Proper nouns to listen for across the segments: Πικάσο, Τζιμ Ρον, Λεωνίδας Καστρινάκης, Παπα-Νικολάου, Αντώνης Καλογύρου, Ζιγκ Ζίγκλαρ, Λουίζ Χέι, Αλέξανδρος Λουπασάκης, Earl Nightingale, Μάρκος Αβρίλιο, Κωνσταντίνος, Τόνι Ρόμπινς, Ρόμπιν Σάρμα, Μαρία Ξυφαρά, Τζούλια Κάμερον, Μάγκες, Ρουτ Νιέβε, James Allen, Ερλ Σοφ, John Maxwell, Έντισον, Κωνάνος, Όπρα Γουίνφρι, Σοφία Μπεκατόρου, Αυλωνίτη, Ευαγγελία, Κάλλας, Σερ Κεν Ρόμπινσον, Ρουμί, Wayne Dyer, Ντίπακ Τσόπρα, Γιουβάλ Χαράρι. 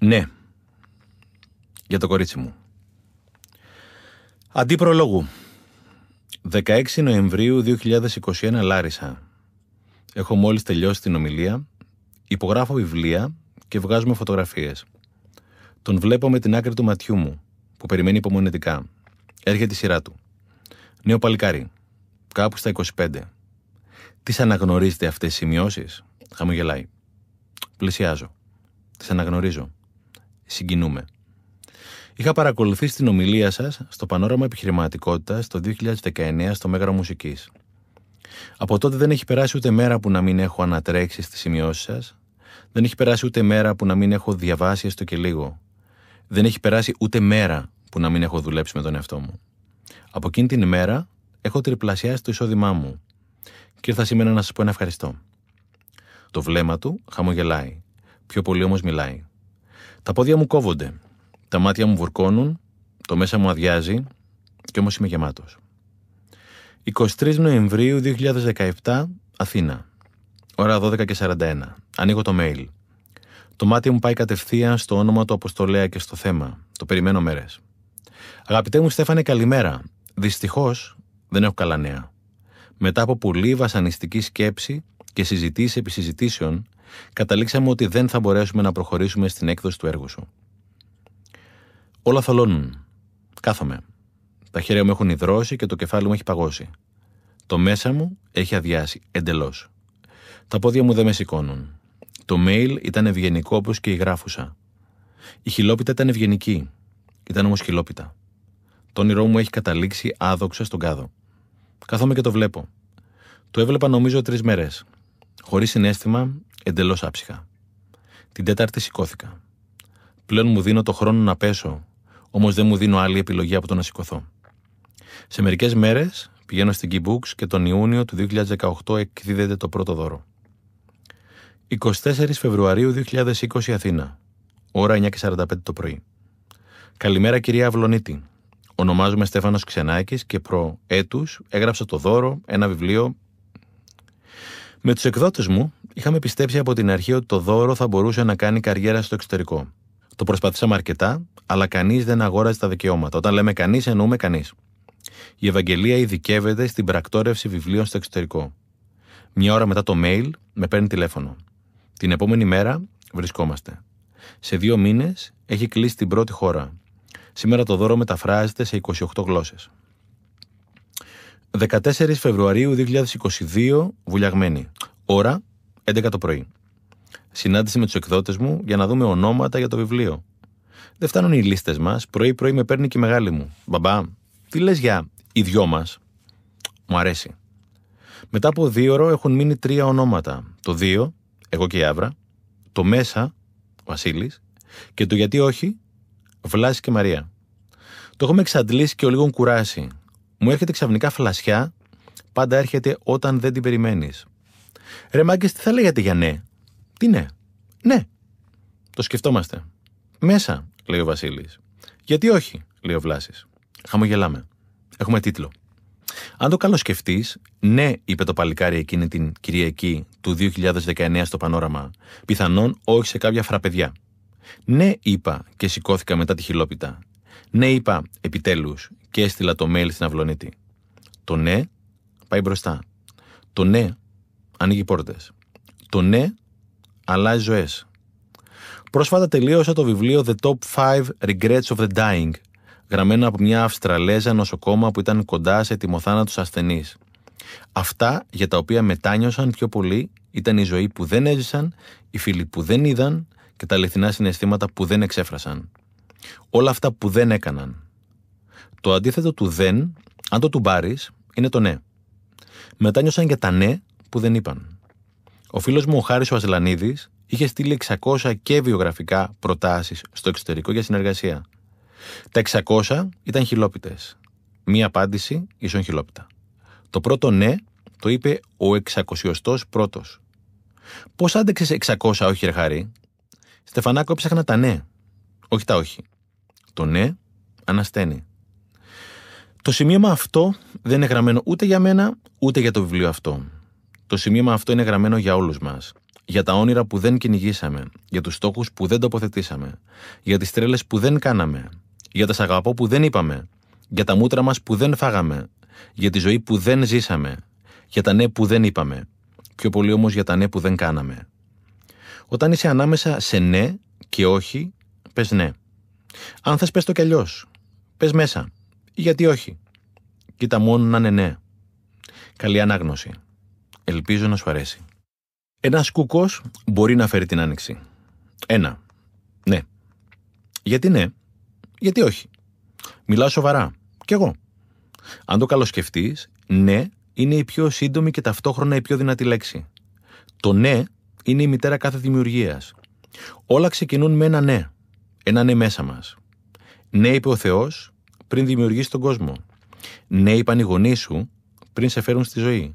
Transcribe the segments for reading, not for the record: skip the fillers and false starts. Ναι, για το κορίτσι μου. Αντίπρολόγου. 16 Νοεμβρίου 2021 Λάρισα. Έχω μόλις τελειώσει την ομιλία, υπογράφω βιβλία και βγάζουμε φωτογραφίες. Τον βλέπω με την άκρη του ματιού μου, που περιμένει υπομονετικά. Έρχεται η σειρά του. Νέο παλικάρι, κάπου στα 25. Τις αναγνωρίζετε αυτές τις σημειώσεις? Χαμογελάει. Πλησιάζω. Τις αναγνωρίζω. Συγκινούμε. Είχα παρακολουθήσει την ομιλία σας στο Πανόραμα Επιχειρηματικότητας το 2019 στο Μέγαρο Μουσικής. Από τότε δεν έχει περάσει ούτε μέρα που να μην έχω ανατρέξει στις σημειώσεις σας. Δεν έχει περάσει ούτε μέρα που να μην έχω διαβάσει έστω και λίγο. Δεν έχει περάσει ούτε μέρα που να μην έχω δουλέψει με τον εαυτό μου. Από εκείνη την ημέρα έχω τριπλασιάσει το εισόδημά μου. Και ήρθα σήμερα να σας πω ένα ευχαριστώ. Το βλέμμα του χαμογελάει. Πιο πολύ όμως μιλάει. Τα πόδια μου κόβονται. Τα μάτια μου βουρκώνουν. Το μέσα μου αδειάζει. Κι όμως είμαι γεμάτος. 23 Νοεμβρίου 2017, Αθήνα. Ώρα 12:41. Ανοίγω το mail. Το μάτι μου πάει κατευθείαν στο όνομα του αποστολέα και στο θέμα. Το περιμένω μέρες. Αγαπητέ μου Στέφανε, καλημέρα. Δυστυχώς δεν έχω καλά νέα. Μετά από πολλή βασανιστική σκέψη και συζητήσεις επί συζητήσεων, καταλήξαμε ότι δεν θα μπορέσουμε να προχωρήσουμε στην έκδοση του έργου σου. Όλα θολώνουν. Κάθομαι. Τα χέρια μου έχουν υδρώσει και το κεφάλι μου έχει παγώσει. Το μέσα μου έχει αδειάσει εντελώς. Τα πόδια μου δεν με σηκώνουν. Το mail ήταν ευγενικό όπως και η γράφουσα. Η χιλόπιτα ήταν ευγενική. Ήταν όμως χιλόπιτα. Το όνειρό μου έχει καταλήξει άδοξα στον κάδο. Κάθομαι και το βλέπω. Το έβλεπα νομίζω 3 μέρες. Χωρίς συναίσθημα, εντελώς άψυχα. Την 4η σηκώθηκα. Πλέον μου δίνω το χρόνο να πέσω, όμως δεν μου δίνω άλλη επιλογή από το να σηκωθώ. Σε μερικές μέρες πηγαίνω στην Key Books και τον Ιούνιο του 2018 εκδίδεται το πρώτο δώρο. 24 Φεβρουαρίου 2020 Αθήνα. Ώρα 9:45 το πρωί. Καλημέρα κυρία Αυλωνίτη. Ονομάζομαι Στέφανος Ξενάκης και προέτους έγραψα το δώρο, ένα βιβλίο. Με τους εκδότες μου είχαμε πιστέψει από την αρχή ότι το δώρο θα μπορούσε να κάνει καριέρα στο εξωτερικό. Το προσπαθήσαμε αρκετά, αλλά κανείς δεν αγόραζε τα δικαιώματα. Όταν λέμε κανείς, εννοούμε κανείς. Η Ευαγγελία ειδικεύεται στην πρακτόρευση βιβλίων στο εξωτερικό. Μια ώρα μετά το mail με παίρνει τηλέφωνο. Την επόμενη μέρα βρισκόμαστε. Σε 2 μήνες έχει κλείσει την πρώτη χώρα. Σήμερα το δώρο μεταφράζεται σε 28 γλώσσες. 14 Φεβρουαρίου 2022, Βουλιαγμένη. Ώρα 11 το πρωί. Συνάντηση με τους εκδότες μου για να δούμε ονόματα για το βιβλίο. Δεν φτάνουν οι λίστες μας. Πρωί-πρωί με παίρνει και η μεγάλη μου. Μπαμπά, τι λες για οι δυο μας? Μου αρέσει. Μετά από 2 ώρες έχουν μείνει 3 ονόματα. Το 2, εγώ και η Άβρα. Το μέσα, Βασίλης. Και το γιατί όχι, Βλάσης και Μαρία. Το έχουμε εξαντλήσει και ο λίγο κουράσει. Μου έρχεται ξαφνικά φλασιά. Πάντα έρχεται όταν δεν την περιμένεις. Ρε Μάγκες, τι θα λέγατε για ναι? Τι ναι? Ναι. Το σκεφτόμαστε. Μέσα, λέει ο Βασίλης. Γιατί όχι, λέει ο Βλάσης. Χαμογελάμε. Έχουμε τίτλο. Αν το καλοσκεφτείς, ναι, είπε το παλικάρι εκείνη την Κυριακή του 2019 στο Πανόραμα. Πιθανόν όχι σε κάποια φραπεδιά. Ναι, είπα και σηκώθηκα μετά τη χιλόπιτα. Ναι, είπα επιτέλους και έστειλα το mail στην Αυλωνίτη. Το ναι πάει μπροστά. Το ναι ανοίγει πόρτες. Το ναι αλλάζει ζωές. Πρόσφατα τελείωσα το βιβλίο The Top 5 Regrets of the Dying, γραμμένο από μια Αυστραλέζα νοσοκόμα που ήταν κοντά σε τιμοθάνατους ασθενείς. Αυτά για τα οποία μετάνιωσαν πιο πολύ ήταν η ζωή που δεν έζησαν, οι φίλοι που δεν είδαν και τα αληθινά συναισθήματα που δεν εξέφρασαν. Όλα αυτά που δεν έκαναν. Το αντίθετο του δεν, αν το του πάρεις, είναι το ναι. Μετάνιωσαν για τα ναι που δεν είπαν. Ο φίλος μου ο Χάρης ο Ασλανίδης είχε στείλει 600 και βιογραφικά προτάσεις στο εξωτερικό για συνεργασία. Τα 600 ήταν χιλόπιτες. Μία απάντηση ίσον χιλόπιτα. Το πρώτο ναι το είπε ο 601ος. Πώς άντεξες 600, όχι ρε Χάρη? Στεφανάκο, ψάχνα τα ναι, όχι τα όχι. Το ναι ανασταίνει. Το σημείωμα αυτό δεν είναι γραμμένο ούτε για μένα, ούτε για το βιβλίο αυτό. Το σημείωμα αυτό είναι γραμμένο για όλους μας. για τα όνειρα που δεν κυνηγήσαμε, για τους στόχους που δεν τοποθετήσαμε, για τις τρέλες που δεν κάναμε, για τα σ' αγαπώ που δεν είπαμε, για τα μούτρα μας που δεν φάγαμε, για τη ζωή που δεν ζήσαμε, για τα ναι που δεν είπαμε, πιο πολύ όμως για τα ναι που δεν κάναμε. Όταν είσαι ανάμεσα σε ναι και όχι, πες ναι. Αν θες πες το κι αλλιώς. Πες μέσα. Ή γιατί όχι. Κοίτα μόνο να είναι ναι. Καλή ανάγνωση. Ελπίζω να σου αρέσει. Ένας κουκός μπορεί να φέρει την άνοιξη. 1. Ναι. Γιατί ναι. Γιατί όχι. Μιλάω σοβαρά. Κι εγώ. Αν το καλοσκεφτείς, ναι είναι η πιο σύντομη και ταυτόχρονα η πιο δυνατή λέξη. Το ναι είναι η μητέρα κάθε δημιουργίας. Όλα ξεκινούν με ένα ναι. Ένα ναι μέσα μας. Ναι είπε ο Θεός πριν δημιουργήσει τον κόσμο. Ναι είπαν οι γονείς σου πριν σε φέρουν στη ζωή.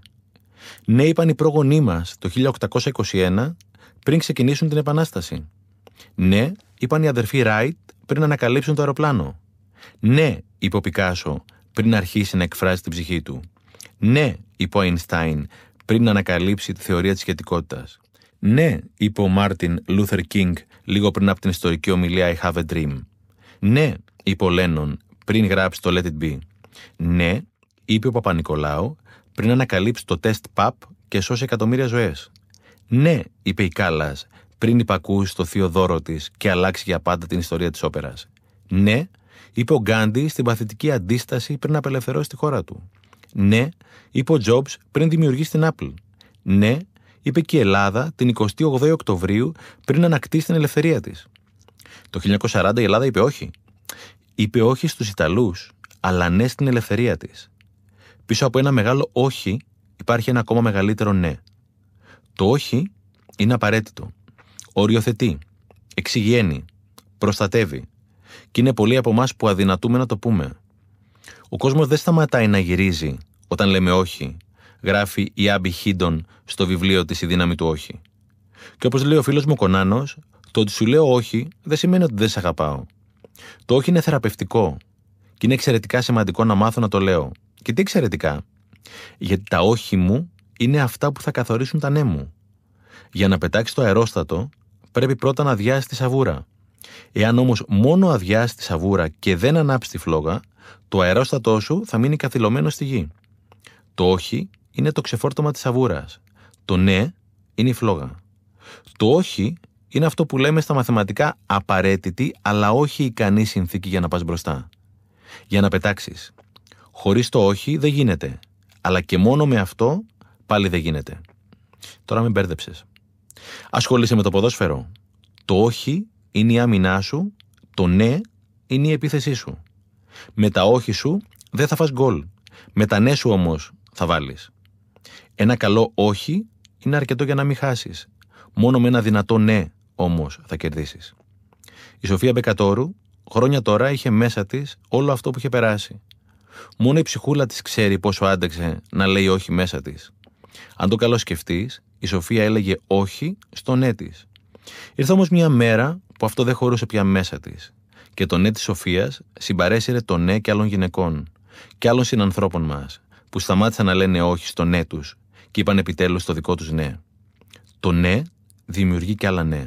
Ναι είπαν οι πρόγονοί μας το 1821 πριν ξεκινήσουν την Επανάσταση. Ναι είπαν οι αδερφοί Ράιτ πριν ανακαλύψουν το αεροπλάνο. Ναι είπε ο Πικάσο πριν αρχίσει να εκφράζει την ψυχή του. Ναι είπε ο Αϊνστάιν πριν ανακαλύψει τη θεωρία της σχετικότητας. Ναι, είπε ο Μάρτιν Λούθερ Κίνγκ λίγο πριν από την ιστορική ομιλία I Have a Dream. Ναι, είπε ο Λένον πριν γράψει το Let It Be. Ναι, είπε ο Παπα-Νικολάου πριν ανακαλύψει το τεστ ΠΑΠ και σώσει εκατομμύρια ζωές. Ναι, είπε η Κάλλας πριν υπακούσει το θείο δώρο της και αλλάξει για πάντα την ιστορία της όπερας. Ναι, είπε ο Γκάντι στην παθητική αντίσταση πριν απελευθερώσει τη χώρα του. Ναι, είπε ο Τζόμπς πριν δημιουργήσει την Apple. Ναι, είπε και η Ελλάδα την 28η Οκτωβρίου πριν ανακτήσει την ελευθερία της. Το 1940 η Ελλάδα είπε όχι. Είπε όχι στους Ιταλούς, αλλά ναι στην ελευθερία της. Πίσω από ένα μεγάλο όχι υπάρχει ένα ακόμα μεγαλύτερο ναι. Το όχι είναι απαραίτητο. Οριοθετεί, εξηγένει, προστατεύει. Και είναι πολλοί από εμάς που αδυνατούμε να το πούμε. Ο κόσμος δεν σταματάει να γυρίζει όταν λέμε όχι, γράφει η Άμπι Χίντον στο βιβλίο της «Η δύναμη του όχι». Και όπως λέει ο φίλος μου Κωνάνος, το ότι σου λέω όχι δεν σημαίνει ότι δεν σε αγαπάω. Το όχι είναι θεραπευτικό και είναι εξαιρετικά σημαντικό να μάθω να το λέω. Και τι εξαιρετικά? Γιατί τα όχι μου είναι αυτά που θα καθορίσουν τα ναι μου. Για να πετάξεις το αερόστατο πρέπει πρώτα να αδειάσεις τη σαβούρα. Εάν όμως μόνο αδειάσεις τη σαβούρα και δεν ανάψεις τη φλόγα, το αερόστατό σου θα μείνει καθυλωμένο στη γη. Το όχι είναι το ξεφόρτωμα της σαβούρας. Το ναι είναι η φλόγα. Το όχι είναι αυτό που λέμε στα μαθηματικά απαραίτητη, αλλά όχι ικανή συνθήκη για να πας μπροστά. Για να πετάξεις. Χωρίς το όχι δεν γίνεται. Αλλά και μόνο με αυτό πάλι δεν γίνεται. Τώρα με μπέρδεψες. Ασχολείσαι με το ποδόσφαιρο. Το όχι είναι η άμυνά σου. Το ναι είναι η επίθεσή σου. Με τα όχι σου δεν θα φας γκολ. Με τα ναι σου όμως θα βάλεις. Ένα καλό όχι είναι αρκετό για να μην χάσεις. Μόνο με ένα δυνατό ναι όμως θα κερδίσεις. Η Σοφία Μπεκατόρου χρόνια τώρα είχε μέσα της όλο αυτό που είχε περάσει. Μόνο η ψυχούλα της ξέρει πόσο άντεξε να λέει όχι μέσα της. Αν το καλό σκεφτείς, η Σοφία έλεγε όχι στο ναι της. Ήρθε όμως μια μέρα που αυτό δεν χωρούσε πια μέσα της. Και το ναι της Σοφίας συμπαρέσυρε το ναι και άλλων γυναικών και άλλων συνανθρώπων μας, που σταμάτησαν να λένε όχι στο ναι τους και είπαν επιτέλους το δικό τους ναι. Το ναι δημιουργεί και άλλα ναι.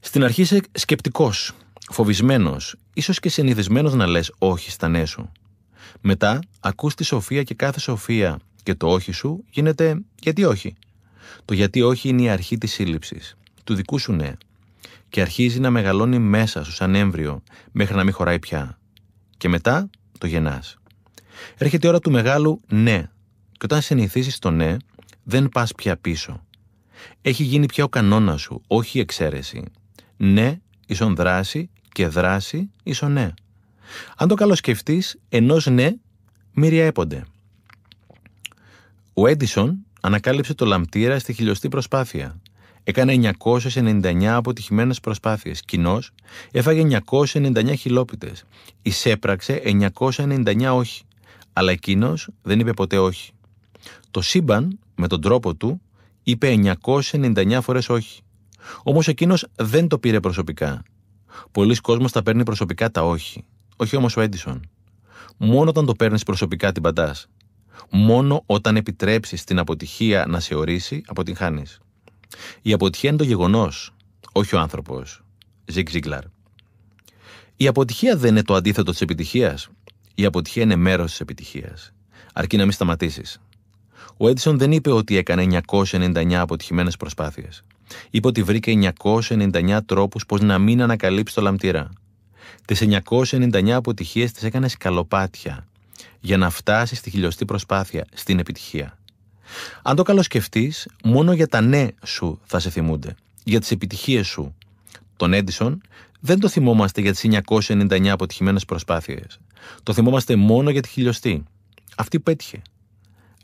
Στην αρχή είσαι σκεπτικός, φοβισμένος, ίσως και συνηθισμένος να λες όχι στα ναι σου. Μετά ακούς τη Σοφία και κάθε Σοφία και το όχι σου γίνεται γιατί όχι. Το γιατί όχι είναι η αρχή της σύλληψης, του δικού σου ναι, και αρχίζει να μεγαλώνει μέσα σου σαν έμβριο μέχρι να μην χωράει πια. Και μετά το γεννάς. Έρχεται η ώρα του μεγάλου ναι, και όταν συνηθίσεις το ναι, δεν πας πια πίσω. Έχει γίνει πια ο κανόνας σου, όχι η εξαίρεση. Ναι ίσον δράση και δράση ίσον ναι. Αν το καλοσκεφτείς, ενός ναι μοιριαέπονται. Ο Έντισον ανακάλυψε το λαμπτήρα στη χιλιοστή προσπάθεια. Έκανε 999 αποτυχημένες προσπάθειες. Κοινώς έφαγε 999 χιλόπιτες. Εισέπραξε 999 όχι. Αλλά εκείνος δεν είπε ποτέ όχι. Το σύμπαν, με τον τρόπο του, είπε 999 φορές όχι. Όμως εκείνος δεν το πήρε προσωπικά. Πολλοί κόσμος τα παίρνει προσωπικά τα όχι. Όχι όμως ο Έντισον. Μόνο όταν το παίρνεις προσωπικά την παντάς. Μόνο όταν επιτρέψεις την αποτυχία να σε ορίσει, αποτυγχάνεις. Η αποτυχία είναι το γεγονός, όχι ο άνθρωπος. Ζιγκ Ζίγκλαρ. Η αποτυχία δεν είναι το αντίθετο της επιτυχίας. Η αποτυχία είναι μέρος της επιτυχίας. Αρκεί να μην σταματήσεις. Ο Έντισον δεν είπε ότι έκανε 999 αποτυχημένες προσπάθειες. Είπε ότι βρήκε 999 τρόπους πως να μην ανακαλύψει το λαμπτήρα. Τις 999 αποτυχίες τις έκανε σκαλοπάτια για να φτάσεις στη χιλιοστή προσπάθεια, στην επιτυχία. Αν το καλοσκεφτείς, μόνο για τα ναι σου θα σε θυμούνται, για τις επιτυχίες σου. Τον Έντισον δεν το θυμόμαστε για τις 999 αποτυχημένες προσπάθειες. Το θυμόμαστε μόνο για τη χιλιοστή. Αυτή πέτυχε.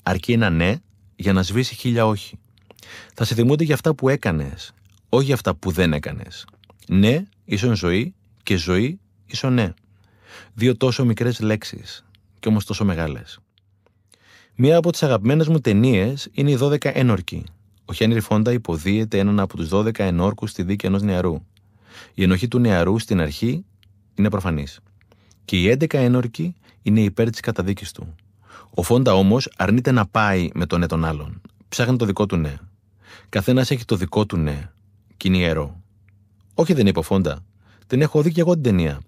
Αρκεί ένα ναι για να σβήσει 1000 όχι. Θα σε θυμούνται για αυτά που έκανες, όχι για αυτά που δεν έκανες. Ναι ίσον ζωή και ζωή ίσον ναι. Δύο τόσο μικρές λέξεις και όμως τόσο μεγάλες. Μία από τις αγαπημένες μου ταινίες είναι οι 12 ένορκοι. Ο Χένρι Φόντα υποδίεται έναν από τους 12 ενόρκους στη δίκη ενός νεαρού. Η ενοχή του νεαρού στην αρχή είναι προφανής. Και οι 11 ένορκοι είναι υπέρ της καταδίκης του. Ο Φόντα όμως αρνείται να πάει με τον ναι των άλλων. Ψάχνει το δικό του ναι. Καθένας έχει το δικό του ναι. Κι είναι ιερό. Όχι, δεν είπε ο Φόντα. Την έχω δει και εγώ την ταινία.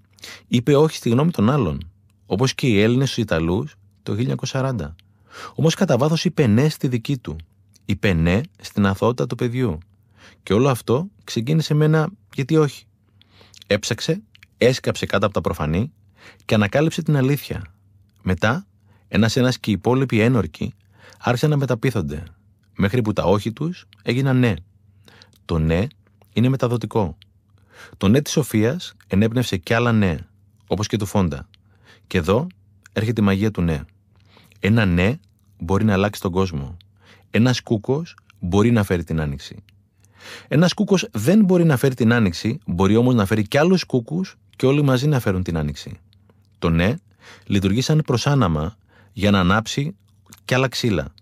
Είπε όχι στη γνώμη των άλλων. Όπως και οι Έλληνες στους Ιταλούς το 1940. Όμως κατά βάθος είπε ναι στη δική του. Είπε ναι στην αθωότητα του παιδιού. Και όλο αυτό ξεκίνησε με ένα γιατί όχι. Έψαξε, έσκαψε κάτω από τα προφανή και ανακάλυψε την αλήθεια. Μετά, ένας και οι υπόλοιποι ένορκοι άρχισαν να μεταπίθονται, μέχρι που τα όχι τους έγιναν ναι. Το ναι είναι μεταδοτικό. Το ναι της Σοφίας ενέπνευσε κι άλλα ναι, όπως και του Φόντα. Και εδώ έρχεται η μαγεία του ναι. Ένα ναι μπορεί να αλλάξει τον κόσμο. Ένας κούκος μπορεί να φέρει την άνοιξη. Ένας κούκος δεν μπορεί να φέρει την άνοιξη, μπορεί όμως να φέρει κι άλλους κούκους και όλοι μαζί να φέρουν την άνοιξη. Το ναι λειτουργεί σαν προσάναμα για να ανάψει κι άλλα ξύλα.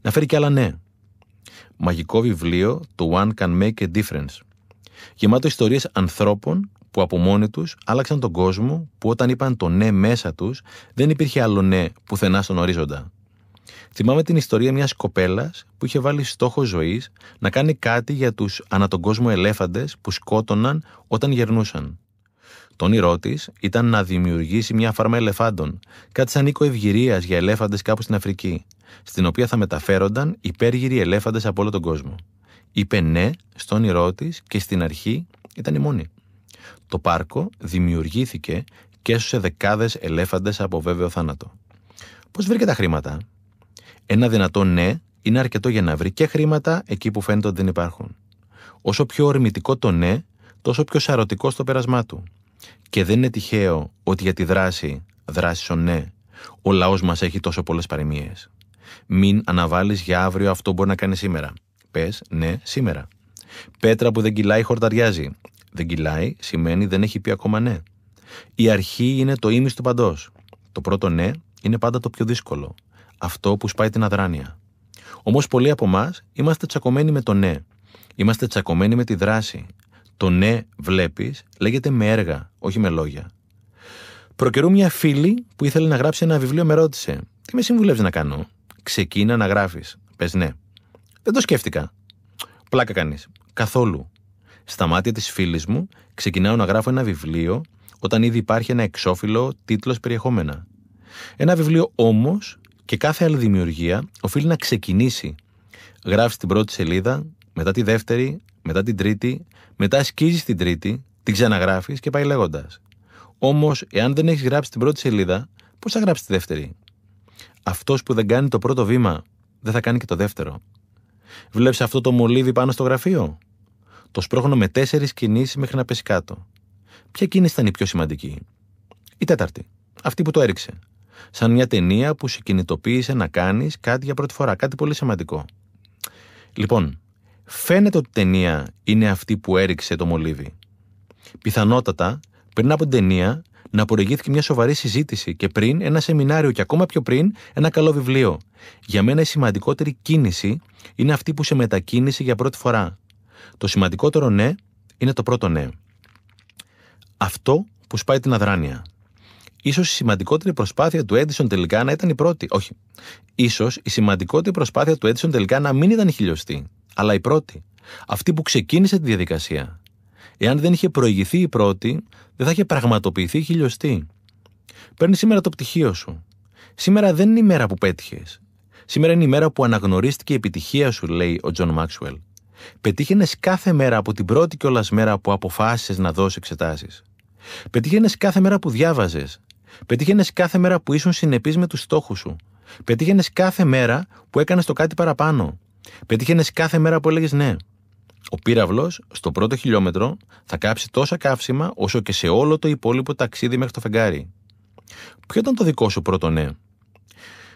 Να φέρει κι άλλα ναι. Μαγικό βιβλίο, το One Can Make a Difference. Γεμάτο ιστορίες ανθρώπων που από μόνοι τους άλλαξαν τον κόσμο, που όταν είπαν το ναι μέσα τους, δεν υπήρχε άλλο ναι πουθενά στον ορίζοντα. Θυμάμαι την ιστορία μιας κοπέλας που είχε βάλει στόχο ζωής να κάνει κάτι για τους ανά τον κόσμο ελέφαντες που σκότωναν όταν γερνούσαν. Το όνειρό της ήταν να δημιουργήσει μια φάρμα ελεφάντων, κάτι σαν οίκο ευγυρίας για ελέφαντες κάπου στην Αφρική, στην οποία θα μεταφέρονταν υπέργυροι ελέφαντες από όλο τον κόσμο. Είπε ναι στο όνειρό της και στην αρχή ήταν η μόνη. Το πάρκο δημιουργήθηκε και έσωσε δεκάδες ελέφαντες από βέβαιο θάνατο. Πώς βρήκε τα χρήματα? Ένα δυνατό ναι είναι αρκετό για να βρει και χρήματα εκεί που φαίνεται ότι δεν υπάρχουν. Όσο πιο ορμητικό το ναι, τόσο πιο σαρωτικό στο πέρασμά του. Και δεν είναι τυχαίο ότι για τη δράση ο ναι, ο λαός μας έχει τόσο πολλές παροιμίες. Μην αναβάλεις για αύριο αυτό που μπορεί να κάνεις σήμερα. Πες ναι σήμερα. Πέτρα που δεν κυλάει χορταριάζει. Δεν κυλάει σημαίνει δεν έχει πει ακόμα ναι. Η αρχή είναι το ήμις του παντός. Το πρώτο ναι είναι πάντα το πιο δύσκολο. Αυτό που σπάει την αδράνεια. Όμως πολλοί από εμάς είμαστε τσακωμένοι με το ναι. Είμαστε τσακωμένοι με τη δράση. Το ναι βλέπεις λέγεται με έργα, όχι με λόγια. Προκαιρού μια φίλη που ήθελε να γράψει ένα βιβλίο με ρώτησε: τι με συμβουλεύεις να κάνω? Ξεκίνα να γράφεις. Πες ναι. Δεν το σκέφτηκα. Πλάκα κάνεις. Καθόλου. Στα μάτια της φίλης μου ξεκινάω να γράφω ένα βιβλίο όταν ήδη υπάρχει ένα εξώφυλλο τίτλος περιεχόμενα. Ένα βιβλίο όμως και κάθε άλλη δημιουργία οφείλει να ξεκινήσει. Γράφεις την πρώτη σελίδα, μετά τη δεύτερη, μετά την τρίτη, μετά σκίζεις την τρίτη, την ξαναγράφεις και πάει λέγοντας. Όμως, εάν δεν έχεις γράψει την πρώτη σελίδα, πώς θα γράψεις τη δεύτερη? Αυτός που δεν κάνει το πρώτο βήμα, δεν θα κάνει και το δεύτερο. Βλέπεις αυτό το μολύβι πάνω στο γραφείο? Το σπρώχνω με 4 κινήσεις μέχρι να πέσει κάτω. Ποια κίνηση ήταν η πιο σημαντική? Η τέταρτη. Αυτή που το έριξε. Σαν μια ταινία που σε κινητοποίησε να κάνεις κάτι για πρώτη φορά, κάτι πολύ σημαντικό. Λοιπόν, φαίνεται ότι η ταινία είναι αυτή που έριξε το μολύβι. Πιθανότατα, πριν από την ταινία, να προηγήθηκε μια σοβαρή συζήτηση και πριν ένα σεμινάριο και ακόμα πιο πριν ένα καλό βιβλίο. Για μένα η σημαντικότερη κίνηση είναι αυτή που σε μετακίνησε για πρώτη φορά. Το σημαντικότερο ναι είναι το πρώτο ναι. Αυτό που σπάει την αδράνεια. Ίσως η σημαντικότερη προσπάθεια του Έντισον τελικά να ήταν η πρώτη. Όχι. Ίσως η σημαντικότερη προσπάθεια του Έντισον τελικά να μην ήταν η χιλιοστή, αλλά η πρώτη. Αυτή που ξεκίνησε τη διαδικασία. Εάν δεν είχε προηγηθεί η πρώτη, δεν θα είχε πραγματοποιηθεί η χιλιοστή. Παίρνει σήμερα το πτυχίο σου. Σήμερα δεν είναι η μέρα που πέτυχες. Σήμερα είναι η μέρα που αναγνωρίστηκε η επιτυχία σου, λέει ο Τζον Μάξουελ. Πετύχαινες κάθε μέρα από την πρώτη κιόλας μέρα που αποφάσισες να δώσεις εξετάσεις. Πετύχαινες κάθε μέρα που διάβαζες. Πετύχαινες κάθε μέρα που ήσουν συνεπής με τους στόχους σου. Πετύχαινες κάθε μέρα που έκανες το κάτι παραπάνω. Πετύχαινες κάθε μέρα που έλεγες ναι. Ο πύραυλος στο πρώτο χιλιόμετρο θα κάψει τόσα καύσιμα όσο και σε όλο το υπόλοιπο ταξίδι μέχρι το φεγγάρι. Ποιο ήταν το δικό σου πρώτο ναι?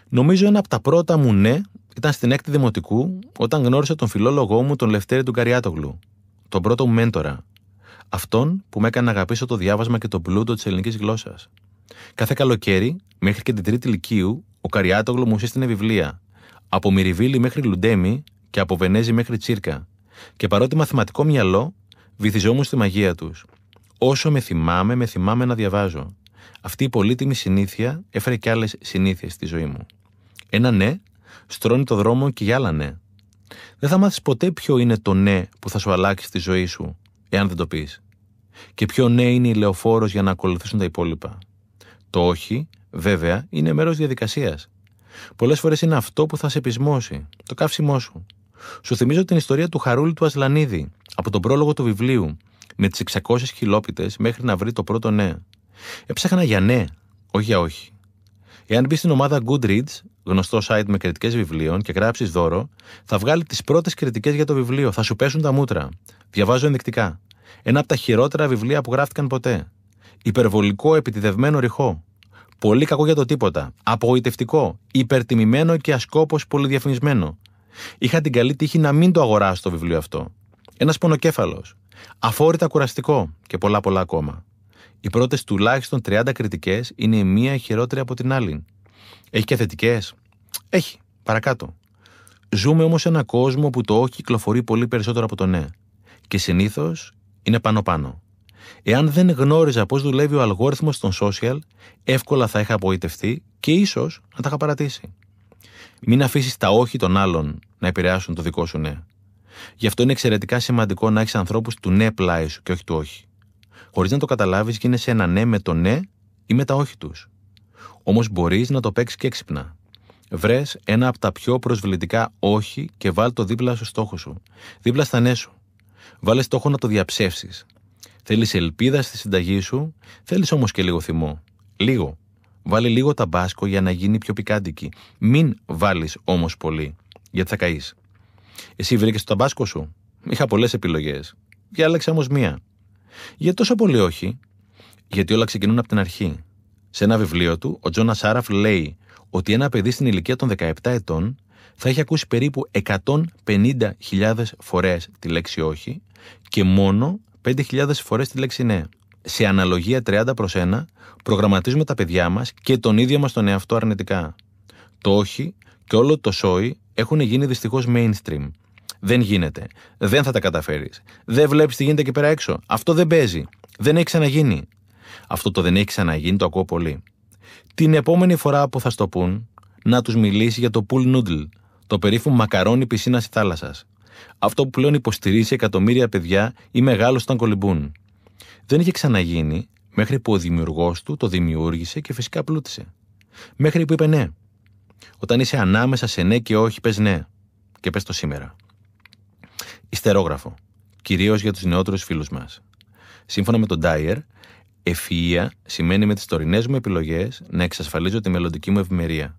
Νομίζω ένα από τα πρώτα μου ναι ήταν στην 6η Δημοτικού, όταν γνώρισα τον φιλόλογό μου, τον Λευτέρη του Καριάτογλου, τον πρώτο μου μέντορα. Αυτόν που με έκανε να αγαπήσω το διάβασμα και τον πλούτο της ελληνικής γλώσσας. Κάθε καλοκαίρι, μέχρι και την Τρίτη Λυκείου, ο Καριάτογλου μου σύστηνε βιβλία. Από Μυριβίλη μέχρι Λουντέμι και από Βενέζη μέχρι Τσίρκα. Και παρότι μαθηματικό μυαλό, βυθιζόμουν στη μαγεία τους. Όσο με θυμάμαι να διαβάζω. Αυτή η πολύτιμη συνήθεια έφερε και άλλες συνήθειες στη ζωή μου. Ένα ναι στρώνει το δρόμο και για άλλα ναι. Δεν θα μάθεις ποτέ ποιο είναι το ναι που θα σου αλλάξει τη ζωή σου, εάν δεν το πεις. Και ποιο ναι είναι η λεωφόρος για να ακολουθήσουν τα υπόλοιπα. Το όχι, βέβαια, είναι μέρος διαδικασίας. Πολλές φορές είναι αυτό που θα σε πεισμώσει, το καύσιμό σου. Σου θυμίζω την ιστορία του Χαρούλη του Ασλανίδη, από τον πρόλογο του βιβλίου, με τις 600 χιλόπιτες μέχρι να βρει το πρώτο ναι. Έψαχνα για ναι, όχι για όχι. Εάν μπεις στην ομάδα Goodreads, γνωστό site με κριτικές βιβλίων, και γράψεις δώρο, θα βγάλει τις πρώτες κριτικές για το βιβλίο. Θα σου πέσουν τα μούτρα. Διαβάζω ενδεικτικά. Ένα από τα χειρότερα βιβλία που γράφτηκαν ποτέ. Υπερβολικό, επιτιδευμένο, ρηχό. Πολύ κακό για το τίποτα. Απογοητευτικό. Υπερτιμημένο και ασκόπως πολυδιαφημισμένο. Είχα την καλή τύχη να μην το αγοράσω το βιβλίο αυτό. Ένας πονοκέφαλος. Αφόρητα κουραστικό και πολλά ακόμα. Οι πρώτες τουλάχιστον 30 κριτικές είναι η μία χειρότερη από την άλλη. Έχει και θετικές. Έχει. Παρακάτω. Ζούμε όμως σε έναν κόσμο που το όχι κυκλοφορεί πολύ περισσότερο από το ναι. Και συνήθως είναι πάνω-πάνω. Εάν δεν γνώριζα πώς δουλεύει ο αλγόριθμος των social, εύκολα θα είχα απογοητευτεί και ίσως να τα είχα παρατήσει. Μην αφήσεις τα όχι των άλλων να επηρεάσουν το δικό σου ναι. Γι' αυτό είναι εξαιρετικά σημαντικό να έχεις ανθρώπους του ναι πλάι σου και όχι του όχι. Χωρίς να το καταλάβεις, γίνεσαι ένα ναι με το ναι ή με τα όχι τους. Όμως μπορείς να το παίξεις και έξυπνα. Βρες ένα από τα πιο προσβλητικά όχι και βάλ το δίπλα στο στόχο σου. Δίπλα στα ναι σου. Βάλε στόχο να το διαψεύσεις. Θέλεις ελπίδα στη συνταγή σου, θέλεις όμως και λίγο θυμό. Λίγο. Βάλε λίγο ταμπάσκο για να γίνει πιο πικάντικη. Μην βάλεις όμως πολύ, γιατί θα καείς. Εσύ βρήκες το ταμπάσκο σου? Είχα πολλές επιλογές. Διάλεξα όμως μία. Γιατί τόσο πολύ όχι? Γιατί όλα ξεκινούν από την αρχή. Σε ένα βιβλίο του, ο Τζόνας Άραφ λέει ότι ένα παιδί στην ηλικία των 17 ετών θα έχει ακούσει περίπου 150.000 φορές τη λέξη όχι και μόνο 5.000 φορές τη λέξη ναι. Σε αναλογία 30 προς 1, προγραμματίζουμε τα παιδιά μας και τον ίδιο μας τον εαυτό αρνητικά. Το όχι και όλο το σόι έχουν γίνει δυστυχώς mainstream. Δεν γίνεται. Δεν θα τα καταφέρεις. Δεν βλέπεις τι γίνεται εκεί πέρα έξω. Αυτό δεν παίζει. Δεν έχει ξαναγίνει. Αυτό το δεν έχει ξαναγίνει το ακούω πολύ. Την επόμενη φορά που θα στο πούν, να τους μιλήσει για το pool noodle, το περίφημο μακαρόνι πισίνας στη θάλασσα. Αυτό που πλέον υποστηρίζει εκατομμύρια παιδιά ή μεγάλους όταν κολυμπούν. Δεν είχε ξαναγίνει μέχρι που ο δημιουργός του το δημιούργησε και φυσικά πλούτησε. Μέχρι που είπε ναι. Όταν είσαι ανάμεσα σε ναι και όχι, πες ναι. Και πες το σήμερα. Ιστερόγραφο, κυρίως για τους νεότερους φίλους μας. Σύμφωνα με τον Ντάιερ, ευφυΐα σημαίνει με τις τωρινές μου επιλογές να εξασφαλίζω τη μελλοντική μου ευημερία.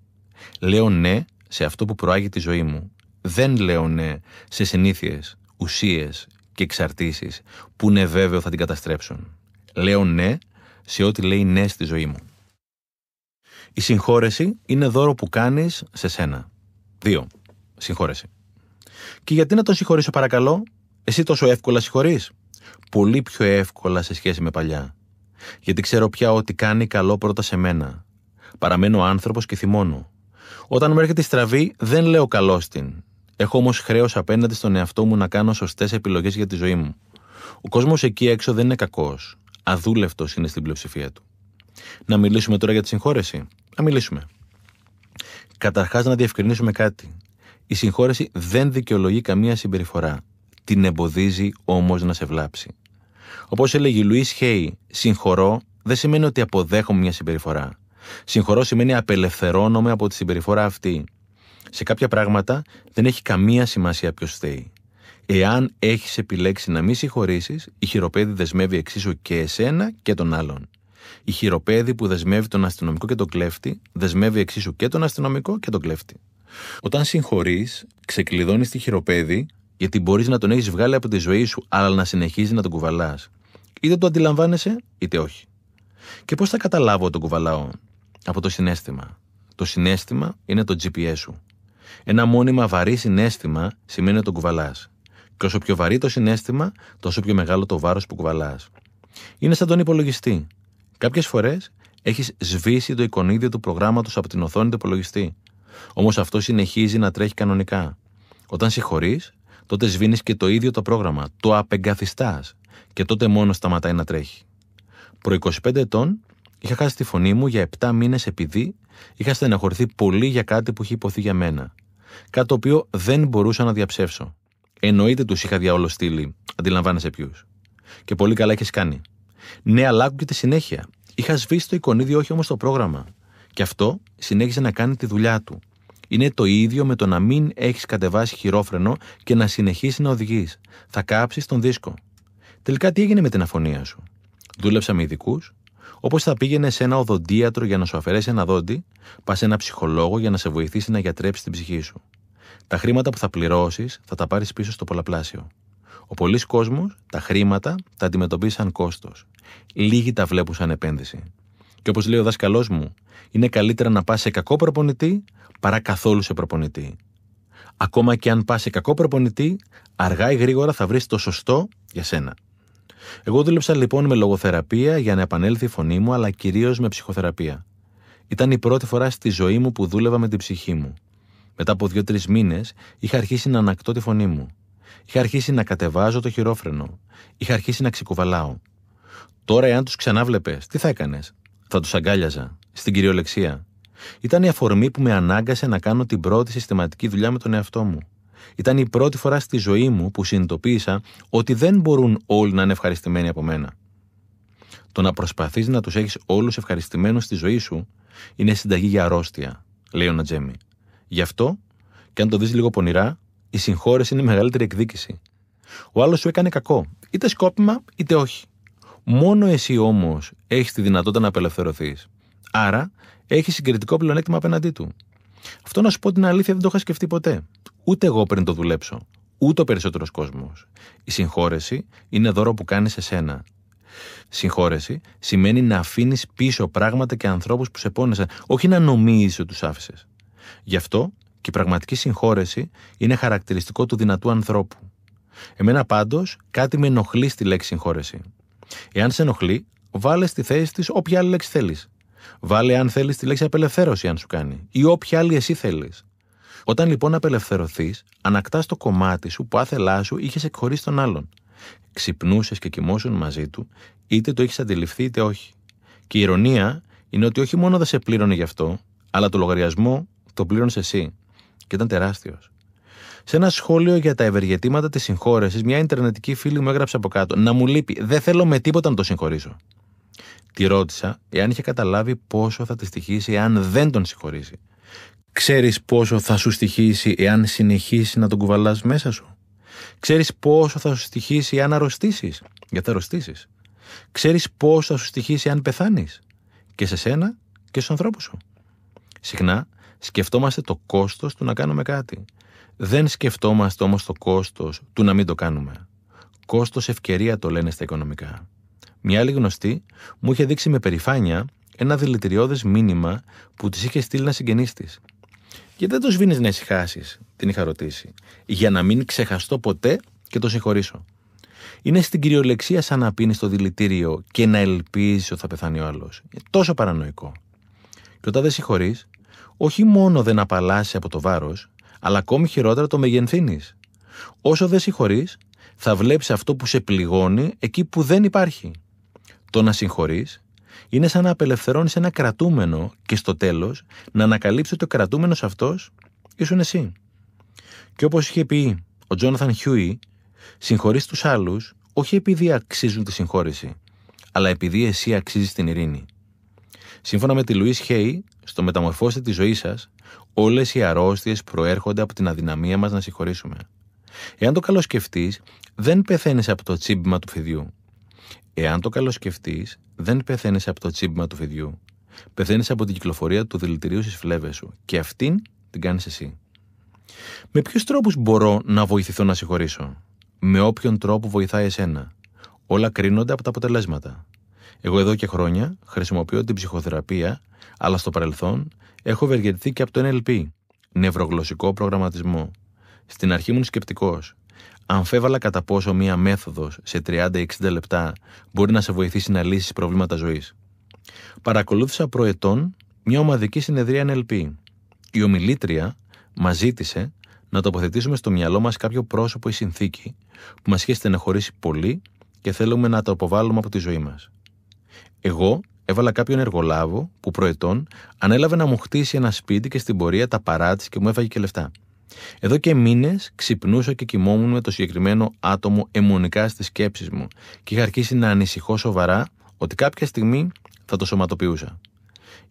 Λέω ναι σε αυτό που προάγει τη ζωή μου. Δεν λέω ναι σε συνήθειες, ουσίες και εξαρτήσεις που είναι βέβαιο θα την καταστρέψουν. Λέω ναι σε ό,τι λέει ναι στη ζωή μου. Η συγχώρεση είναι δώρο που κάνεις σε σένα. 2. Συγχώρεση. Και γιατί να τον συγχωρήσω, παρακαλώ? Εσύ τόσο εύκολα συγχωρείς? Πολύ πιο εύκολα σε σχέση με παλιά. Γιατί ξέρω πια ότι κάνει καλό πρώτα σε μένα. Παραμένω άνθρωπος και θυμώνω. Όταν μου έρχεται η στραβή, δεν λέω καλώς την. Έχω όμως χρέος απέναντι στον εαυτό μου να κάνω σωστές επιλογές για τη ζωή μου. Ο κόσμος εκεί έξω δεν είναι κακός. Αδούλευτος είναι στην πλειοψηφία του. Να μιλήσουμε τώρα για τη συγχώρεση? Να μιλήσουμε. Καταρχάς, να διευκρινίσουμε κάτι. Η συγχώρεση δεν δικαιολογεί καμία συμπεριφορά. Την εμποδίζει όμως να σε βλάψει. Όπως έλεγε η Λουίζ Χέι, συγχωρώ δεν σημαίνει ότι αποδέχομαι μια συμπεριφορά. Συγχωρώ σημαίνει απελευθερώνομαι από τη συμπεριφορά αυτή. Σε κάποια πράγματα δεν έχει καμία σημασία ποιος θέλει. Εάν έχεις επιλέξει να μη συγχωρήσεις, η χειροπέδη δεσμεύει εξίσου και εσένα και τον άλλον. Η χειροπέδη που δεσμεύει τον αστυνομικό και τον κλέφτη, δεσμεύει εξίσου και τον αστυνομικό και τον κλέφτη. Όταν συγχωρείς, ξεκλειδώνεις τη χειροπέδη, γιατί μπορείς να τον έχεις βγάλει από τη ζωή σου, αλλά να συνεχίζει να τον κουβαλάς. Είτε το αντιλαμβάνεσαι, είτε όχι. Και πώς θα καταλάβω ότι τον κουβαλάω? Από το συναίσθημα. Το συναίσθημα είναι το GPS σου. Ένα μόνιμα βαρύ συναίσθημα σημαίνει ότι τον κουβαλάς. Και όσο πιο βαρύ το συναίσθημα, τόσο πιο μεγάλο το βάρος που κουβαλάς. Είναι σαν τον υπολογιστή. Κάποιες φορές έχεις σβήσει το εικονίδιο του προγράμματος από την οθόνη του υπολογιστή. Όμως αυτό συνεχίζει να τρέχει κανονικά. Όταν συγχωρείς, τότε σβήνεις και το ίδιο το πρόγραμμα, το απεγκαθιστάς και τότε μόνο σταματάει να τρέχει. Προ 25 ετών είχα χάσει τη φωνή μου για 7 μήνες επειδή είχα στεναχωρηθεί πολύ για κάτι που είχε υποθεί για μένα. Κάτι το οποίο δεν μπορούσα να διαψεύσω. Εννοείται τους είχα διαολοστείλει, αντιλαμβάνεσαι ποιους. Και πολύ καλά έχεις κάνει. Ναι, αλλά άκου και τη συνέχεια. Είχα σβήσει το εικονίδιο, όχι όμως το πρόγραμμα. Και αυτό συνέχισε να κάνει τη δουλειά του. Είναι το ίδιο με το να μην έχεις κατεβάσει χειρόφρενο και να συνεχίσεις να οδηγείς. Θα κάψεις τον δίσκο. Τελικά τι έγινε με την αφωνία σου? Δούλεψα με ειδικούς. Όπως θα πήγαινε σε ένα οδοντίατρο για να σου αφαιρέσει ένα δόντι, πας σε ένα ψυχολόγο για να σε βοηθήσει να γιατρέψεις την ψυχή σου. Τα χρήματα που θα πληρώσεις θα τα πάρεις πίσω στο πολλαπλάσιο. Ο πολύς κόσμος τα χρήματα τα αντιμετωπίζει σαν κόστος. Λίγοι τα βλέπουν σαν επένδυση. Και όπως λέει ο δάσκαλός μου, είναι καλύτερα να πας σε κακό προπονητή παρά καθόλου σε προπονητή. Ακόμα και αν πας σε κακό προπονητή, αργά ή γρήγορα θα βρεις το σωστό για σένα. Εγώ δούλεψα λοιπόν με λογοθεραπεία για να επανέλθει η φωνή μου, αλλά κυρίως με ψυχοθεραπεία. Ήταν η πρώτη φορά στη ζωή μου που δούλευα με την ψυχή μου. Μετά από 2-3 μήνες είχα αρχίσει να ανακτώ τη φωνή μου. Είχα αρχίσει να κατεβάζω το χειρόφρενο. Είχα αρχίσει να ξεκουβαλάω. Τώρα, εάν τους ξανάβλεπες, τι θα έκανες? Θα τους αγκάλιαζα, στην κυριολεξία. Ήταν η αφορμή που με ανάγκασε να κάνω την πρώτη συστηματική δουλειά με τον εαυτό μου. Ήταν η πρώτη φορά στη ζωή μου που συνειδητοποίησα ότι δεν μπορούν όλοι να είναι ευχαριστημένοι από μένα. Το να προσπαθείς να τους έχεις όλους ευχαριστημένους στη ζωή σου είναι συνταγή για αρρώστια, λέει ο Νατζέμι. Γι' αυτό, και αν το δεις λίγο πονηρά, η συγχώρεση είναι η μεγαλύτερη εκδίκηση. Ο άλλος σου έκανε κακό, είτε σκόπιμα είτε όχι. Μόνο εσύ όμως έχεις τη δυνατότητα να απελευθερωθείς. Άρα, έχεις συγκριτικό πλεονέκτημα απέναντί του. Αυτό, να σου πω την αλήθεια, δεν το είχα σκεφτεί ποτέ. Ούτε εγώ πριν το δουλέψω, ούτε ο περισσότερος κόσμος. Η συγχώρεση είναι δώρο που κάνεις εσένα. Συγχώρεση σημαίνει να αφήνεις πίσω πράγματα και ανθρώπους που σε πόνεσαν, όχι να νομίζεις ότι τους άφησες. Γι' αυτό και η πραγματική συγχώρεση είναι χαρακτηριστικό του δυνατού ανθρώπου. Εμένα πάντως κάτι με ενοχλεί στη λέξη συγχώρεση. Εάν σε ενοχλεί, βάλε στη θέση της όποια άλλη λέξη θέλεις. Βάλε, αν θέλεις, τη λέξη απελευθέρωση, αν σου κάνει, ή όποια άλλη εσύ θέλεις. Όταν λοιπόν απελευθερωθείς, ανακτάς το κομμάτι σου που άθελά σου είχες εκχωρήσει τον άλλον. Ξυπνούσες και κοιμόσουν μαζί του, είτε το έχεις αντιληφθεί είτε όχι. Και η ειρωνία είναι ότι όχι μόνο δεν σε πλήρωνε γι' αυτό, αλλά το λογαριασμό το πλήρωνες εσύ. Και ήταν τεράστιος. Σε ένα σχόλιο για τα ευεργετήματα της συγχώρεσης, μια ιντερνετική φίλη μου έγραψε από κάτω: να μου λείπει, δεν θέλω με τίποτα να το συγχωρήσω. Τη ρώτησα εάν είχε καταλάβει πόσο θα τη στοιχήσει εάν δεν τον συγχωρήσει. Ξέρεις πόσο θα σου στοιχήσει εάν συνεχίσει να τον κουβαλάς μέσα σου? Ξέρεις πόσο θα σου στοιχήσει εάν αρρωστήσεις? Γιατί θα αρρωστήσεις. Ξέρεις πόσο θα σου στοιχήσει εάν πεθάνεις? Και σε σένα και στους ανθρώπους σου. Συχνά σκεφτόμαστε το κόστος του να κάνουμε κάτι. Δεν σκεφτόμαστε όμως το κόστος του να μην το κάνουμε. Κόστος ευκαιρία το λένε στα οικονομικά. Μια άλλη γνωστή μου είχε δείξει με περηφάνεια ένα δηλητηριώδες μήνυμα που της είχε στείλει ένα συγγενής της. «Γιατί δεν το σβήνεις να ησυχάσεις?» την είχα ρωτήσει. «Για να μην ξεχαστώ ποτέ και το συγχωρήσω». Είναι στην κυριολεξία σαν να πίνεις το δηλητήριο και να ελπίζεις ότι θα πεθάνει ο άλλος. Είναι τόσο παρανοϊκό. Και όταν δεν συγχωρείς, όχι μόνο δεν απαλλάσσεις από το βάρος, αλλά ακόμη χειρότερα το μεγενθύνεις. Όσο δεν συγχωρείς, θα βλέπεις αυτό που σε πληγώνει εκεί που δεν υπάρχει. Το να συγχωρείς είναι σαν να απελευθερώνεις ένα κρατούμενο και στο τέλος να ανακαλύψεις ότι ο κρατούμενος αυτός ήσουν εσύ. Και όπως είχε πει ο Τζόναθαν Χιουϊ, συγχωρείς τους άλλους όχι επειδή αξίζουν τη συγχώρεση, αλλά επειδή εσύ αξίζεις την ειρήνη. Σύμφωνα με τη Λουίζ Χέι, στο «Μεταμορφώστε τη ζωή σας», όλες οι αρρώστιες προέρχονται από την αδυναμία μας να συγχωρήσουμε. Εάν το καλοσκεφτείς, δεν πεθαίνεις από το τσίμπημα του φιδιού. Πεθαίνεις από την κυκλοφορία του δηλητηρίου στις φλέβες σου και αυτήν την κάνεις εσύ. Με ποιους τρόπους μπορώ να βοηθηθώ να συγχωρήσω? Με όποιον τρόπο βοηθάει εσένα. Όλα κρίνονται από τα αποτελέσματα. Εγώ εδώ και χρόνια χρησιμοποιώ την ψυχοθεραπεία, αλλά στο παρελθόν έχω ευεργετηθεί και από το NLP, νευρογλωσσικό προγραμματισμό. Στην αρχή ήμουν σκεπτικός. Αμφέβαλα κατά πόσο μία μέθοδος σε 30-60 λεπτά μπορεί να σε βοηθήσει να λύσεις προβλήματα ζωής. Παρακολούθησα προετών μια ομαδική συνεδρία NLP. Η ομιλήτρια μας ζήτησε να τοποθετήσουμε στο μυαλό μας κάποιο πρόσωπο ή συνθήκη που μας είχε στεναχωρήσει πολύ και θέλουμε να το αποβάλουμε από τη ζωή μας. Εγώ έβαλα κάποιον εργολάβο που προετών ανέλαβε να μου χτίσει ένα σπίτι και στην πορεία τα παράτησε και μου έφαγε και λεφτά. Εδώ και μήνες ξυπνούσα και κοιμόμουν με το συγκεκριμένο άτομο αιμονικά στις σκέψεις μου και είχα αρχίσει να ανησυχώ σοβαρά ότι κάποια στιγμή θα το σωματοποιούσα.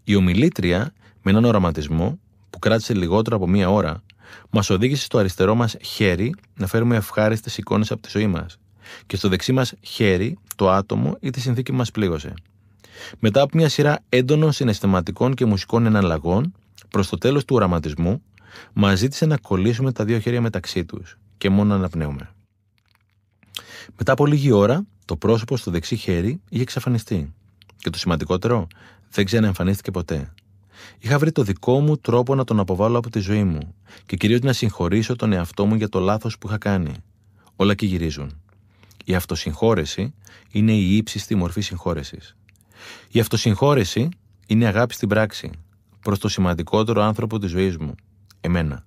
Η ομιλήτρια, με έναν οραματισμό που κράτησε λιγότερο από μία ώρα, μας οδήγησε στο αριστερό μας χέρι να φέρουμε ευχάριστες εικόνες από τη ζωή μας και στο δεξί μας χέρι το άτομο ή τη συνθήκη που μας πλήγωσε. Μετά από μια σειρά έντονων συναισθηματικών και μουσικών εναλλαγών, προς το τέλος του οραματισμού, μας ζήτησε να κολλήσουμε τα δύο χέρια μεταξύ τους και μόνο να αναπνέουμε. Μετά από λίγη ώρα, το πρόσωπο στο δεξί χέρι είχε εξαφανιστεί. Και το σημαντικότερο, δεν ξαναεμφανίστηκε ποτέ. Είχα βρει το δικό μου τρόπο να τον αποβάλω από τη ζωή μου και κυρίως να συγχωρήσω τον εαυτό μου για το λάθος που είχα κάνει. Όλα εκεί γυρίζουν. Η αυτοσυγχώρεση είναι η ύψιστη μορφή συγχώρεσης. Η αυτοσυγχώρεση είναι αγάπη στην πράξη προς το σημαντικότερο άνθρωπο της ζωής μου, εμένα.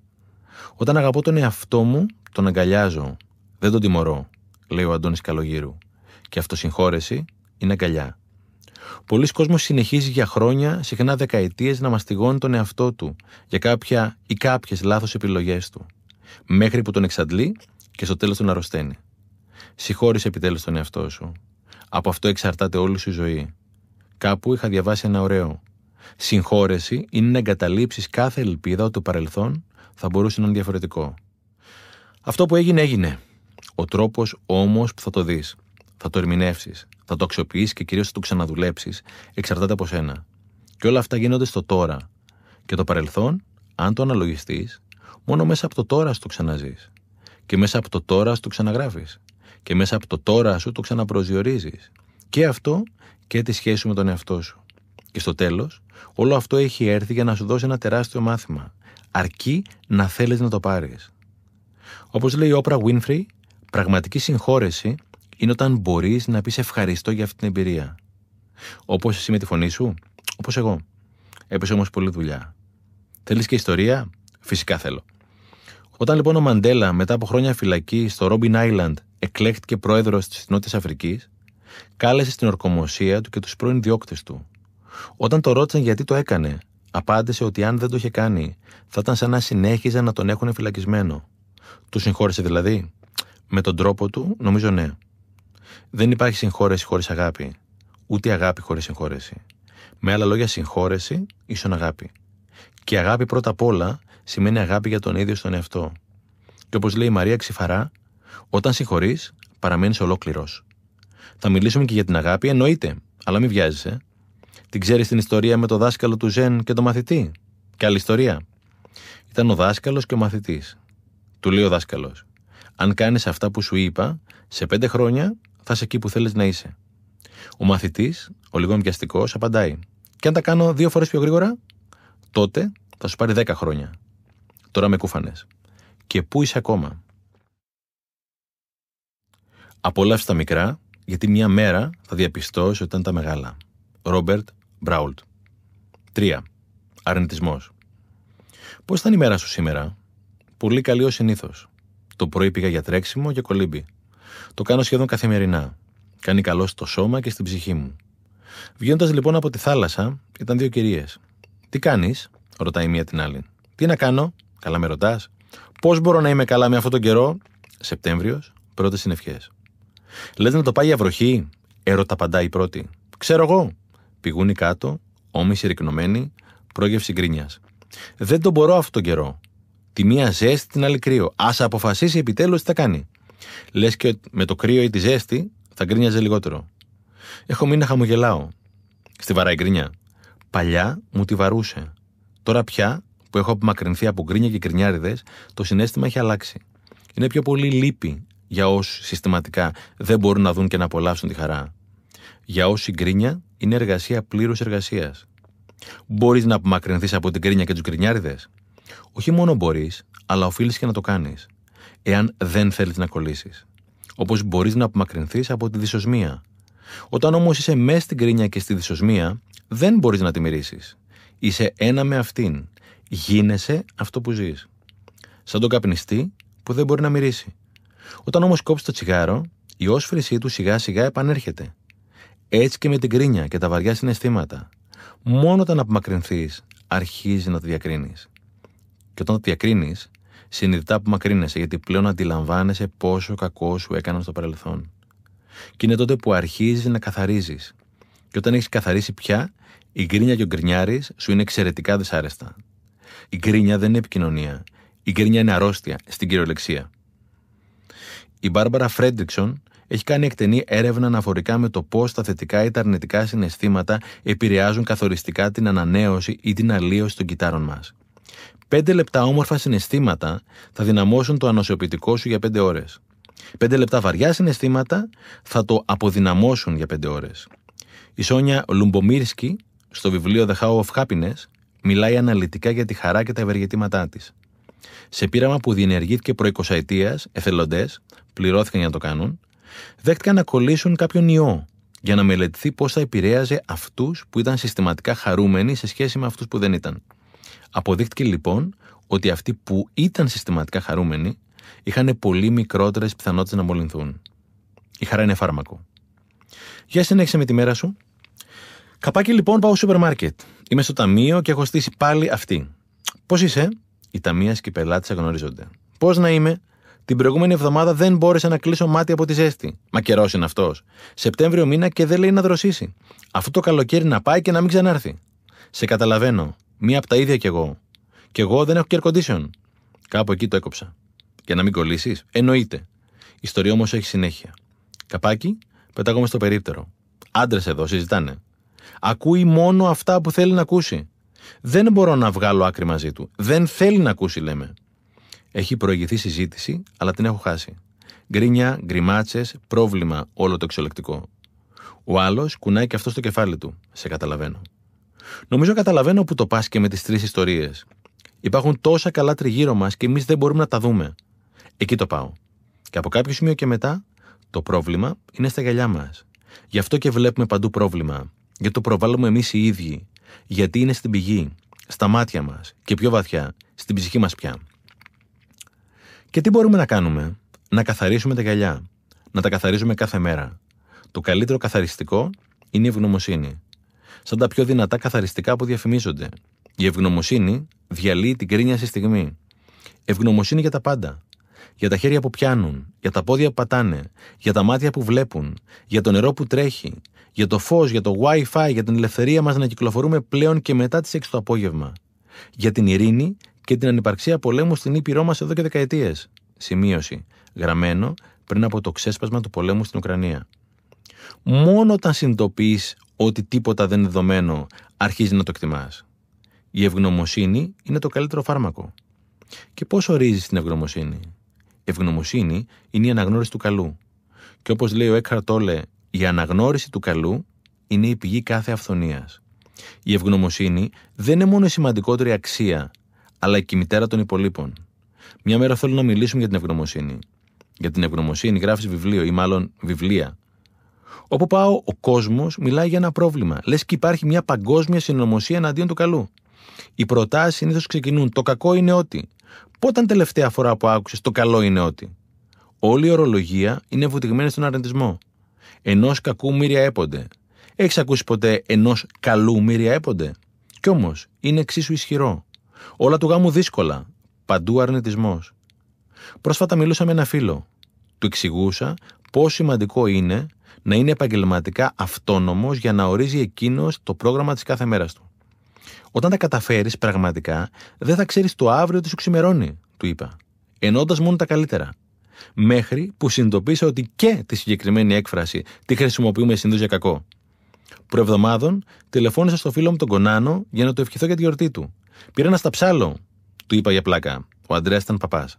Όταν αγαπώ τον εαυτό μου, τον αγκαλιάζω. Δεν τον τιμωρώ, λέει ο Αντώνης Καλογύρου. Και αυτοσυγχώρεση είναι αγκαλιά. Πολλοί κόσμος συνεχίζει για χρόνια, συχνά δεκαετίες, να μαστιγώνει τον εαυτό του για κάποια ή κάποιες λάθος επιλογές του, μέχρι που τον εξαντλεί και στο τέλος τον αρρωσταίνει. Συγχώρησε επιτέλους τον εαυτό σου. Από αυτό εξαρτάται όλη σου η ζωή. Κάπου είχα διαβάσει ένα ωραίο. Συγχώρεση είναι να εγκαταλείψεις κάθε ελπίδα ότι το παρελθόν θα μπορούσε να είναι διαφορετικό. Αυτό που έγινε, έγινε. Ο τρόπος όμως που θα το δεις, θα το ερμηνεύσεις, θα το αξιοποιήσεις και κυρίως θα το ξαναδουλέψεις, εξαρτάται από σένα. Και όλα αυτά γίνονται στο τώρα. Και το παρελθόν, αν το αναλογιστείς, μόνο μέσα από το τώρα σου το ξαναζείς. Και μέσα από το τώρα σου το ξαναγράφεις. Και μέσα από το τώρα σου το ξαναπροσδιορίζεις. Και αυτό και τη σχέση με τον εαυτό σου. Και στο τέλος, όλο αυτό έχει έρθει για να σου δώσει ένα τεράστιο μάθημα. Αρκεί να θέλεις να το πάρεις. Όπως λέει η Όπρα Γουίνφρι, πραγματική συγχώρεση είναι όταν μπορείς να πεις ευχαριστώ για αυτή την εμπειρία. Όπως εσύ με τη φωνή σου, όπως εγώ. Έπεσε όμως πολλή δουλειά. Θέλεις και ιστορία? Φυσικά θέλω. Όταν λοιπόν ο Μαντέλα μετά από χρόνια φυλακή στο Ρόμπιν Άιλαντ εκλέχτηκε πρόεδρος της Νότιας Αφρικής, κάλεσε στην ορκομοσία του και τους πρώην διώκτες του. Όταν το ρώτησαν γιατί το έκανε, απάντησε ότι αν δεν το είχε κάνει, θα ήταν σαν να συνέχιζαν να τον έχουν φυλακισμένο. Του συγχώρεσε δηλαδή? Με τον τρόπο του, νομίζω ναι. Δεν υπάρχει συγχώρεση χωρίς αγάπη, ούτε αγάπη χωρίς συγχώρεση. Με άλλα λόγια, συγχώρεση ίσον αγάπη. Και αγάπη πρώτα απ' όλα σημαίνει αγάπη για τον ίδιο στον εαυτό. Και όπως λέει η Μαρία Ξυφαρά, όταν συγχωρείς, παραμένεις ολόκληρος. Θα μιλήσουμε και για την αγάπη, εννοείται, αλλά μην βιάζεσαι. Την ξέρεις την ιστορία με το δάσκαλο του Ζεν και το μαθητή? Και άλλη ιστορία. Ήταν ο δάσκαλος και ο μαθητής. Του λέει ο δάσκαλος: αν κάνεις αυτά που σου είπα, σε 5 χρόνια θα είσαι εκεί που θέλεις να είσαι. Ο μαθητής, ο λίγο εμπιαστικός, απαντάει: και αν τα κάνω 2 φορές πιο γρήγορα, τότε θα σου πάρει 10 χρόνια. Τώρα με κούφανες. Και πού είσαι ακόμα? Απολαύσε τα μικρά, γιατί μια μέρα θα διαπιστώσει ότι ήταν τα μεγάλα. Ρόμπερτ Μπράουλτ. 3. Αρνητισμός. Πώς ήταν η μέρα σου σήμερα? Πολύ καλή ως συνήθως. Το πρωί πήγα για τρέξιμο και κολύμπι. Το κάνω σχεδόν καθημερινά. Κάνει καλό στο σώμα και στην ψυχή μου. Βγαίνοντας λοιπόν από τη θάλασσα, ήταν 2 κυρίες. Τι κάνεις? Ρωτάει μία την άλλη. Τι να κάνω? Καλά με ρωτάς? Πώς μπορώ να είμαι καλά με αυτόν τον καιρό? Σεπτέμβριος, πρώτες συνευχές. Λέτε να το πάει για βροχή? Ερωταπαντά η πρώτη. Ξέρω εγώ. Πηγούνι κάτω, όμιση ρυκνωμένη, πρόγευση γκρίνιας. Δεν τον μπορώ αυτόν τον καιρό. Τη μία ζέστη, την άλλη κρύο. Ας αποφασίσει επιτέλους τι θα κάνει. Λες και με το κρύο ή τη ζέστη θα γκρίνιαζε λιγότερο. Έχω μείνει να χαμογελάω. Στη βαράει γκρίνια. Παλιά μου τη βαρούσε. Τώρα πια που έχω απομακρυνθεί από γκρίνια και γκρινιάριδες, το συναίσθημα έχει αλλάξει. Είναι πιο πολύ λύπη για όσοι συστηματικά δεν μπορούν να δουν και να απολαύσουν τη χαρά. Για όσοι γκρίνια είναι εργασία πλήρους εργασίας. Μπορείς να απομακρυνθείς από την γκρίνια και τους γκρινιάριδες? Όχι μόνο μπορείς, αλλά οφείλεις και να το κάνεις. Εάν δεν θέλεις να κολλήσεις. Όπως μπορείς να απομακρυνθείς από τη δυσοσμία. Όταν όμως είσαι μέσα στην γκρίνια και στη δυσοσμία, δεν μπορείς να τη μυρίσεις. Είσαι ένα με αυτήν. Γίνεσαι αυτό που ζεις. Σαν τον καπνιστή που δεν μπορεί να μυρίσει. Όταν όμως κόψει το τσιγάρο, η όσφρησή του σιγά σιγά επανέρχεται. Έτσι και με την γκρίνια και τα βαριά συναισθήματα. Μόνο όταν απομακρυνθείς, αρχίζει να τη διακρίνεις. Και όταν τη διακρίνεις, συνειδητά απομακρύνεσαι, γιατί πλέον αντιλαμβάνεσαι πόσο κακό σου έκαναν στο παρελθόν. Και είναι τότε που αρχίζει να καθαρίζεις. Και όταν έχεις καθαρίσει πια, η γκρίνια και ο γκρινιάρης σου είναι εξαιρετικά δυσάρεστα. Η γκρίνια δεν είναι επικοινωνία. Η γκρίνια είναι αρρώστια, στην κυριολεξία. Η Μπάρμπαρα Φρέντριξον έχει κάνει εκτενή έρευνα αναφορικά με το πώς τα θετικά ή τα αρνητικά συναισθήματα επηρεάζουν καθοριστικά την ανανέωση ή την αλλίωση των κυττάρων μας. 5 λεπτά όμορφα συναισθήματα θα δυναμώσουν το ανοσιοποιητικό σου για 5 ώρες. 5 λεπτά βαριά συναισθήματα θα το αποδυναμώσουν για 5 ώρες. Η Σόνια Λουμπομίρσκι, στο βιβλίο The How of Happiness, μιλάει αναλυτικά για τη χαρά και τα ευεργετήματά της. Σε πείραμα που διενεργήθηκε προ 20 ετίας, εθελοντές, πληρώθηκαν για να το κάνουν, δέχτηκαν να κολλήσουν κάποιον ιό για να μελετηθεί πώς θα επηρέαζε αυτούς που ήταν συστηματικά χαρούμενοι σε σχέση με αυτούς που δεν ήταν. Αποδείχτηκε λοιπόν ότι αυτοί που ήταν συστηματικά χαρούμενοι είχαν πολύ μικρότερες πιθανότητες να μολυνθούν. Η χαρά είναι φάρμακο. Για συνέχισε με τη μέρα σου. Καπάκι λοιπόν, πάω στο σούπερ μάρκετ. Είμαι στο ταμείο και έχω στήσει πάλι αυτή. Πώς είσαι? Η ταμείας και οι πελάτες αγνωρίζονται. Πώς να είμαι? Την προηγούμενη εβδομάδα δεν μπόρεσα να κλείσω μάτι από τη ζέστη. Μα καιρός είναι αυτός. Σεπτέμβριο μήνα και δεν λέει να δροσίσει. Αυτό το καλοκαίρι να πάει και να μην ξανάρθει. Σε καταλαβαίνω. Μία από τα ίδια κι εγώ. Κι εγώ δεν έχω air condition. Κάπου εκεί το έκοψα. Για να μην κολλήσεις, εννοείται. Η ιστορία όμως έχει συνέχεια. Καπάκι, πετάγομαι στο περίπτερο. Άντρες εδώ συζητάνε. Ακούει μόνο αυτά που θέλει να ακούσει. Δεν μπορώ να βγάλω άκρη μαζί του. Δεν θέλει να ακούσει, λέμε. Έχει προηγηθεί συζήτηση, αλλά την έχω χάσει. Γκρίνια, γκριμάτσες, πρόβλημα, όλο το εξολεκτικό. Ο άλλος κουνάει και αυτό στο κεφάλι του. Σε καταλαβαίνω. Νομίζω καταλαβαίνω που το πας και με τις 3 ιστορίες. Υπάρχουν τόσα καλά τριγύρω μας και εμείς δεν μπορούμε να τα δούμε. Εκεί το πάω. Και από κάποιο σημείο και μετά, το πρόβλημα είναι στα γυαλιά μας. Γι' αυτό και βλέπουμε παντού πρόβλημα. Γιατί το προβάλλουμε εμείς οι ίδιοι. Γιατί είναι στην πηγή, στα μάτια μας και πιο βαθιά, στην ψυχή μας πια. Και τι μπορούμε να κάνουμε? Να καθαρίσουμε τα γυαλιά. Να τα καθαρίζουμε κάθε μέρα. Το καλύτερο καθαριστικό είναι η ευγνωμοσύνη. Σαν τα πιο δυνατά καθαριστικά που διαφημίζονται. Η ευγνωμοσύνη διαλύει την κρίνια στη στιγμή. Ευγνωμοσύνη για τα πάντα. Για τα χέρια που πιάνουν, για τα πόδια που πατάνε, για τα μάτια που βλέπουν, για το νερό που τρέχει, για το φως, για το Wi-Fi, για την ελευθερία μας να κυκλοφορούμε πλέον και μετά τις 6 το απόγευμα. Για την ειρήνη και την ανυπαρξία πολέμου στην ήπειρό μας εδώ και δεκαετίες. Σημείωση. Γραμμένο πριν από το ξέσπασμα του πολέμου στην Ουκρανία. Μόνο όταν συνειδητοποιείς ότι τίποτα δεν είναι δεδομένο, αρχίζει να το εκτιμάς. Η ευγνωμοσύνη είναι το καλύτερο φάρμακο. Και πώς ορίζεις την ευγνωμοσύνη? Ευγνωμοσύνη είναι η αναγνώριση του καλού. Και όπως λέει ο Έκχαρτ Τόλε, η αναγνώριση του καλού είναι η πηγή κάθε αυθονίας. Η ευγνωμοσύνη δεν είναι μόνο η σημαντικότερη αξία, αλλά και η μητέρα των υπολείπων. Μια μέρα θέλω να μιλήσουμε για την ευγνωμοσύνη. Για την ευγνωμοσύνη γράφεις βιβλίο ή μάλλον βιβλία. Όπου πάω, ο κόσμος μιλάει για ένα πρόβλημα. Λες και υπάρχει μια παγκόσμια συνωμοσία εναντίον του καλού. Οι προτάσεις συνήθως ξεκινούν. Το κακό είναι ότι. Πότε ήταν τελευταία φορά που άκουσες το καλό είναι ότι? Όλη η ορολογία είναι βουτυγμένη στον αρνητισμό. Ενός κακού μύρια έπονται. Έχεις ακούσει ποτέ ενός καλού μύρια έπονται? Κι όμως είναι εξίσου ισχυρό. Όλα του γάμου δύσκολα. παντού αρνητισμός. Πρόσφατα μιλούσα με ένα φίλο. Του εξηγούσα πόσο σημαντικό είναι να είναι επαγγελματικά αυτόνομος για να ορίζει εκείνος το πρόγραμμα της κάθε μέρας του. Όταν τα καταφέρεις πραγματικά, δεν θα ξέρεις το αύριο τι σου ξημερώνει, του είπα, ενώντας μόνο τα καλύτερα. Μέχρι που συνειδητοποίησα ότι και τη συγκεκριμένη έκφραση τη χρησιμοποιούμε συνήθως για κακό. Προεβδομάδων, τηλεφώνησα στο φίλο μου τον Κωνάνο για να του ευχηθώ για τη γιορτή του. Πήρα ένα σταψάλο, του είπα για πλάκα. Ο Αντρέας ήταν παπάς.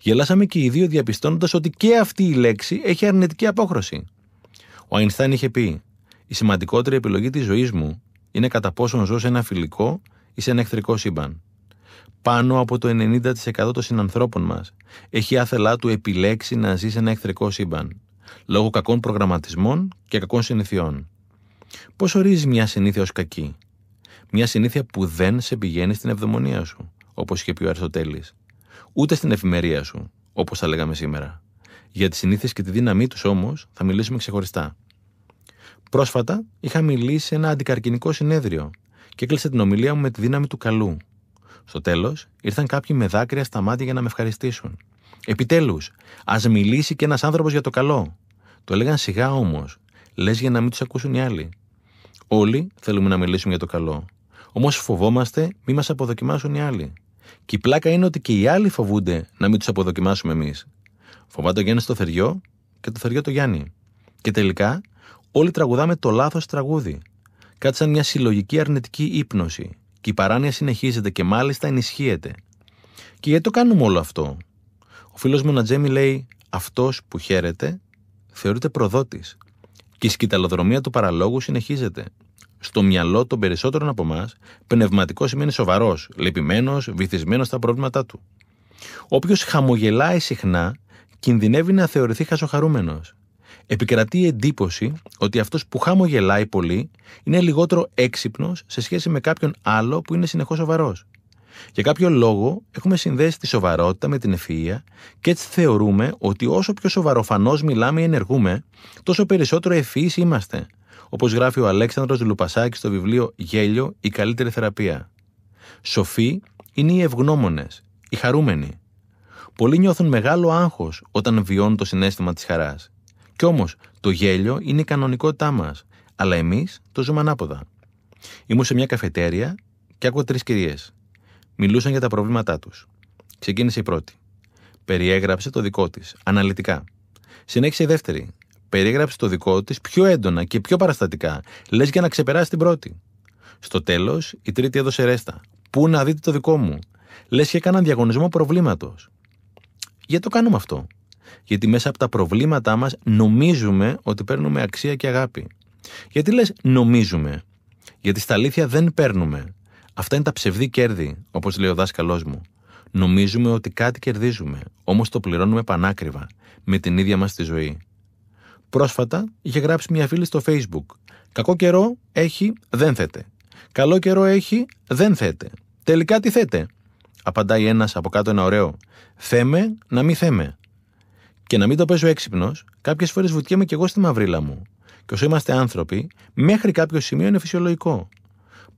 Γελάσαμε και οι δύο διαπιστώνοντας ότι και αυτή η λέξη έχει αρνητική απόχρωση. Ο Αϊνστάιν είχε πει: «Η σημαντικότερη επιλογή της ζωής μου είναι κατά πόσον ζω σε ένα φιλικό ή σε ένα εχθρικό σύμπαν». Πάνω από το 90% των συνανθρώπων μας έχει άθελά του επιλέξει να ζει σε ένα εχθρικό σύμπαν, λόγω κακών προγραμματισμών και κακών συνηθιών. Πώς ορίζει μια συνήθεια ως κακή? Μια συνήθεια που δεν σε πηγαίνει στην ευδαιμονία σου, όπως είχε πει ο Αριστοτέλης, ούτε στην εφημερία σου, όπως θα λέγαμε σήμερα. Για τις συνήθειες και τη δύναμή τους όμως θα μιλήσουμε ξεχωριστά. Πρόσφατα είχα μιλήσει σε ένα αντικαρκυνικό συνέδριο και έκλεισα την ομιλία μου με τη δύναμη του καλού. Στο τέλος, ήρθαν κάποιοι με δάκρυα στα μάτια για να με ευχαριστήσουν. Επιτέλους, ας μιλήσει και ένας άνθρωπος για το καλό. Το έλεγαν σιγά όμως, λες για να μην τους ακούσουν οι άλλοι. Όλοι θέλουμε να μιλήσουμε για το καλό. Όμως φοβόμαστε μη μας αποδοκιμάσουν οι άλλοι. Και η πλάκα είναι ότι και οι άλλοι φοβούνται να μην τους αποδοκιμάσουμε εμείς. Φοβάται ο Γιάννης το θεριό και το θεριό το Γιάννη. Και τελικά, όλοι τραγουδάμε το λάθος τραγούδι. Κάτι σαν μια συλλογική αρνητική ύπνωση. Και η παράνοια συνεχίζεται και μάλιστα ενισχύεται. Και γιατί το κάνουμε όλο αυτό? Ο φίλος μου Νατζέμι λέει: «Αυτός που χαίρεται θεωρείται προδότης». Και η σκυταλοδρομία του παραλόγου συνεχίζεται. Στο μυαλό των περισσότερων από εμάς, πνευματικό σημαίνει σοβαρός, λυπημένος, βυθισμένος στα προβλήματά του. Όποιος χαμογελάει συχνά, κινδυνεύει να θεωρηθεί χασοχαρούμενος. Επικρατεί η εντύπωση ότι αυτός που χαμογελάει πολύ είναι λιγότερο έξυπνος σε σχέση με κάποιον άλλο που είναι συνεχώς σοβαρός. Για κάποιο λόγο έχουμε συνδέσει τη σοβαρότητα με την ευφυΐα και έτσι θεωρούμε ότι όσο πιο σοβαροφανώς μιλάμε ή ενεργούμε, τόσο περισσότερο ευφυείς είμαστε, όπως γράφει ο Αλέξανδρος Λουπασάκης στο βιβλίο «Γέλιο, η καλύτερη θεραπεία». Σοφοί είναι οι ευγνώμονες, οι χαρούμενοι. Πολλοί νιώθουν μεγάλο άγχος όταν βιώνουν το συναίσθημα της χαράς. Κι όμως το γέλιο είναι η κανονικότητά μας, αλλά εμείς το ζούμε ανάποδα. Ήμουν σε μια καφετέρια και άκουγα τρεις κυρίες. Μιλούσαν για τα προβλήματά τους. Ξεκίνησε η πρώτη. Περιέγραψε το δικό της, αναλυτικά. Συνέχισε η δεύτερη. Περιέγραψε το δικό της πιο έντονα και πιο παραστατικά, λες για να ξεπεράσει την πρώτη. Στο τέλος, η τρίτη έδωσε ρέστα. Πού να δείτε το δικό μου? Λες και έκαναν διαγωνισμό προβλήματος. Γιατί το κάνουμε αυτό? Γιατί μέσα από τα προβλήματά μας νομίζουμε ότι παίρνουμε αξία και αγάπη. Γιατί λες νομίζουμε? Γιατί στα αλήθεια δεν παίρνουμε. Αυτά είναι τα ψευδή κέρδη, όπως λέει ο δάσκαλός μου. Νομίζουμε ότι κάτι κερδίζουμε, όμως το πληρώνουμε πανάκριβα, με την ίδια μας τη ζωή. Πρόσφατα είχε γράψει μια φίλη στο Facebook. Κακό καιρό έχει, δεν θέτε. Καλό καιρό έχει, δεν θέτε. Τελικά τι θέτε? Απαντάει ένας από κάτω ένα ωραίο. Θέμε να μην θέμε. Και να μην το παίζω έξυπνος, κάποιες φορές βουτιέμαι κι εγώ στη μαυρίλα μου. Και όσο είμαστε άνθρωποι, μέχρι κάποιο σημείο είναι φυσιολογικό.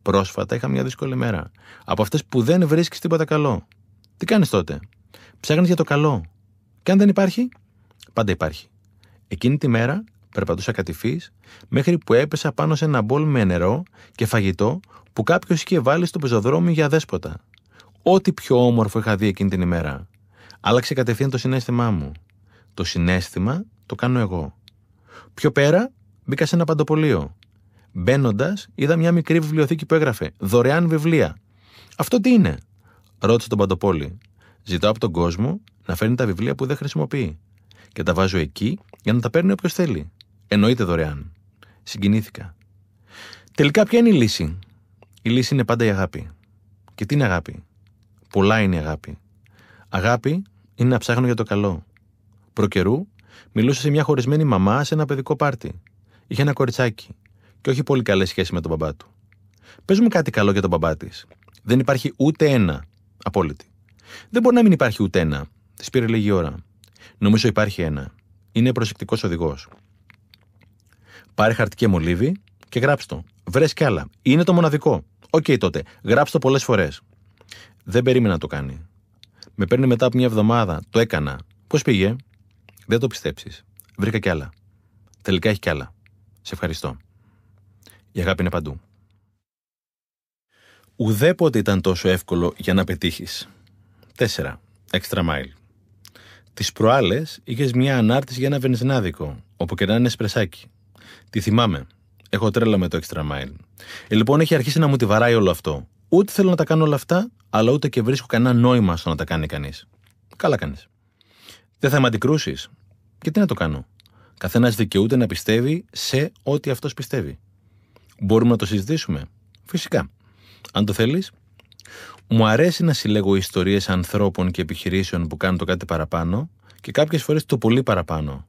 Πρόσφατα είχα μια δύσκολη μέρα. Από αυτές που δεν βρίσκεις τίποτα καλό. Τι κάνεις τότε? Ψάχνεις για το καλό. Και αν δεν υπάρχει, πάντα υπάρχει. Εκείνη τη μέρα περπατούσα κατηφής, μέχρι που έπεσα πάνω σε ένα μπολ με νερό και φαγητό που κάποιος είχε βάλει στο πεζοδρόμιο για δέσποτα. Ό,τι πιο όμορφο είχα δει εκείνη την ημέρα. Άλλαξε κατευθείαν το συναίσθημά μου. Το συναίσθημα το κάνω εγώ. Πιο πέρα μπήκα σε ένα παντοπολείο. Μπαίνοντας, είδα μια μικρή βιβλιοθήκη που έγραφε «Δωρεάν βιβλία». «Αυτό τι είναι?» ρώτησε τον παντοπόλη. «Ζητάω από τον κόσμο να φέρνει τα βιβλία που δεν χρησιμοποιεί και τα βάζω εκεί για να τα παίρνει όποιος θέλει. Εννοείται δωρεάν». Συγκινήθηκα. Τελικά ποια είναι η λύση? Η λύση είναι πάντα η αγάπη. Και τι είναι αγάπη? Πολλά είναι η αγάπη. Αγάπη είναι να ψάχνω για το καλό. Προκαιρού, μιλούσα σε μια χωρισμένη μαμά σε ένα παιδικό πάρτι. Είχε ένα κοριτσάκι και όχι πολύ καλές σχέσεις με τον μπαμπά του. Πες μου κάτι καλό για τον μπαμπά της. Δεν υπάρχει ούτε ένα. Απόλυτη. Δεν μπορεί να μην υπάρχει ούτε ένα. Της πήρε λίγη ώρα. Νομίζω υπάρχει ένα. Είναι προσεκτικός οδηγός. Πάρε χαρτί και μολύβι και γράψ' το. Βρες κι άλλα. Είναι το μοναδικό. Οκ τότε. Γράψ' το πολλές φορές. Δεν περίμενα να το κάνει. Με παίρνει μετά από μια εβδομάδα. Το έκανα. Πώς πήγε? Δεν το πιστέψεις. Βρήκα κι άλλα. Τελικά έχει κι άλλα. Σε ευχαριστώ. Η αγάπη είναι παντού. Ουδέποτε ήταν τόσο εύκολο για να πετύχεις. 4. Extra mile. Τις προάλλες είχες μια ανάρτηση για ένα βενζινάδικο, όπου και να είναι σπρεσάκι. Τη θυμάμαι. Έχω τρέλα με το extra mile. Λοιπόν, έχει αρχίσει να μου τη βαράει όλο αυτό. Ούτε θέλω να τα κάνω όλα αυτά, αλλά ούτε και βρίσκω κανένα νόημα στο να τα κάνει κανείς. Καλά κάνεις. Δεν θα με αντικρούσεις. Και τι να το κάνω. Καθένας δικαιούται να πιστεύει σε ό,τι αυτός πιστεύει. Μπορούμε να το συζητήσουμε. Φυσικά. Αν το θέλεις. Μου αρέσει να συλλέγω ιστορίες ανθρώπων και επιχειρήσεων που κάνουν το κάτι παραπάνω και κάποιες φορές το πολύ παραπάνω.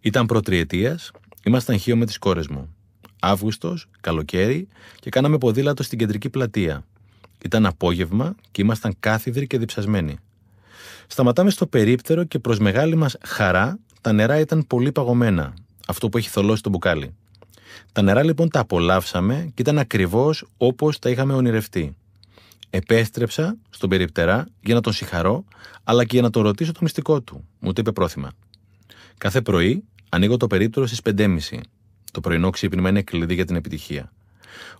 Ήταν προτριετίας, ήμασταν Χίο με τις κόρες μου. Αύγουστος, καλοκαίρι και κάναμε ποδήλατο στην κεντρική πλατεία. Ήταν απόγευμα και ήμασταν κάθιδροι και διψασμένοι. Σταματάμε στο περίπτερο και προς μεγάλη μας χαρά τα νερά ήταν πολύ παγωμένα, αυτό που έχει θολώσει το μπουκάλι. Τα νερά λοιπόν τα απολαύσαμε και ήταν ακριβώς όπως τα είχαμε ονειρευτεί. Επέστρεψα στον περιπτερά για να τον συγχαρώ, αλλά και για να τον ρωτήσω το μυστικό του. Μου το είπε πρόθυμα. Κάθε πρωί ανοίγω το περίπτερο στις 5:30. Το πρωινό ξύπνημα είναι κλειδί για την επιτυχία.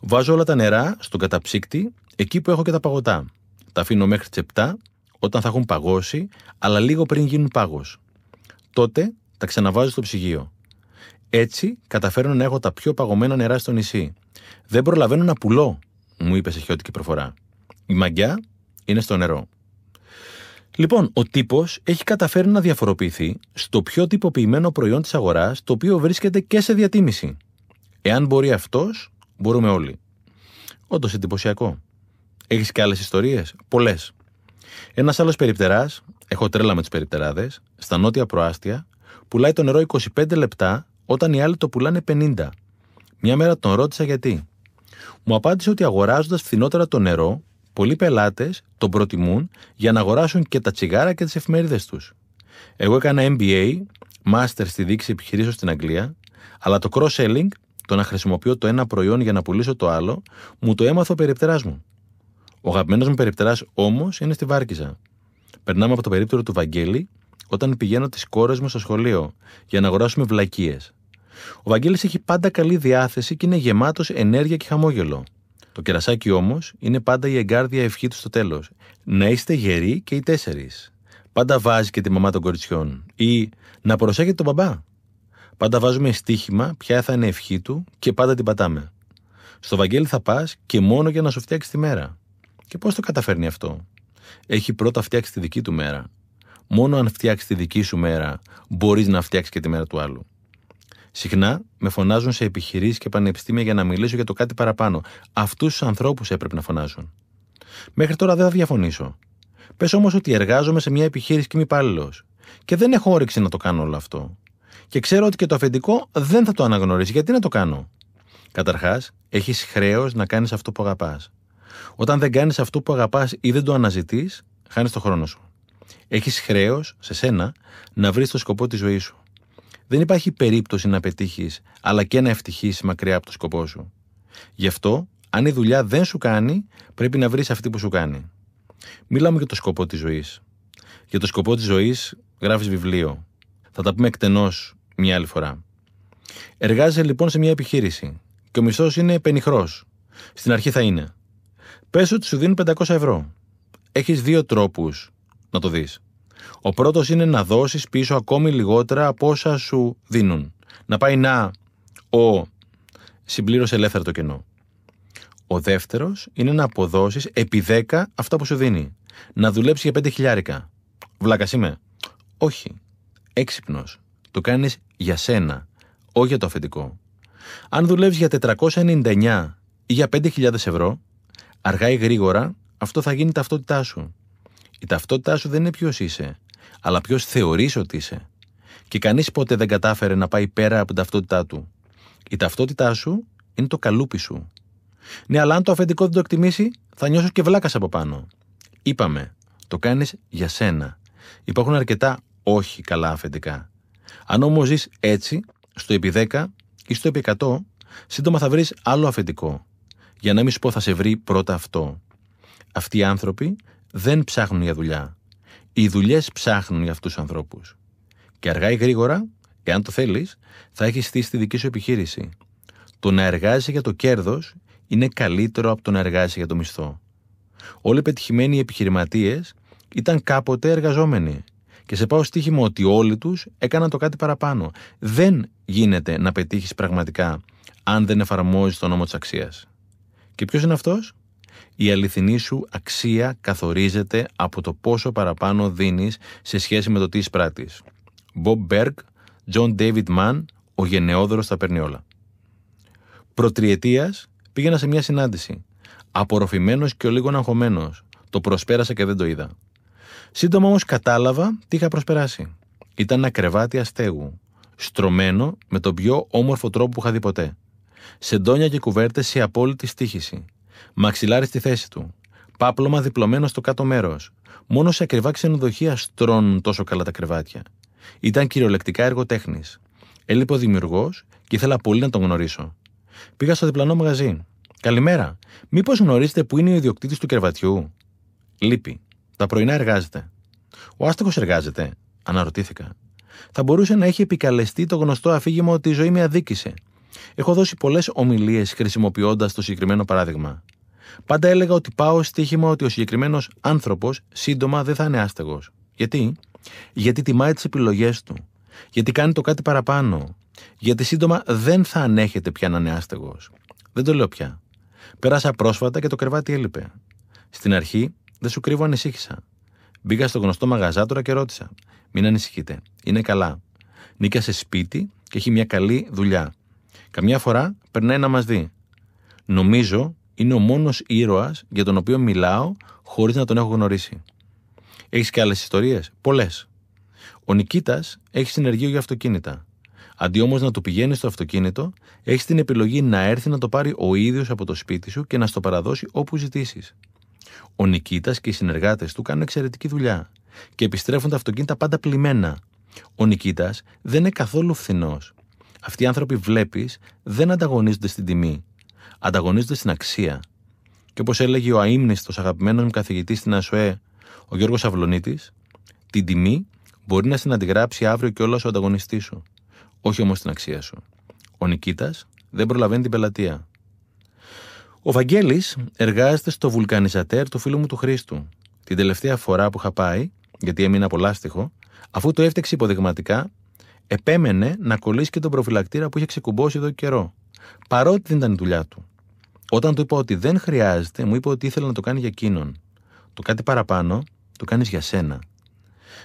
Βάζω όλα τα νερά στον καταψύκτη, εκεί που έχω και τα παγωτά. Τα αφήνω μέχρι τις 7, όταν θα έχουν παγώσει, αλλά λίγο πριν γίνουν πάγος. Τότε τα ξαναβάζω στο ψυγείο. Έτσι καταφέρνω να έχω τα πιο παγωμένα νερά στο νησί. Δεν προλαβαίνω να πουλώ, μου είπε σε χιώτικη προφορά. Η μαγιά είναι στο νερό. Λοιπόν, ο τύπος έχει καταφέρει να διαφοροποιηθεί στο πιο τυποποιημένο προϊόν της αγοράς, το οποίο βρίσκεται και σε διατίμηση. Εάν μπορεί αυτός, μπορούμε όλοι. Όντως εντυπωσιακό. Έχεις και άλλες ιστορίες? Πολλές. Ένας άλλος περιπτεράς, έχω τρέλα με τους περιπτεράδες, στα νότια προάστια, πουλάει το νερό 25 λεπτά όταν οι άλλοι το πουλάνε 50. Μια μέρα τον ρώτησα γιατί. Μου απάντησε ότι αγοράζοντας φθηνότερα το νερό, πολλοί πελάτες τον προτιμούν για να αγοράσουν και τα τσιγάρα και τις εφημερίδες τους. Εγώ έκανα MBA, Master στη διοίκηση επιχειρήσεων στην Αγγλία, αλλά το cross-selling, το να χρησιμοποιώ το ένα προϊόν για να πουλήσω το άλλο, μου το έμαθα ο περιπτεράς μου. Ο αγαπημένος μου περιπτεράς όμως είναι στη Βάρκιζα. Περνάμε από το περίπτερο του Βαγγέλη όταν πηγαίνω τις κόρες μου στο σχολείο για να αγοράσουμε βλακίες. Ο Βαγγέλης έχει πάντα καλή διάθεση και είναι γεμάτος ενέργεια και χαμόγελο. Το κερασάκι όμως είναι πάντα η εγκάρδια ευχή του στο τέλος. Να είστε γεροί και οι τέσσερις. Πάντα βάζει και τη μαμά των κοριτσιών. Ή να προσέχετε τον μπαμπά. Πάντα βάζουμε στοίχημα ποια θα είναι η ευχή του και πάντα την πατάμε. Στο Βαγγέλη θα πας και μόνο για να σου φτιάξει τη μέρα. Και πώς το καταφέρνει αυτό? Έχει πρώτα φτιάξει τη δική του μέρα. Μόνο αν φτιάξει τη δική σου μέρα, μπορείς να φτιάξει και τη μέρα του άλλου. Συχνά με φωνάζουν σε επιχειρήσεις και πανεπιστήμια για να μιλήσω για το κάτι παραπάνω. Αυτούς τους ανθρώπους έπρεπε να φωνάζουν. Μέχρι τώρα δεν θα διαφωνήσω. Πες όμως ότι εργάζομαι σε μια επιχείρηση και είμαι υπάλληλος. Και δεν έχω όρεξη να το κάνω όλο αυτό. Και ξέρω ότι και το αφεντικό δεν θα το αναγνωρίσει. Γιατί να το κάνω? Καταρχάς, έχεις χρέος να κάνεις αυτό που αγαπάς. Όταν δεν κάνεις αυτό που αγαπάς ή δεν το αναζητείς, χάνεις το χρόνο σου. Έχεις χρέος σε σένα να βρεις το σκοπό της ζωής σου. Δεν υπάρχει περίπτωση να πετύχεις, αλλά και να ευτυχείς μακριά από το σκοπό σου. Γι' αυτό, αν η δουλειά δεν σου κάνει, πρέπει να βρεις αυτή που σου κάνει. Μιλάμε για το σκοπό της ζωής. Για το σκοπό της ζωής γράφεις βιβλίο. Θα τα πούμε εκτενώς μια άλλη φορά. Εργάζεσαι λοιπόν σε μια επιχείρηση και ο μισθός είναι πενιχρός. Στην αρχή θα είναι. Πες ότι σου δίνουν 500 ευρώ. Έχεις δύο τρόπους να το δεις. Ο πρώτος είναι να δώσεις πίσω ακόμη λιγότερα από όσα σου δίνουν. Να πάει να συμπλήρωσε ελεύθερα το κενό. Ο δεύτερος είναι να αποδώσεις επί 10 αυτά που σου δίνει. Να δουλέψεις για 5.000. Βλάκας είμαι? Όχι. Έξυπνος. Το κάνεις για σένα, όχι για το αφεντικό. Αν δουλεύεις για 499 ή για 5.000 ευρώ, αργά ή γρήγορα αυτό θα γίνει ταυτότητά σου. Η ταυτότητά σου δεν είναι ποιος είσαι, αλλά ποιος θεωρείς ότι είσαι. Και κανείς ποτέ δεν κατάφερε να πάει πέρα από την ταυτότητά του. Η ταυτότητά σου είναι το καλούπι σου. Ναι, αλλά αν το αφεντικό δεν το εκτιμήσει, θα νιώσεις και βλάκας από πάνω. Είπαμε, το κάνεις για σένα. Υπάρχουν αρκετά όχι καλά αφεντικά. Αν όμως ζεις έτσι, στο επί 10 ή στο επί 100, σύντομα θα βρεις άλλο αφεντικό. Για να μην σου πω, θα σε βρει πρώτα αυτό. Αυτοί οι άνθρωποι δεν ψάχνουν για δουλειά. Οι δουλειές ψάχνουν για αυτούς τους ανθρώπους. Και αργά ή γρήγορα, εάν το θέλεις, θα έχεις στήσει τη δική σου επιχείρηση. Το να εργάζεσαι για το κέρδος είναι καλύτερο από το να εργάζεσαι για το μισθό. Όλοι οι πετυχημένοι επιχειρηματίες ήταν κάποτε εργαζόμενοι. Και σε πάω στοίχημα ότι όλοι τους έκαναν το κάτι παραπάνω. Δεν γίνεται να πετύχεις πραγματικά αν δεν εφαρμόζεις τον νόμο της αξίας. Και ποιος είναι αυτός? Η αληθινή σου αξία καθορίζεται από το πόσο παραπάνω δίνεις σε σχέση με το τι εισπράττεις. Μπομπ Μπέργκ, Τζον Ντέιβιντ Μαν, ο γενναιόδωρος τα παίρνει όλα. Προτριετίας πήγαινα σε μια συνάντηση. Απορροφημένος και ο λίγο αγχωμένος. Το προσπέρασα και δεν το είδα. Σύντομα όμως κατάλαβα τι είχα προσπεράσει. Ήταν ένα κρεβάτι αστέγου, στρωμένο με τον πιο όμορφο τρόπο που είχα δει ποτέ. Σεντόνια και κουβέρτες σε απόλυτη στοίχηση. Μαξιλάρι στη θέση του. Πάπλωμα διπλωμένο στο κάτω μέρος. Μόνο σε ακριβά ξενοδοχεία στρώνουν τόσο καλά τα κρεβάτια. Ήταν κυριολεκτικά έργο τέχνης. Έλειπε ο δημιουργός και ήθελα πολύ να τον γνωρίσω. Πήγα στο διπλανό μαγαζί. Καλημέρα. Μήπως γνωρίζετε που είναι ο ιδιοκτήτης του κρεβατιού? Λείπει. Τα πρωινά εργάζεται. Ο άστοχος εργάζεται? Αναρωτήθηκα. Θα μπορούσε να έχει επικαλεστεί το γνωστό αφήγημα ότι η ζωή με αδίκησε. Έχω δώσει πολλές ομιλίες χρησιμοποιώντας το συγκεκριμένο παράδειγμα. Πάντα έλεγα ότι πάω στοίχημα ότι ο συγκεκριμένος άνθρωπος σύντομα δεν θα είναι άστεγος. Γιατί? Γιατί τιμάει τις επιλογές του. Γιατί κάνει το κάτι παραπάνω. Γιατί σύντομα δεν θα ανέχεται πια να είναι άστεγος. Δεν το λέω πια. Πέρασα πρόσφατα και το κρεβάτι έλειπε. Στην αρχή, δεν σου κρύβω, ανησύχησα. Μπήκα στο γνωστό μαγαζάτορα και ρώτησα. Μην ανησυχείτε. Είναι καλά. Νίκιασε σπίτι και έχει μια καλή δουλειά. Καμιά φορά περνάει να μας δει. Νομίζω είναι ο μόνος ήρωας για τον οποίο μιλάω χωρίς να τον έχω γνωρίσει. Έχεις και άλλες ιστορίες? Πολλές. Ο Νικήτας έχει συνεργείο για αυτοκίνητα. Αντί όμως να του πηγαίνει στο αυτοκίνητο, έχεις την επιλογή να έρθει να το πάρει ο ίδιος από το σπίτι σου και να στο παραδώσει όπου ζητήσεις. Ο Νικήτας και οι συνεργάτες του κάνουν εξαιρετική δουλειά και επιστρέφουν τα αυτοκίνητα πάντα πλημμένα. Ο Νικήτας δεν είναι καθόλου φθηνός. Αυτοί οι άνθρωποι, βλέπεις, δεν ανταγωνίζονται στην τιμή. Ανταγωνίζονται στην αξία. Και όπως έλεγε ο αείμνηστος αγαπημένος μου καθηγητής στην ΑΣΟΕ, ο Γιώργος Αυλωνίτης, την τιμή μπορεί να στην αντιγράψει αύριο κιόλας ο ανταγωνιστής σου. Όχι όμως την αξία σου. Ο Νικήτας δεν προλαβαίνει την πελατεία. Ο Βαγγέλης εργάζεται στο βουλκανιζατέρ του φίλου μου του Χρήστου. Την τελευταία φορά που είχα πάει, γιατί έμεινα απολάστιχο, αφού το έφτιαξε υποδειγματικά, επέμενε να κολλήσει και τον προφυλακτήρα που είχε ξεκουμπώσει εδώ και καιρό, παρότι δεν ήταν η δουλειά του. Όταν του είπα ότι δεν χρειάζεται, μου είπε ότι ήθελε να το κάνει για εκείνον. Το κάτι παραπάνω το κάνεις για σένα.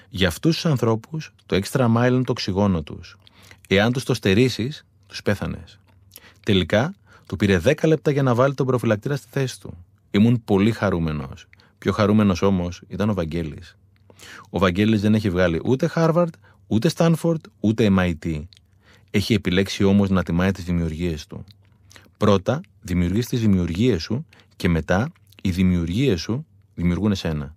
Για αυτούς τους ανθρώπους, το extra mile είναι το οξυγόνο τους. Εάν τους το στερήσεις, τους πέθανες. Τελικά, του πήρε 10 λεπτά για να βάλει τον προφυλακτήρα στη θέση του. Ήμουν πολύ χαρούμενος. Πιο χαρούμενος όμως ήταν ο Βαγγέλης. Ο Βαγγέλης δεν έχει βγάλει ούτε Harvard, ούτε Στάνφορντ, ούτε MIT. Έχει επιλέξει όμως να τιμάει τις δημιουργίες του. Πρώτα δημιουργείς τις δημιουργίες σου και μετά οι δημιουργίες σου δημιουργούν εσένα.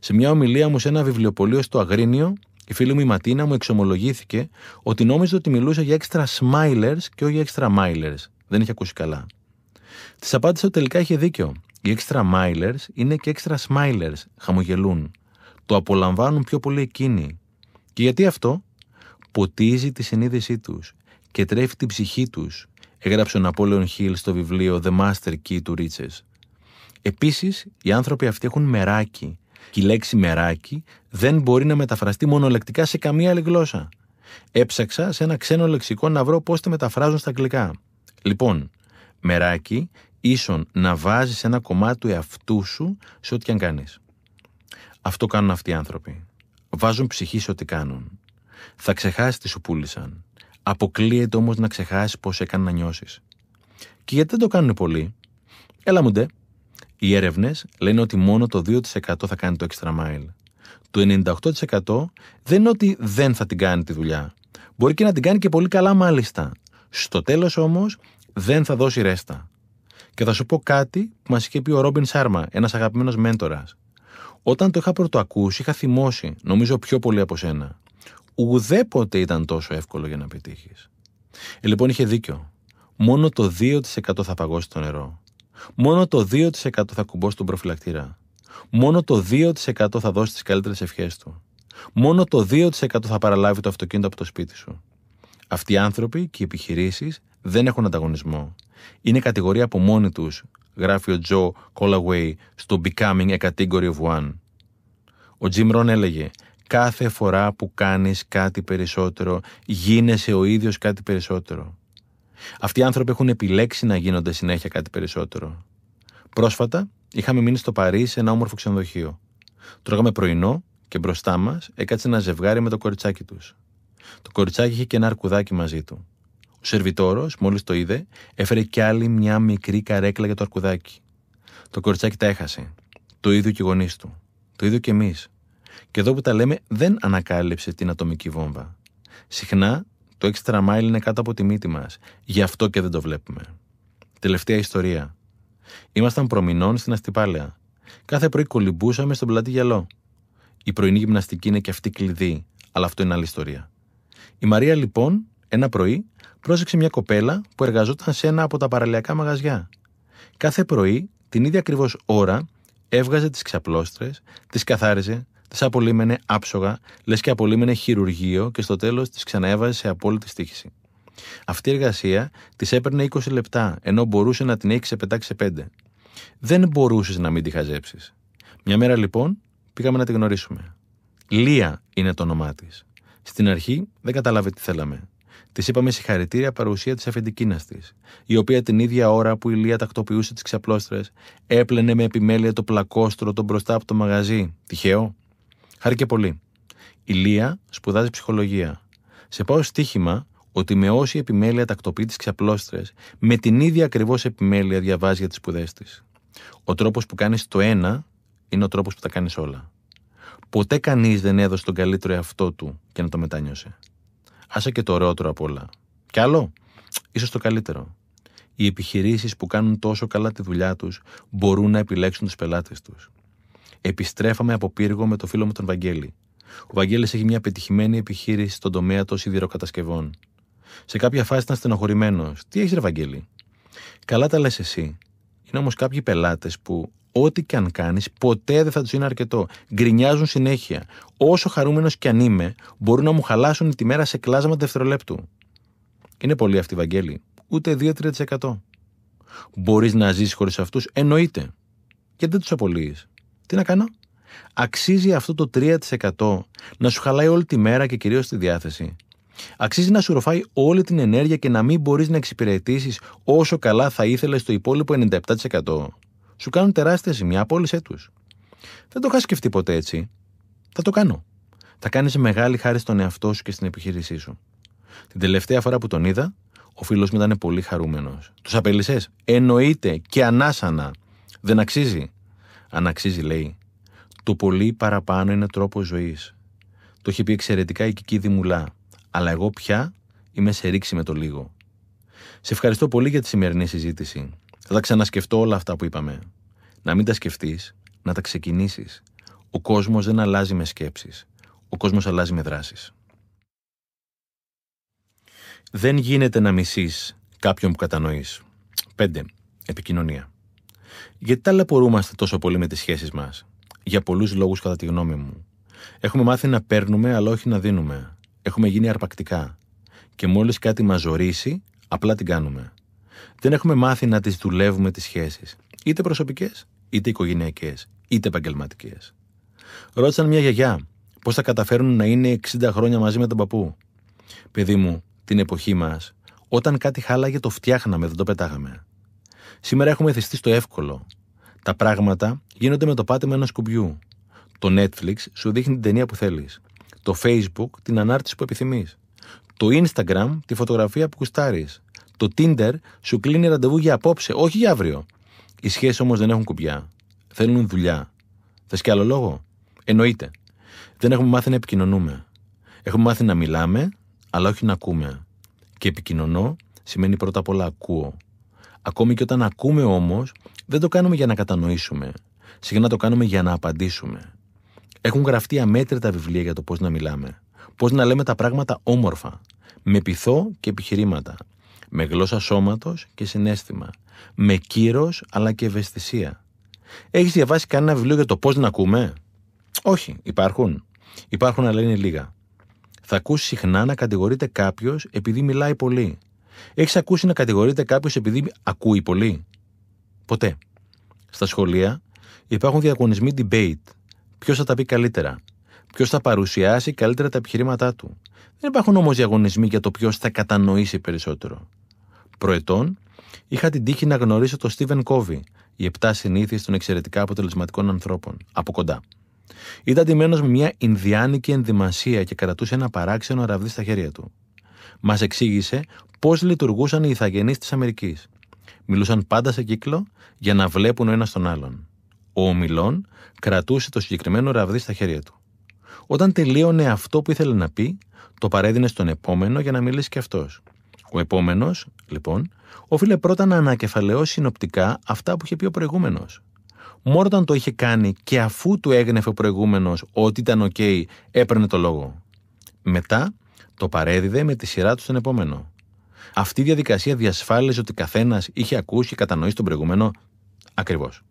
Σε μια ομιλία μου σε ένα βιβλιοπωλείο στο Αγρίνιο, η φίλη μου η Ματίνα μου εξομολογήθηκε ότι νόμιζε ότι μιλούσα για extra smilers και όχι extra milers. Δεν είχε ακούσει καλά. Της απάντησα ότι τελικά είχε δίκιο. Οι extra milers είναι και extra smilers. Χαμογελούν. Το απολαμβάνουν πιο πολύ εκείνοι. Και γιατί αυτό? Ποτίζει τη συνείδησή τους και τρέφει την ψυχή τους, έγραψε ο Napoleon Hill στο βιβλίο The Master Key to Riches. Επίσης, οι άνθρωποι αυτοί έχουν μεράκι και η λέξη μεράκι δεν μπορεί να μεταφραστεί μονολεκτικά σε καμία άλλη γλώσσα. Έψαξα σε ένα ξένο λεξικό να βρω πώς τα μεταφράζουν στα αγγλικά. Λοιπόν, μεράκι ίσον να βάζεις ένα κομμάτι του εαυτού σου σε ό,τι αν κάνεις. Αυτό κάνουν αυτοί οι άνθρωποι. Βάζουν ψυχή σε ό,τι κάνουν. Θα ξεχάσεις τι σου πούλησαν. Αποκλείεται όμως να ξεχάσεις πώς έκανε να νιώσεις. Και γιατί δεν το κάνουν πολλοί? Έλα μου ντε. Οι έρευνες λένε ότι μόνο το 2% θα κάνει το extra mile. Το 98% δεν είναι ότι δεν θα την κάνει τη δουλειά. Μπορεί και να την κάνει και πολύ καλά μάλιστα. Στο τέλος όμως δεν θα δώσει ρέστα. Και θα σου πω κάτι που μας είχε πει ο Ρόμπιν Σάρμα, ένας αγαπημένος μέντορας. Όταν το είχα πρωτοακούσει, είχα θυμώσει, νομίζω πιο πολύ από σένα. Ουδέποτε ήταν τόσο εύκολο για να πετύχεις. Λοιπόν, είχε δίκιο. Μόνο το 2% θα παγώσει το νερό. Μόνο το 2% θα κουμπώσει τον προφυλακτήρα. μόνο το 2% θα δώσει τις καλύτερες ευχές του. Μόνο το 2% θα παραλάβει το αυτοκίνητο από το σπίτι σου. Αυτοί οι άνθρωποι και οι επιχειρήσεις δεν έχουν ανταγωνισμό. Είναι κατηγορία από μόνοι τους, γράφει ο Τζο Κόλαουεϊ στο Becoming a Category of One. Ο Τζιμ Ρον έλεγε: κάθε φορά που κάνεις κάτι περισσότερο, γίνεσαι ο ίδιος κάτι περισσότερο. Αυτοί οι άνθρωποι έχουν επιλέξει να γίνονται συνέχεια κάτι περισσότερο. Πρόσφατα είχαμε μείνει στο Παρίσι σε ένα όμορφο ξενοδοχείο. Τρώγαμε πρωινό και μπροστά μας έκατσε ένα ζευγάρι με το κοριτσάκι τους. Το κοριτσάκι είχε και ένα αρκουδάκι μαζί του. Ο σερβιτόρος, μόλις το είδε, έφερε κι άλλη μια μικρή καρέκλα για το αρκουδάκι. Το κοριτσάκι τα έχασε. Το ίδιο και οι γονείς του. Το ίδιο και εμείς. Και εδώ που τα λέμε, δεν ανακάλυψε την ατομική βόμβα. Συχνά το έξτρα μάιλ είναι κάτω από τη μύτη μας. Γι' αυτό και δεν το βλέπουμε. Τελευταία ιστορία. Ήμασταν προμηνών στην Αστυπάλαια. Κάθε πρωί κολυμπούσαμε στον πλατή γυαλό. Η πρωινή γυμναστική είναι και αυτή κλειδί, αλλά αυτό είναι άλλη ιστορία. Η Μαρία, λοιπόν, ένα πρωί πρόσεξε μια κοπέλα που εργαζόταν σε ένα από τα παραλιακά μαγαζιά. Κάθε πρωί, την ίδια ακριβώς ώρα, έβγαζε τις ξαπλώστρες, τις καθάριζε, τις απολύμενε άψογα, λες και απολύμενε χειρουργείο και στο τέλος τις ξαναέβαζε σε απόλυτη στοίχηση. Αυτή η εργασία της έπαιρνε 20 λεπτά, ενώ μπορούσε να την έχει ξεπετάξει σε 5. Δεν μπορούσες να μην τη χαζέψεις. Μια μέρα, λοιπόν, πήγαμε να τη γνωρίσουμε. Λία είναι το όνομά της. Στην αρχή δεν κατάλαβε τι θέλαμε. Της είπαμε συγχαρητήρια παρουσία της αφεντικίνας της, η οποία την ίδια ώρα που η Λία τακτοποιούσε τις ξαπλώστρες, έπλαινε με επιμέλεια το πλακόστρο τον μπροστά από το μαγαζί. Τυχαίο. Χάρηκε πολύ. Η Λία σπουδάζει ψυχολογία. Σε πάω στοίχημα ότι με όση επιμέλεια τακτοποιεί τις ξαπλώστρες, με την ίδια ακριβώς επιμέλεια διαβάζει για τις σπουδές της. Ο τρόπος που κάνεις το ένα είναι ο τρόπος που τα κάνεις όλα. Ποτέ κανείς δεν έδωσε τον καλύτερο εαυτό του και να το μετάνιωσε. Άσε και το ωραιότερο απ' όλα. Κι άλλο, ίσως το καλύτερο. Οι επιχειρήσεις που κάνουν τόσο καλά τη δουλειά τους μπορούν να επιλέξουν τους πελάτες τους. Επιστρέφαμε από πύργο με το φίλο μου τον Βαγγέλη. Ο Βαγγέλης έχει μια πετυχημένη επιχείρηση στον τομέα των σιδηροκατασκευών. Σε κάποια φάση ήταν στενοχωρημένος. Τι έχεις, ρε Βαγγέλη? Καλά τα λες εσύ. Είναι όμως κάποιοι πελάτες που, ό,τι και αν κάνεις, ποτέ δεν θα τους είναι αρκετό. Γκρινιάζουν συνέχεια. Όσο χαρούμενος κι αν είμαι, μπορούν να μου χαλάσουν τη μέρα σε κλάσμα δευτερολέπτου. Είναι πολύ αυτοί, Βαγγέλη. Ούτε 2-3%. Μπορείς να ζεις χωρίς αυτούς? Εννοείται. Γιατί δεν τους απολύεις? Τι να κάνω? Αξίζει αυτό το 3% να σου χαλάει όλη τη μέρα και κυρίως τη διάθεση? Αξίζει να σου ροφάει όλη την ενέργεια και να μην μπορείς να εξυπηρετήσεις όσο καλά θα ήθελες το υπόλοιπο 97%. Σου κάνουν τεράστια ζημιά, απόλυσέ τους. Δεν το είχα σκεφτεί ποτέ έτσι. Θα το κάνω. Θα κάνεις μεγάλη χάρη στον εαυτό σου και στην επιχείρησή σου. Την τελευταία φορά που τον είδα, ο φίλος μου ήταν πολύ χαρούμενος. Τους απέλυσες? Εννοείται και ανάσανα. Δεν αξίζει? Αν αξίζει, λέει. Το πολύ παραπάνω είναι τρόπος ζωής. Το είχε πει εξαιρετικά η Κική Δημουλά. Αλλά εγώ πια είμαι σε ρήξη με το λίγο. Σε ευχαριστώ πολύ για τη σημερινή συζήτηση. Θα τα ξανασκεφτώ όλα αυτά που είπαμε. Να μην τα σκεφτείς, να τα ξεκινήσεις. Ο κόσμος δεν αλλάζει με σκέψεις. Ο κόσμος αλλάζει με δράσεις. Δεν γίνεται να μισείς κάποιον που κατανοείς. 5. Επικοινωνία. Γιατί ταλαιπωρούμαστε τόσο πολύ με τις σχέσεις μας? Για πολλούς λόγους, κατά τη γνώμη μου. Έχουμε μάθει να παίρνουμε, αλλά όχι να δίνουμε. Έχουμε γίνει αρπακτικά. Και μόλις κάτι μας ζορίσει, απλά την κάνουμε. Δεν έχουμε μάθει να τις δουλεύουμε τις σχέσεις, είτε προσωπικές, είτε οικογενειακές, είτε επαγγελματικές. Ρώτησαν μια γιαγιά πώς θα καταφέρουν να είναι 60 χρόνια μαζί με τον παππού. Παιδί μου, την εποχή μας, όταν κάτι χάλαγε, το φτιάχναμε, δεν το πετάγαμε. Σήμερα έχουμε εθιστεί στο εύκολο. Τα πράγματα γίνονται με το πάτημα ενός κουμπιού. Το Netflix σου δείχνει την ταινία που θέλεις. Το Facebook την ανάρτηση που επιθυμείς. Το Instagram τη φωτογραφία που κουστάρεις. Το Tinder σου κλείνει ραντεβού για απόψε, όχι για αύριο. Οι σχέσεις όμως δεν έχουν κουμπιά. Θέλουν δουλειά. Θες κι άλλο λόγο? Εννοείται. Δεν έχουμε μάθει να επικοινωνούμε. Έχουμε μάθει να μιλάμε, αλλά όχι να ακούμε. Και επικοινωνώ σημαίνει πρώτα απ' όλα ακούω. Ακόμη και όταν ακούμε όμως, δεν το κάνουμε για να κατανοήσουμε. Συχνά το κάνουμε για να απαντήσουμε. Έχουν γραφτεί αμέτρητα βιβλία για το πώς να μιλάμε. Πώς να λέμε τα πράγματα όμορφα. Με πειθό και επιχειρήματα. Με γλώσσα σώματος και συναίσθημα. Με κύρος αλλά και ευαισθησία. Έχεις διαβάσει κανένα βιβλίο για το πώς να ακούμε? Όχι, υπάρχουν. Υπάρχουν, αλλά είναι λίγα. Θα ακούσεις συχνά να κατηγορείται κάποιος επειδή μιλάει πολύ. Έχεις ακούσει να κατηγορείται κάποιος επειδή ακούει πολύ? Ποτέ. Στα σχολεία υπάρχουν διαγωνισμοί debate. Ποιος θα τα πει καλύτερα? Ποιος θα παρουσιάσει καλύτερα τα επιχειρήματά του? Δεν υπάρχουν όμως διαγωνισμοί για το ποιος θα κατανοήσει περισσότερο. Προετών, είχα την τύχη να γνωρίσω τον Στίβεν Κόβι, οι 7 συνήθειες των εξαιρετικά αποτελεσματικών ανθρώπων, από κοντά. Ήταν ντυμένος με μια Ινδιάνικη ενδυμασία και κρατούσε ένα παράξενο ραβδί στα χέρια του. Μας εξήγησε πώς λειτουργούσαν οι ηθαγενείς της Αμερικής. Μιλούσαν πάντα σε κύκλο για να βλέπουν ο ένας τον άλλον. Ο ομιλών κρατούσε το συγκεκριμένο ραβδί στα χέρια του. Όταν τελείωνε αυτό που ήθελε να πει, το παρέδινε στον επόμενο για να μιλήσει κι αυτός. Ο επόμενος, λοιπόν, όφιλε πρώτα να ανακεφαλαιώσει συνοπτικά αυτά που είχε πει ο προηγούμενος. Μόνο όταν το είχε κάνει και αφού του έγνεφε ο προηγούμενος ότι ήταν ok, έπαιρνε το λόγο. Μετά το παρέδιδε με τη σειρά του στον επόμενο. Αυτή η διαδικασία διασφάλιζε ότι καθένας είχε ακούσει και κατανοήσει τον προηγούμενο ακριβώς.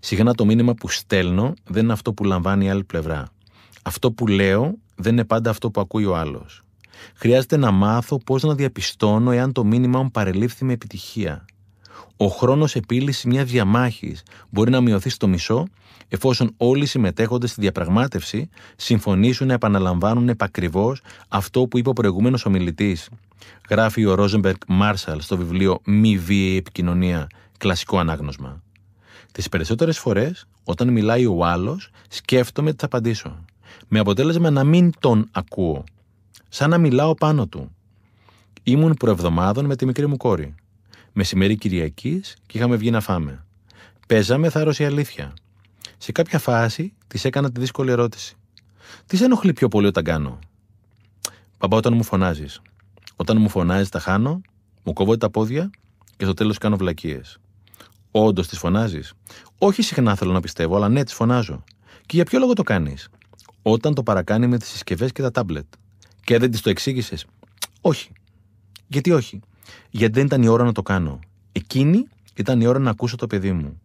Συχνά το μήνυμα που στέλνω δεν είναι αυτό που λαμβάνει η άλλη πλευρά. Αυτό που λέω δεν είναι πάντα αυτό που ακούει ο άλλος. Χρειάζεται να μάθω πώς να διαπιστώνω εάν το μήνυμα μου παρελήφθη με επιτυχία. Ο χρόνος επίλυσης μια διαμάχης μπορεί να μειωθεί στο μισό εφόσον όλοι οι συμμετέχοντες στη διαπραγμάτευση συμφωνήσουν να επαναλαμβάνουν επακριβώς αυτό που είπε ο προηγούμενος ομιλητής. Γράφει ο Ρόζενμπεργκ Μάρσαλ στο βιβλίο «Μη βίαιη επικοινωνία», κλασικό ανάγνωσμα. Τις περισσότερες φορές, όταν μιλάει ο άλλος, σκέφτομαι τι θα απαντήσω. Με αποτέλεσμα να μην τον ακούω. Σαν να μιλάω πάνω του. Ήμουν προεβδομάδων με τη μικρή μου κόρη. Μεσημέρι Κυριακής και είχαμε βγει να φάμε. Παίζαμε θάρρος ή αλήθεια. Σε κάποια φάση της έκανα τη δύσκολη ερώτηση. Τι σε ενοχλεί πιο πολύ όταν κάνω? Παπά, όταν μου φωνάζεις. Όταν μου φωνάζεις τα χάνω, μου κόβω τα πόδια και στο τέλος κάνω βλακίες. Όντως τις φωνάζεις? Όχι συχνά, θέλω να πιστεύω, αλλά ναι, τις φωνάζω. Και για ποιο λόγο το κάνεις? Όταν το παρακάνει με τις συσκευές και τα τάμπλετ. Και δεν της το εξήγησες? Όχι. Γιατί όχι? Γιατί δεν ήταν η ώρα να το κάνω. Εκείνη ήταν η ώρα να ακούσω το παιδί μου.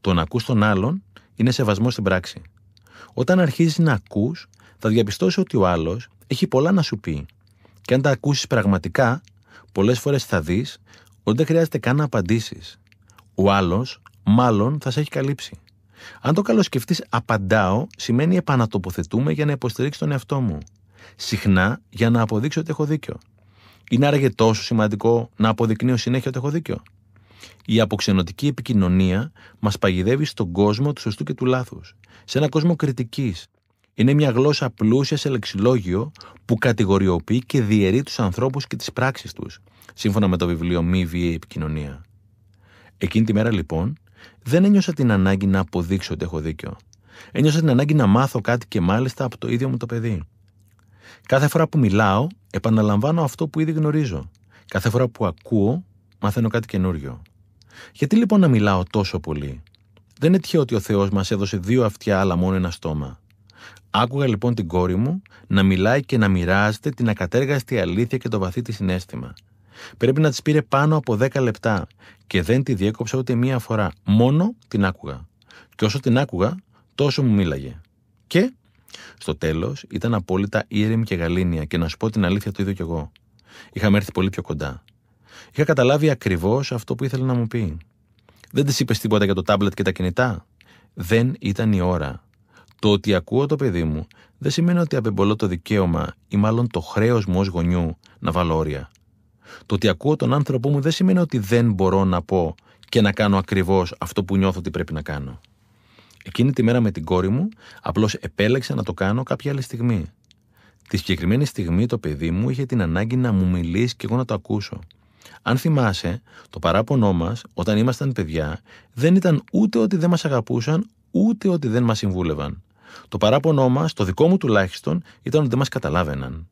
Το να ακούς τον άλλον είναι σεβασμό στην πράξη. Όταν αρχίζεις να ακούς, θα διαπιστώσεις ότι ο άλλος έχει πολλά να σου πει. Και αν τα ακούσεις πραγματικά, πολλές φορές θα δεις ότι δεν χρειάζεται καν να απαντήσεις. Ο άλλος, μάλλον, θα σε έχει καλύψει. Αν το καλοσκεφτείς, απαντάω σημαίνει επανατοποθετούμε για να υποστηρίξω τον εαυτό μου. Συχνά για να αποδείξω ότι έχω δίκιο. Είναι άραγε τόσο σημαντικό να αποδεικνύω συνέχεια ότι έχω δίκιο? Η αποξενωτική επικοινωνία μας παγιδεύει στον κόσμο του σωστού και του λάθους, σε έναν κόσμο κριτικής. Είναι μια γλώσσα πλούσια σε λεξιλόγιο που κατηγοριοποιεί και διαιρεί τους ανθρώπους και τις πράξεις τους, σύμφωνα με το βιβλίο «Μη βίαιη επικοινωνία». Εκείνη τη μέρα, λοιπόν, δεν ένιωσα την ανάγκη να αποδείξω ότι έχω δίκιο. Ένιωσα την ανάγκη να μάθω κάτι και μάλιστα από το ίδιο μου το παιδί. Κάθε φορά που μιλάω, επαναλαμβάνω αυτό που ήδη γνωρίζω. Κάθε φορά που ακούω, μαθαίνω κάτι καινούριο. Γιατί λοιπόν να μιλάω τόσο πολύ? Δεν είναι τυχαίο ότι ο Θεός μας έδωσε 2 αυτιά, αλλά μόνο ένα στόμα. Άκουγα λοιπόν την κόρη μου να μιλάει και να μοιράζεται την ακατέργαστη αλήθεια και το βαθύ της συναίσθημα. Πρέπει να της πήρε πάνω από 10 λεπτά και δεν τη διέκοψα ούτε μία φορά. Μόνο την άκουγα. Και όσο την άκουγα, τόσο μου μίλαγε. Και στο τέλος ήταν απόλυτα ήρεμη και γαλήνια και να σου πω την αλήθεια το είδω κι εγώ. Είχαμε έρθει πολύ πιο κοντά. Είχα καταλάβει ακριβώς αυτό που ήθελε να μου πει. Δεν της είπες τίποτα για το τάμπλετ και τα κινητά? Δεν ήταν η ώρα. Το ότι ακούω το παιδί μου δεν σημαίνει ότι απεμπολώ το δικαίωμα ή μάλλον το χρέος μου ως γονιού να βάλω όρια. Το ότι ακούω τον άνθρωπό μου δεν σημαίνει ότι δεν μπορώ να πω και να κάνω ακριβώς αυτό που νιώθω ότι πρέπει να κάνω. Εκείνη τη μέρα με την κόρη μου, απλώς επέλεξα να το κάνω κάποια άλλη στιγμή. Τη συγκεκριμένη στιγμή το παιδί μου είχε την ανάγκη να μου μιλήσει και εγώ να το ακούσω. Αν θυμάσαι, το παράπονό μας, όταν ήμασταν παιδιά, δεν ήταν ούτε ότι δεν μας αγαπούσαν, ούτε ότι δεν μας συμβούλευαν. Το παράπονό μας, το δικό μου τουλάχιστον, ήταν ότι δεν μας καταλάβαιναν.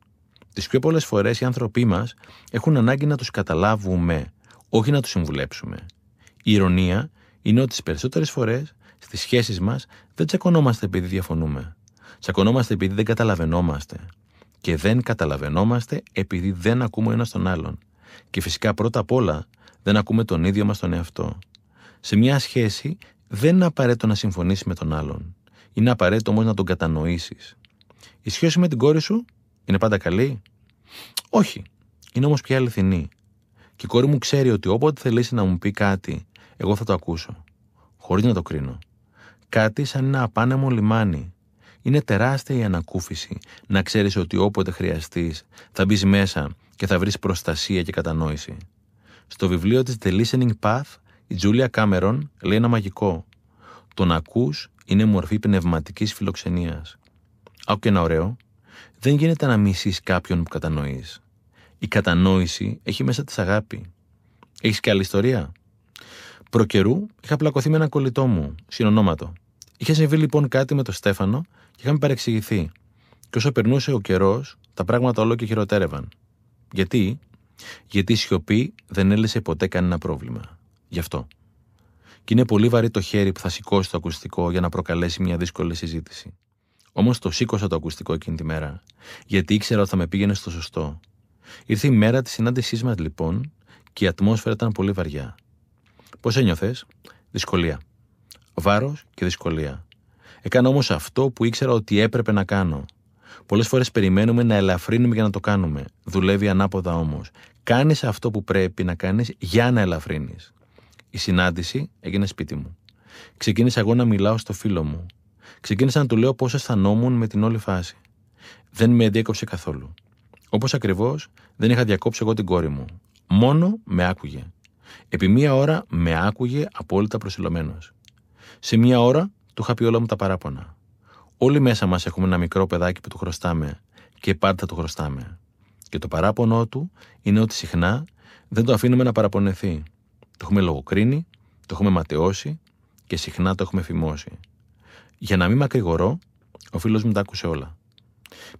Τις πιο πολλές φορές οι άνθρωποι μας έχουν ανάγκη να τους καταλάβουμε, όχι να τους συμβουλέψουμε. Η ειρωνία είναι ότι τις περισσότερες φορές στις σχέσεις μας δεν τσακωνόμαστε επειδή διαφωνούμε. Τσακωνόμαστε επειδή δεν καταλαβαινόμαστε. Και δεν καταλαβαινόμαστε επειδή δεν ακούμε ένας τον άλλον. Και φυσικά πρώτα απ' όλα δεν ακούμε τον ίδιο μας τον εαυτό. Σε μια σχέση Δεν είναι απαραίτητο να συμφωνήσεις με τον άλλον. Είναι απαραίτητο όμως να τον κατανοήσεις. Η σχέση με την κόρη σου είναι πάντα καλή? Όχι. Είναι όμως πια αληθινή. Και η κόρη μου ξέρει ότι όποτε θελήσει να μου πει κάτι, εγώ θα το ακούσω. Χωρίς να το κρίνω. Κάτι σαν ένα απάνεμο λιμάνι. Είναι τεράστια η ανακούφιση να ξέρεις ότι όποτε χρειαστείς θα μπεις μέσα και θα βρεις προστασία και κατανόηση. Στο βιβλίο της The Listening Path, η Τζούλια Κάμερον λέει ένα μαγικό. Το να ακούς είναι μορφή πνευματικής φιλοξενίας. Άκου και ένα ωραίο. Δεν γίνεται να μισείς κάποιον που κατανοείς. Η κατανόηση έχει μέσα της αγάπη. Έχεις και άλλη ιστορία? Προκαιρού είχα πλακωθεί με έναν κολλητό μου, συνονόματο. Είχε συμβεί λοιπόν κάτι με τον Στέφανο και είχαμε παρεξηγηθεί. Και όσο περνούσε ο καιρός, τα πράγματα όλο και χειροτέρευαν. Γιατί? Γιατί η σιωπή δεν έλυσε ποτέ κανένα πρόβλημα. Γι' αυτό. Και είναι πολύ βαρύ το χέρι που θα σηκώσει το ακουστικό για να προκαλέσει μια δύσκολη συζήτηση. Όμως το σήκωσα το ακουστικό εκείνη τη μέρα, γιατί ήξερα ότι θα με πήγαινε στο σωστό. Ήρθε η μέρα της συνάντησής μας λοιπόν και η ατμόσφαιρα ήταν πολύ βαριά. Πώς ένιωθες? Δυσκολία. Βάρος και δυσκολία. Έκανα όμως αυτό που ήξερα ότι έπρεπε να κάνω. Πολλές φορές περιμένουμε να ελαφρύνουμε για να το κάνουμε. Δουλεύει ανάποδα όμως. Κάνεις αυτό που πρέπει να κάνεις για να ελαφρύνεις. Η συνάντηση έγινε σπίτι μου. Ξεκίνησα εγώ να μιλάω στο φίλο μου. Ξεκίνησα να του λέω πώς αισθανόμουν με την όλη φάση. Δεν με διέκοψε καθόλου. Όπως ακριβώς δεν είχα διακόψει εγώ την κόρη μου. Μόνο με άκουγε. Επί μία ώρα με άκουγε απόλυτα προσιλωμένος. Σε μία ώρα του είχα πει όλα μου τα παράπονα. Όλοι μέσα μας έχουμε ένα μικρό παιδάκι που του χρωστάμε και πάντα θα του χρωστάμε. Και το παράπονο του είναι ότι συχνά δεν το αφήνουμε να παραπονεθεί. Το έχουμε λογοκρίνει, το έχουμε ματαιώσει και συχνά το έχουμε φημώσει. Για να μην μακρηγορώ, ο φίλος μου τα άκουσε όλα.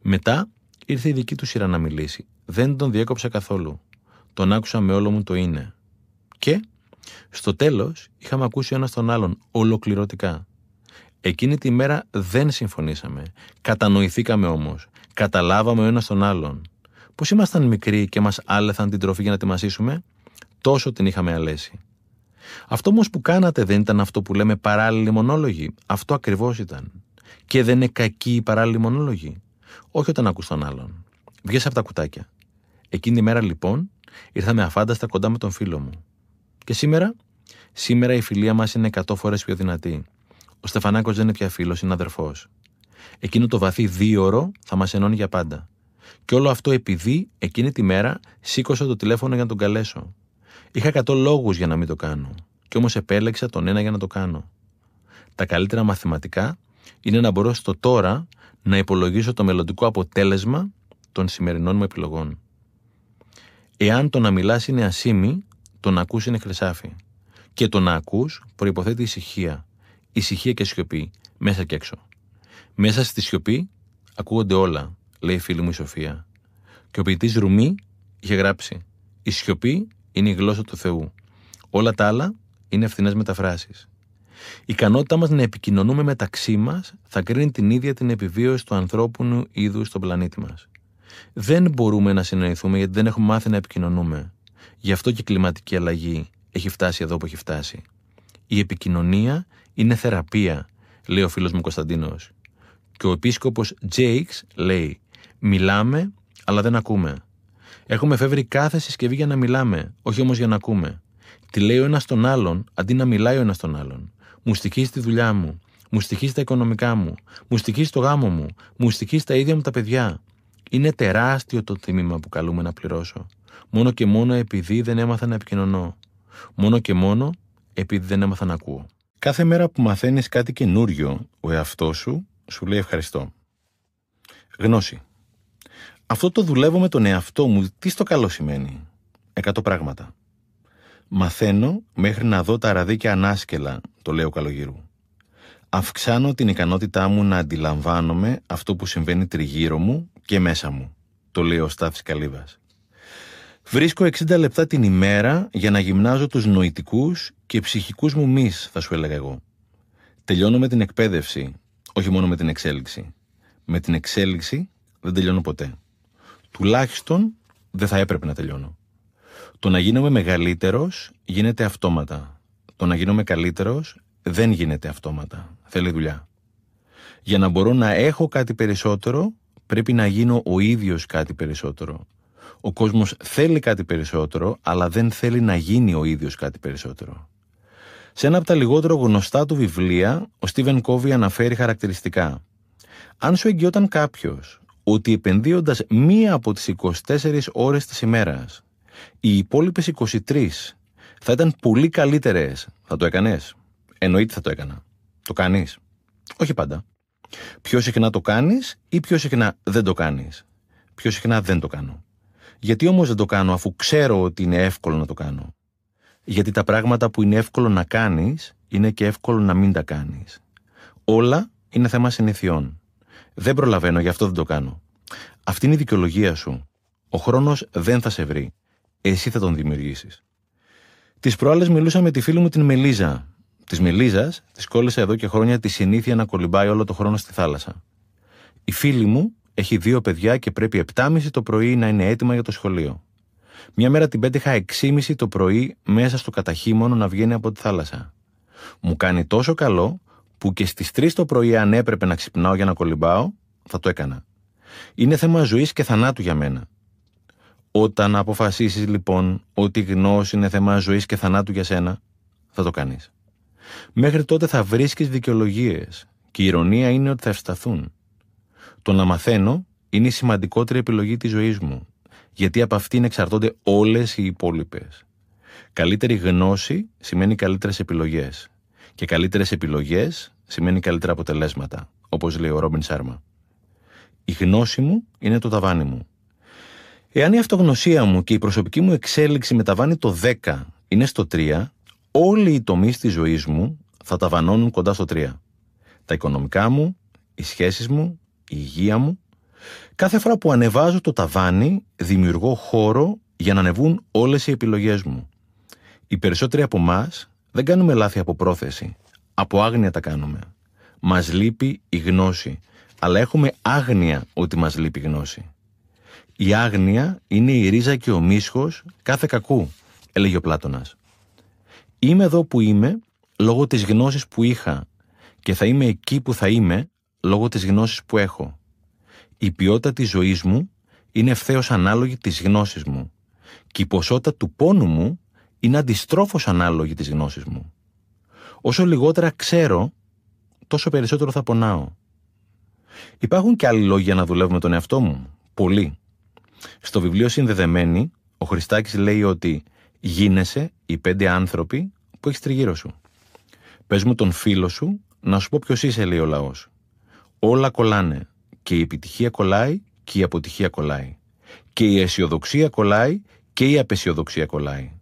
Μετά ήρθε η δική του σειρά να μιλήσει. Δεν τον διέκοψα καθόλου. Τον άκουσα με όλο μου το είναι. Και στο τέλος είχαμε ακούσει ένας τον άλλον ολοκληρωτικά. Εκείνη τη μέρα δεν συμφωνήσαμε. Κατανοηθήκαμε όμως. Καταλάβαμε ο ένας τον άλλον. Πώς ήμασταν μικροί και μας άλεθαν την τροφή για να τη μασίσουμε, τόσο την είχαμε αλέσει. Αυτό όμως που κάνατε δεν ήταν αυτό που λέμε παράλληλοι μονόλογοι. Αυτό ακριβώς ήταν. Και δεν είναι κακοί οι παράλληλοι μονόλογοι. Όχι όταν ακούς τον άλλον. Βγες από τα κουτάκια. Εκείνη τη μέρα λοιπόν ήρθαμε αφάνταστα κοντά με τον φίλο μου. Και σήμερα? Σήμερα η φιλία μας είναι 100 φορές πιο δυνατή. Ο Στεφανάκος δεν είναι πια φίλος, είναι αδερφός. Εκείνο το βαθύ δίωρο θα μας ενώνει για πάντα. Και όλο αυτό επειδή εκείνη τη μέρα σήκωσα το τηλέφωνο για να τον καλέσω. Είχα 100 λόγους για να μην το κάνω. Κι όμως επέλεξα τον ένα για να το κάνω. Τα καλύτερα μαθηματικά είναι να μπορώ στο τώρα να υπολογίσω το μελλοντικό αποτέλεσμα των σημερινών μου επιλογών. Εάν το να μιλάς είναι ασήμι, το να ακούς είναι χρυσάφι. Και το να ακούς προϋποθέτει ησυχία. Ησυχία και σιωπή, μέσα και έξω. Μέσα στη σιωπή ακούγονται όλα, λέει η φίλη μου η Σοφία. Και ο ποιητής Ρουμί είχε γράψει: η σιωπή είναι η γλώσσα του Θεού. Όλα τα άλλα είναι ευθυνές μεταφράσεις. Η ικανότητά μας να επικοινωνούμε μεταξύ μας θα κρίνει την ίδια την επιβίωση του ανθρώπινου είδους στον πλανήτη μας. Δεν μπορούμε να συνεννοηθούμε γιατί δεν έχουμε μάθει να επικοινωνούμε. Γι' αυτό και η κλιματική αλλαγή έχει φτάσει εδώ που έχει φτάσει. Η επικοινωνία είναι θεραπεία, λέει ο φίλος μου Κωνσταντίνος. Και ο επίσκοπος Τζέιξ λέει: μιλάμε, αλλά δεν ακούμε. Έχουμε φεύγει κάθε συσκευή για να μιλάμε, όχι όμως για να ακούμε. Τι λέει ο ένας τον άλλον, αντί να μιλάει ο ένας τον άλλον. Μου στοιχίζει τη δουλειά μου, μου στοιχίζει τα οικονομικά μου, μου στοιχίζει το γάμο μου, μου στοιχίζει τα ίδια μου τα παιδιά. Είναι τεράστιο το τίμημα που καλούμε να πληρώσω. Μόνο και μόνο επειδή δεν έμαθα να επικοινωνώ. Μόνο και μόνο επειδή δεν έμαθα να ακούω. Κάθε μέρα που μαθαίνεις κάτι καινούριο, ο εαυτός σου σου λέει ευχαριστώ. Γνώση. Αυτό το δουλεύω με τον εαυτό μου. Τι στο καλό σημαίνει? 100 πράγματα. Μαθαίνω μέχρι να δω τα ραδίκια ανάσκελα, το λέει ο Καλογύρου. Αυξάνω την ικανότητά μου να αντιλαμβάνομαι αυτό που συμβαίνει τριγύρω μου και μέσα μου, το λέει ο Σταύς Καλύβας. Βρίσκω 60 λεπτά την ημέρα για να γυμνάζω τους νοητικούς και ψυχικούς μου μυς, θα σου έλεγα εγώ. Τελειώνω με την εκπαίδευση, όχι μόνο με την εξέλιξη. Με την εξέλιξη δεν τελειώνω ποτέ. Τουλάχιστον δεν θα έπρεπε να τελειώνω. Το να γίνομαι μεγαλύτερος γίνεται αυτόματα. Το να γίνομαι καλύτερος δεν γίνεται αυτόματα. Θέλει δουλειά. Για να μπορώ να έχω κάτι περισσότερο, πρέπει να γίνω ο ίδιος κάτι περισσότερο. Ο κόσμος θέλει κάτι περισσότερο, αλλά δεν θέλει να γίνει ο ίδιος κάτι περισσότερο. Σε ένα από τα λιγότερο γνωστά του βιβλία, ο Στίβεν Κόβι αναφέρει χαρακτηριστικά. Αν σου εγγυόταν κάποιος ότι επενδύοντας μία από τις 24 ώρες της ημέρας, οι υπόλοιπες 23 θα ήταν πολύ καλύτερες, θα το έκανες? Εννοείται θα το έκανα. Το κάνεις? Όχι πάντα. Πιο συχνά το κάνεις ή πιο συχνά δεν το κάνεις? Πιο συχνά δεν το κάνω. Γιατί όμως δεν το κάνω, αφού ξέρω ότι είναι εύκολο να το κάνω? Γιατί τα πράγματα που είναι εύκολο να κάνεις, είναι και εύκολο να μην τα κάνεις. Όλα είναι θέμα συνηθιών. Δεν προλαβαίνω, γι' αυτό δεν το κάνω. Αυτή είναι η δικαιολογία σου. Ο χρόνος δεν θα σε βρει. Εσύ θα τον δημιουργήσεις. Τις προάλλες μιλούσα με τη φίλη μου την Μελίζα. Της Μελίζας της κόλλησε εδώ και χρόνια τη συνήθεια να κολυμπάει όλο το χρόνο στη θάλασσα. Η φίλη μου έχει 2 παιδιά και πρέπει 7.30 το πρωί να είναι έτοιμα για το σχολείο. Μια μέρα την πέτυχα 6.30 το πρωί μέσα στο καταχύμωνο να βγαίνει από τη θάλασσα. Μου κάνει τόσο καλό που και στις 3 το πρωί, αν έπρεπε να ξυπνάω για να κολυμπάω, θα το έκανα. Είναι θέμα ζωής και θανάτου για μένα. Όταν αποφασίσεις λοιπόν ότι η γνώση είναι θέμα ζωής και θανάτου για σένα, θα το κάνεις. Μέχρι τότε θα βρίσκεις δικαιολογίες και η ειρωνία είναι ότι θα ευσταθούν. Το να μαθαίνω είναι η σημαντικότερη επιλογή της ζωής μου, γιατί από αυτήν εξαρτώνται όλες οι υπόλοιπες. Καλύτερη γνώση σημαίνει καλύτερες επιλογές. Και καλύτερες επιλογές σημαίνει καλύτερα αποτελέσματα, όπως λέει ο Ρόμπιν Σάρμα. Η γνώση μου είναι το ταβάνι μου. Εάν η αυτογνωσία μου και η προσωπική μου εξέλιξη με ταβάνι το 10 είναι στο 3, όλοι οι τομείς της ζωής μου θα ταβανώνουν κοντά στο 3. Τα οικονομικά μου, οι σχέσεις μου, η υγεία μου. Κάθε φορά που ανεβάζω το ταβάνι, δημιουργώ χώρο για να ανεβούν όλες οι επιλογές μου. Οι περισσότεροι από εμάς δεν κάνουμε λάθη από πρόθεση. Από άγνοια τα κάνουμε. Μας λείπει η γνώση. Αλλά έχουμε άγνοια ότι μας λείπει η γνώση. Η άγνοια είναι η ρίζα και ο μίσχος κάθε κακού, έλεγε ο Πλάτωνας. Είμαι εδώ που είμαι λόγω της γνώσης που είχα και θα είμαι εκεί που θα είμαι λόγω της γνώσης που έχω. Η ποιότητα της ζωής μου είναι ευθέως ανάλογη της γνώσης μου και η ποσότητα του πόνου μου είναι αντιστρόφως ανάλογη της γνώσης μου. Όσο λιγότερα ξέρω, τόσο περισσότερο θα πονάω. Υπάρχουν και άλλοι λόγοι για να δουλεύω με τον εαυτό μου. Πολλοί. Στο βιβλίο «Συνδεδεμένοι», ο Χριστάκης λέει ότι γίνεσαι οι 5 άνθρωποι που έχεις τριγύρω σου. Πες μου τον φίλο σου να σου πω ποιος είσαι, λέει ο λαός. Όλα κολλάνε. Και η επιτυχία κολλάει και η αποτυχία κολλάει. Και η αισιοδοξία κολλάει και η απεσιοδοξία κολλάει.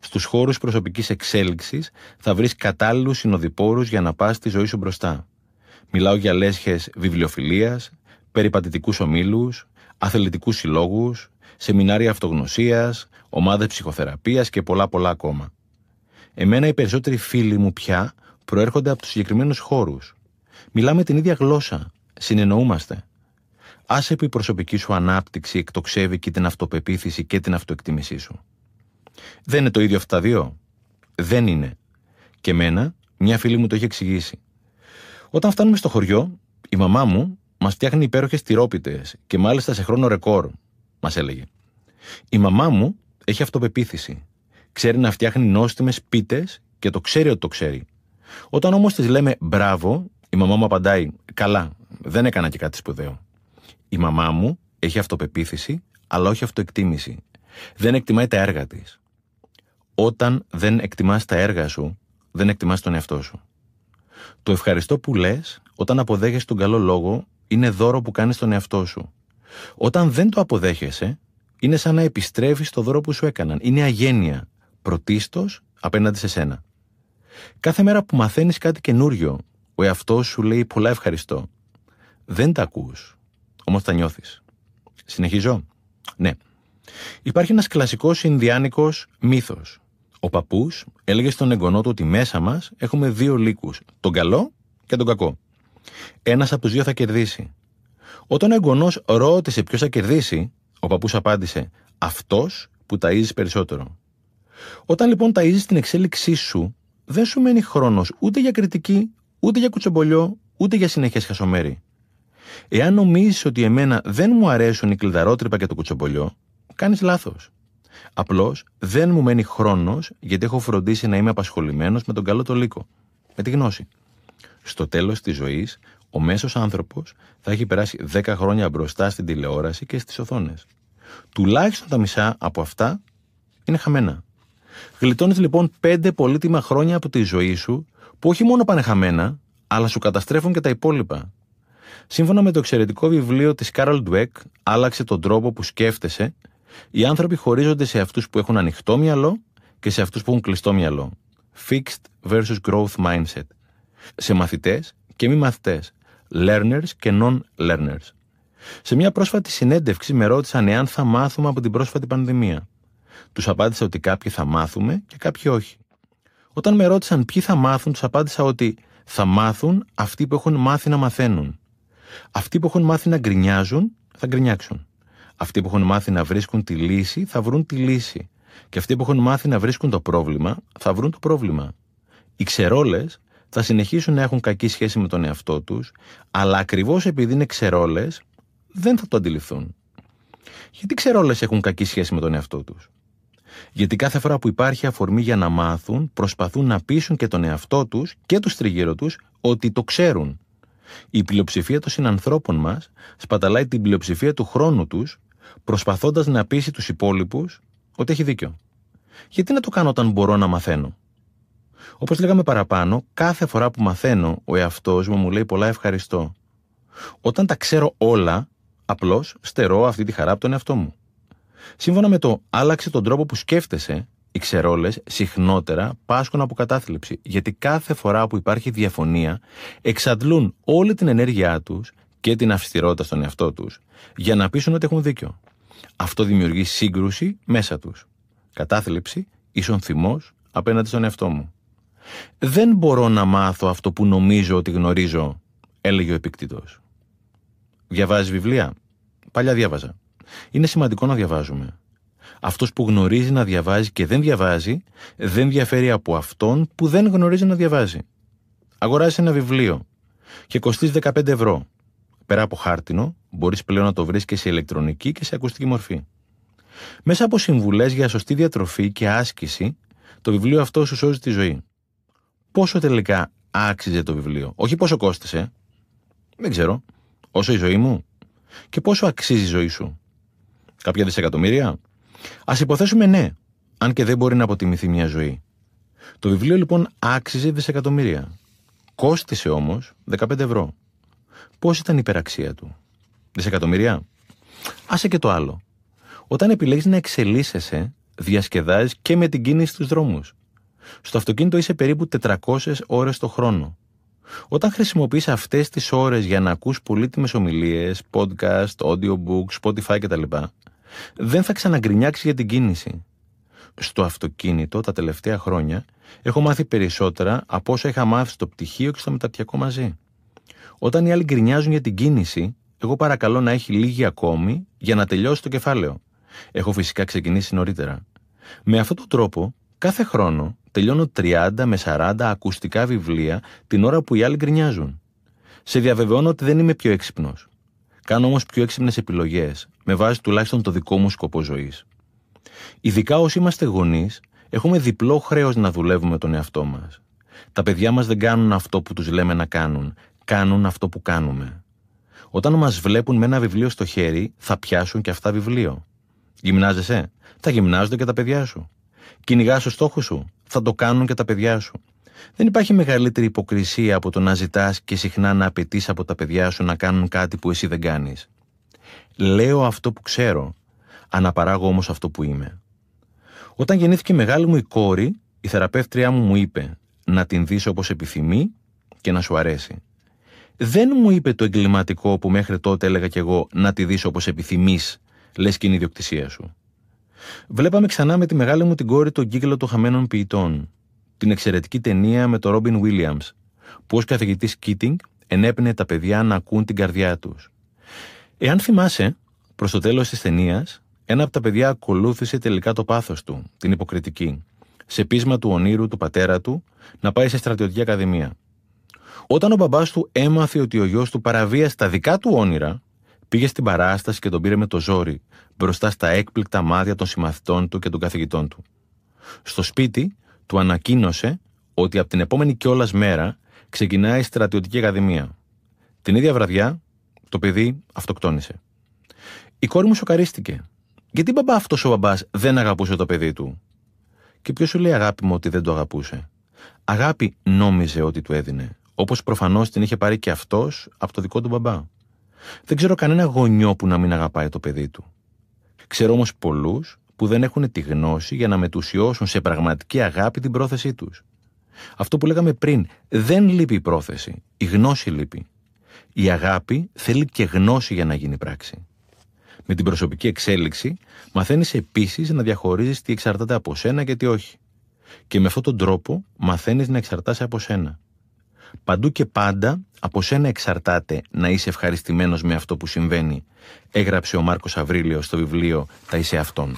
Στους χώρους προσωπικής εξέλιξης θα βρεις κατάλληλους συνοδοιπόρους για να πας τη ζωή σου μπροστά. Μιλάω για λέσχες βιβλιοφιλίας, περιπατητικούς ομίλους, αθλητικούς συλλόγους, σεμινάρια αυτογνωσίας, ομάδες ψυχοθεραπείας και πολλά ακόμα. Εμένα οι περισσότεροι φίλοι μου πια προέρχονται από τους συγκεκριμένους χώρους. Μιλάμε την ίδια γλώσσα, συνεννοούμαστε. Άσε που η προσωπική σου ανάπτυξη εκτοξεύει και την αυτοπεποίθηση και την αυτοεκτίμησή σου. Δεν είναι το ίδιο αυτά τα δύο? Δεν είναι. Και εμένα, μια φίλη μου το έχει εξηγήσει. Όταν φτάνουμε στο χωριό, η μαμά μου μας φτιάχνει υπέροχες τυρόπιτες και μάλιστα σε χρόνο ρεκόρ, μας έλεγε. Η μαμά μου έχει αυτοπεποίθηση. Ξέρει να φτιάχνει νόστιμες πίτες και το ξέρει ότι το ξέρει. Όταν όμως της λέμε μπράβο, η μαμά μου απαντάει καλά, δεν έκανα και κάτι σπουδαίο. Η μαμά μου έχει αυτοπεποίθηση, αλλά όχι αυτοεκτίμηση. Δεν εκτιμάει τα έργα της. Όταν δεν εκτιμάς τα έργα σου, δεν εκτιμάς τον εαυτό σου. Το ευχαριστώ που λες όταν αποδέχεσαι τον καλό λόγο είναι δώρο που κάνεις στον εαυτό σου. Όταν δεν το αποδέχεσαι, είναι σαν να επιστρέφεις το δώρο που σου έκαναν. Είναι αγένεια, πρωτίστως απέναντι σε σένα. Κάθε μέρα που μαθαίνεις κάτι καινούριο, ο εαυτός σου λέει πολλά ευχαριστώ. Δεν τα ακούς, όμως τα νιώθεις. Συνεχίζω. Ναι. Υπάρχει ένας κλασικός ινδιάνικος μύθος. Ο παππούς έλεγε στον εγγονό του ότι μέσα μας έχουμε 2 λύκους, τον καλό και τον κακό. Ένας από τους 2 θα κερδίσει. Όταν ο εγγονός ρώτησε ποιος θα κερδίσει, ο παππούς απάντησε «αυτός που ταΐζεις περισσότερο». Όταν λοιπόν ταΐζεις την εξέλιξή σου, δεν σου μένει χρόνος ούτε για κριτική, ούτε για κουτσομπολιό, ούτε για συνεχές χασομέρι. Εάν νομίζεις ότι εμένα δεν μου αρέσουν η κλειδαρότρυπα και το κουτσομπολιό, κάνεις λάθος. Απλώς δεν μου μένει χρόνος γιατί έχω φροντίσει να είμαι απασχολημένος με τον καλό το λύκο, με τη γνώση. Στο τέλος της ζωής, ο μέσος άνθρωπος θα έχει περάσει 10 χρόνια μπροστά στην τηλεόραση και στις οθόνες. Τουλάχιστον τα μισά από αυτά είναι χαμένα. Γλιτώνεις λοιπόν 5 πολύτιμα χρόνια από τη ζωή σου που όχι μόνο πάνε χαμένα, αλλά σου καταστρέφουν και τα υπόλοιπα. Σύμφωνα με το εξαιρετικό βιβλίο της Κάρολ Ντουέκ, «Άλλαξε τον τρόπο που σκέφτεσαι», οι άνθρωποι χωρίζονται σε αυτούς που έχουν ανοιχτό μυαλό και σε αυτούς που έχουν κλειστό μυαλό. Fixed versus growth mindset. Σε μαθητές και μη μαθητές. Learners και non-learners. Σε μια πρόσφατη συνέντευξη με ρώτησαν εάν θα μάθουμε από την πρόσφατη πανδημία. Τους απάντησα ότι κάποιοι θα μάθουμε και κάποιοι όχι. Όταν με ρώτησαν ποιοι θα μάθουν, τους απάντησα ότι θα μάθουν αυτοί που έχουν μάθει να μαθαίνουν. Αυτοί που έχουν μάθει να γκρινιάζουν, θα γκρινιάξουν. Αυτοί που έχουν μάθει να βρίσκουν τη λύση, θα βρουν τη λύση. Και αυτοί που έχουν μάθει να βρίσκουν το πρόβλημα, θα βρουν το πρόβλημα. Οι ξερόλες θα συνεχίσουν να έχουν κακή σχέση με τον εαυτό τους, αλλά ακριβώς επειδή είναι ξερόλες, δεν θα το αντιληφθούν. Γιατί ξερόλες έχουν κακή σχέση με τον εαυτό τους? Γιατί κάθε φορά που υπάρχει αφορμή για να μάθουν, προσπαθούν να πείσουν και τον εαυτό τους και τους τριγύρω τους ότι το ξέρουν. Η πλειοψηφία των συνανθρώπων μας σπαταλάει την πλειοψηφία του χρόνου τους, προσπαθώντας να πείσει τους υπόλοιπους ότι έχει δίκιο. Γιατί να το κάνω όταν μπορώ να μαθαίνω? Όπως λέγαμε παραπάνω, κάθε φορά που μαθαίνω, ο εαυτός μου λέει πολλά ευχαριστώ. Όταν τα ξέρω όλα, απλώς στερώ αυτή τη χαρά από τον εαυτό μου. Σύμφωνα με το «Άλλαξε τον τρόπο που σκέφτεσαι», οι ξερόλες συχνότερα πάσχουν από κατάθλιψη, γιατί κάθε φορά που υπάρχει διαφωνία εξαντλούν όλη την ενέργειά τους και την αυστηρότητα στον εαυτό τους για να πείσουν ότι έχουν δίκιο. Αυτό δημιουργεί σύγκρουση μέσα τους. Κατάθλιψη ίσον θυμός απέναντι στον εαυτό μου. «Δεν μπορώ να μάθω αυτό που νομίζω ότι γνωρίζω», έλεγε ο Επίκτητος. Διαβάζεις βιβλία? Παλιά διάβαζα. Είναι σημαντικό να διαβάζουμε. Αυτός που γνωρίζει να διαβάζει και δεν διαβάζει, δεν διαφέρει από αυτόν που δεν γνωρίζει να διαβάζει. Αγοράζεις ένα βιβλίο και κοστίζει 15 ευρώ. Πέρα από χάρτινο, μπορείς πλέον να το βρεις και σε ηλεκτρονική και σε ακουστική μορφή. Μέσα από συμβουλές για σωστή διατροφή και άσκηση, το βιβλίο αυτό σου σώζει τη ζωή. Πόσο τελικά άξιζε το βιβλίο? Όχι πόσο κόστησε. Δεν ξέρω. Όσο η ζωή μου? Και πόσο αξίζει η ζωή σου? Κάποια δισεκατομμύρια? Ας υποθέσουμε ναι, αν και δεν μπορεί να αποτιμηθεί μια ζωή. Το βιβλίο λοιπόν άξιζε δισεκατομμύρια. Κόστησε όμως 15 ευρώ. Πώς ήταν η υπεραξία του? Δισεκατομμύρια? Άσε και το άλλο. Όταν επιλέγεις να εξελίσσεσαι, διασκεδάζεις και με την κίνηση στους δρόμους. Στο αυτοκίνητο είσαι περίπου 400 ώρες το χρόνο. Όταν χρησιμοποιείς αυτές τις ώρες για να ακούς πολύτιμες ομιλίες, podcast, audiobooks, Spotify κτλ., δεν θα ξαναγκρινιάξει για την κίνηση. Στο αυτοκίνητο τα τελευταία χρόνια έχω μάθει περισσότερα από όσα είχα μάθει στο πτυχίο και στο μεταπτυχιακό μαζί. Όταν οι άλλοι γκρινιάζουν για την κίνηση, εγώ παρακαλώ να έχει λίγη ακόμη για να τελειώσει το κεφάλαιο. Έχω φυσικά ξεκινήσει νωρίτερα. Με αυτόν τον τρόπο, κάθε χρόνο τελειώνω 30 με 40 ακουστικά βιβλία την ώρα που οι άλλοι γκρινιάζουν. Σε διαβεβαιώνω ότι δεν είμαι πιο έξυπνος. Κάνω όμως πιο έξυπνες επιλογές, με βάση τουλάχιστον το δικό μου σκοπό ζωής. Ειδικά όσοι είμαστε γονείς, έχουμε διπλό χρέος να δουλεύουμε τον εαυτό μας. Τα παιδιά μας δεν κάνουν αυτό που τους λέμε να κάνουν, κάνουν αυτό που κάνουμε. Όταν μας βλέπουν με ένα βιβλίο στο χέρι, θα πιάσουν και αυτά βιβλίο. Γυμνάζεσαι? Θα γυμνάζονται και τα παιδιά σου. Κυνηγάς το στόχο σου? Θα το κάνουν και τα παιδιά σου. Δεν υπάρχει μεγαλύτερη υποκρισία από το να ζητάς και συχνά να απαιτείς από τα παιδιά σου να κάνουν κάτι που εσύ δεν κάνεις. Λέω αυτό που ξέρω, αναπαράγω όμως αυτό που είμαι. Όταν γεννήθηκε η μεγάλη μου η κόρη, η θεραπεύτριά μου είπε να την δεις όπως επιθυμεί και να σου αρέσει. Δεν μου είπε το εγκληματικό που μέχρι τότε έλεγα κι εγώ, να τη δεις όπως επιθυμείς, λες και είναι η ιδιοκτησία σου. Βλέπαμε ξανά με τη μεγάλη μου την κόρη τον Κύκλο των Χαμένων Ποιητών, την εξαιρετική ταινία με τον Ρόμπιν Βίλιαμς, που ως καθηγητής Κίτινγκ ενέπαινε τα παιδιά να ακούν την καρδιά τους. Εάν θυμάσαι, προς το τέλος της ταινίας, ένα από τα παιδιά ακολούθησε τελικά το πάθος του, την υποκριτική. σε πείσμα του ονείρου του πατέρα του να πάει σε στρατιωτική ακαδημία. Όταν ο μπαμπάς του έμαθε ότι ο γιος του παραβίασε τα δικά του όνειρα, πήγε στην παράσταση και τον πήρε με το ζόρι, μπροστά στα έκπληκτα μάτια των συμμαθητών του και των καθηγητών του. Στο σπίτι του ανακοίνωσε ότι από την επόμενη κιόλας μέρα ξεκινάει η στρατιωτική ακαδημία. Την ίδια βραδιά το παιδί αυτοκτόνησε. Η κόρη μου σοκαρίστηκε. Γιατί μπαμπά, αυτός ο μπαμπάς δεν αγαπούσε το παιδί του? Και ποιος σου λέει, αγάπη μου, ότι δεν το αγαπούσε? Αγάπη νόμιζε ότι του έδινε, όπως προφανώς την είχε πάρει και αυτός από το δικό του μπαμπά. Δεν ξέρω κανένα γονιό που να μην αγαπάει το παιδί του. Ξέρω όμως πολλούς που δεν έχουν τη γνώση για να μετουσιώσουν σε πραγματική αγάπη την πρόθεσή τους. Αυτό που λέγαμε πριν, δεν λείπει η πρόθεση, η γνώση λείπει. Η αγάπη θέλει και γνώση για να γίνει πράξη. Με την προσωπική εξέλιξη, μαθαίνεις επίσης να διαχωρίζεις τι εξαρτάται από σένα και τι όχι. Και με αυτόν τον τρόπο, μαθαίνεις να εξαρτάσαι από σένα. Παντού και πάντα, από σένα εξαρτάται να είσαι ευχαριστημένος με αυτό που συμβαίνει, έγραψε ο Μάρκος Αβρίλιο στο βιβλίο «Τα είσαι αυτόν».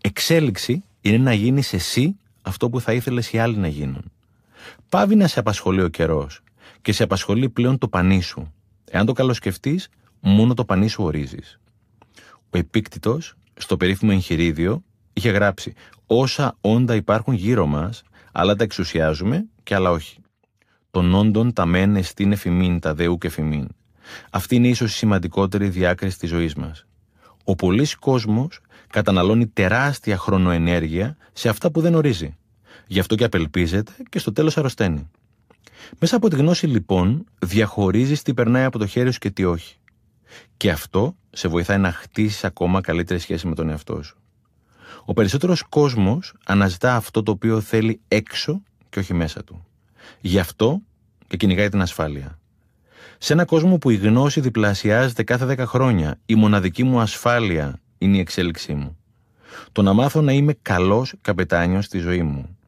Εξέλιξη είναι να γίνεις εσύ αυτό που θα ήθελες οι άλλοι να γίνουν. Πάβει να σε απασχολεί ο καιρός και σε απασχολεί πλέον το πανί σου. Εάν το καλοσκεφτείς, μόνο το πανί σου ορίζεις. Ο Επίκτητος, στο περίφημο εγχειρίδιο, είχε γράψει «Όσα όντα υπάρχουν γύρω μας, άλλα τα εξουσιάζουμε και άλλα όχι. Των όντων τα μεν εστίν εφημίν, τα δε ουκ εφημίν». Αυτή είναι ίσως η σημαντικότερη διάκριση της ζωής μας. Ο πολύς κόσμος καταναλώνει τεράστια χρονοενέργεια σε αυτά που δεν ορίζει. Γι' αυτό και απελπίζεται και στο τέλος αρρωσταίνει. Μέσα από τη γνώση, λοιπόν, διαχωρίζεις τι περνάει από το χέρι σου και τι όχι. Και αυτό σε βοηθάει να χτίσεις ακόμα καλύτερη σχέση με τον εαυτό σου. Ο περισσότερος κόσμος αναζητά αυτό το οποίο θέλει έξω και όχι μέσα του. Γι' αυτό και κυνηγάει την ασφάλεια. Σε έναν κόσμο που η γνώση διπλασιάζεται κάθε 10 χρόνια, η μοναδική μου ασφάλεια είναι η εξέλιξή μου. Το να μάθω να είμαι καλός καπετάνιος στη ζωή μου.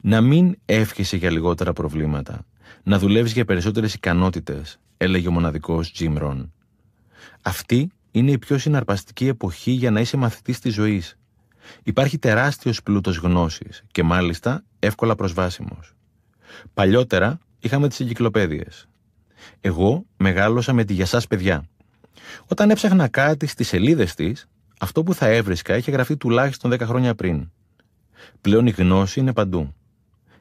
Να μην εύχεσαι για λιγότερα προβλήματα. Να δουλεύεις για περισσότερες ικανότητες, έλεγε ο μοναδικός Τζιμ Ρον. Αυτή είναι η πιο συναρπαστική εποχή για να είσαι μαθητής της ζωής. Υπάρχει τεράστιος πλούτος γνώσης και μάλιστα εύκολα προσβάσιμος. Παλιότερα είχαμε τις εγκυκλοπαίδειες. Εγώ μεγάλωσα με τη «Για σας, παιδιά». Όταν έψαχνα κάτι στις σελίδες της, αυτό που θα έβρισκα είχε γραφτεί τουλάχιστον 10 χρόνια πριν. Πλέον η γνώση είναι παντού.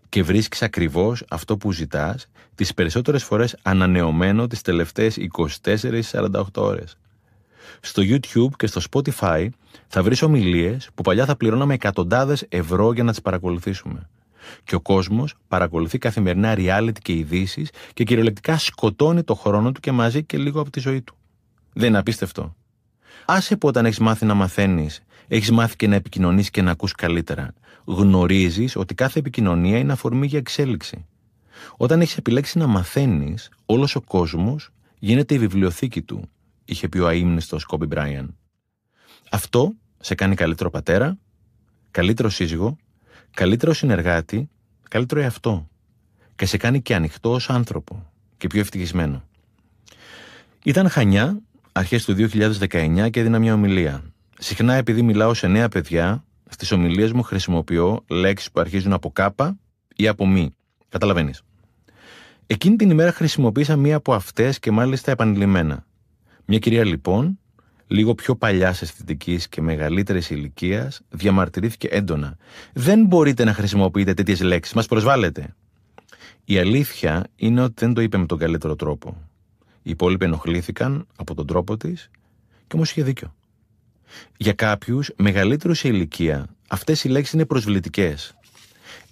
Και βρίσκεις ακριβώς αυτό που ζητάς, τις περισσότερες φορές ανανεωμένο τις τελευταίες 24-48 ώρες. Στο YouTube και στο Spotify θα βρεις ομιλίες που παλιά θα πληρώναμε εκατοντάδες ευρώ για να τις παρακολουθήσουμε. Και ο κόσμος παρακολουθεί καθημερινά reality και ειδήσεις και κυριολεκτικά σκοτώνει το χρόνο του και μαζί και λίγο από τη ζωή του. Δεν είναι απίστευτο? Άσε που όταν έχεις μάθει να μαθαίνεις, έχεις μάθει και να επικοινωνείς και να ακούς καλύτερα. Γνωρίζεις ότι κάθε επικοινωνία είναι αφορμή για εξέλιξη. Όταν έχεις επιλέξει να μαθαίνεις, όλος ο κόσμος γίνεται η βιβλιοθήκη του, είχε πει ο αείμνηστος Κόμπι Μπράιαν. Αυτό σε κάνει καλύτερο πατέρα, καλύτερο σύζυγο, καλύτερο συνεργάτη, καλύτερο εαυτό. Και σε κάνει και ανοιχτό ως άνθρωπο και πιο ευτυχισμένο. Ήταν Χανιά, αρχές του 2019 και έδινα μια ομιλία. Συχνά, επειδή μιλάω σε νέα παιδιά, στις ομιλίες μου χρησιμοποιώ λέξεις που αρχίζουν από κάπα ή από μη. Καταλαβαίνεις. Εκείνη την ημέρα χρησιμοποίησα μία από αυτές και μάλιστα επανειλημμένα. Μια κυρία, λοιπόν, λίγο πιο παλιάς αισθητικής και μεγαλύτερης ηλικίας, διαμαρτυρήθηκε έντονα. Δεν μπορείτε να χρησιμοποιείτε τέτοιες λέξεις, μας προσβάλλετε. Η αλήθεια είναι ότι δεν το είπε με τον καλύτερο τρόπο. Οι υπόλοιποι ενοχλήθηκαν από τον τρόπο της και όμως είχε δίκιο. Για κάποιους μεγαλύτερους σε ηλικία, αυτές οι λέξεις είναι προσβλητικές.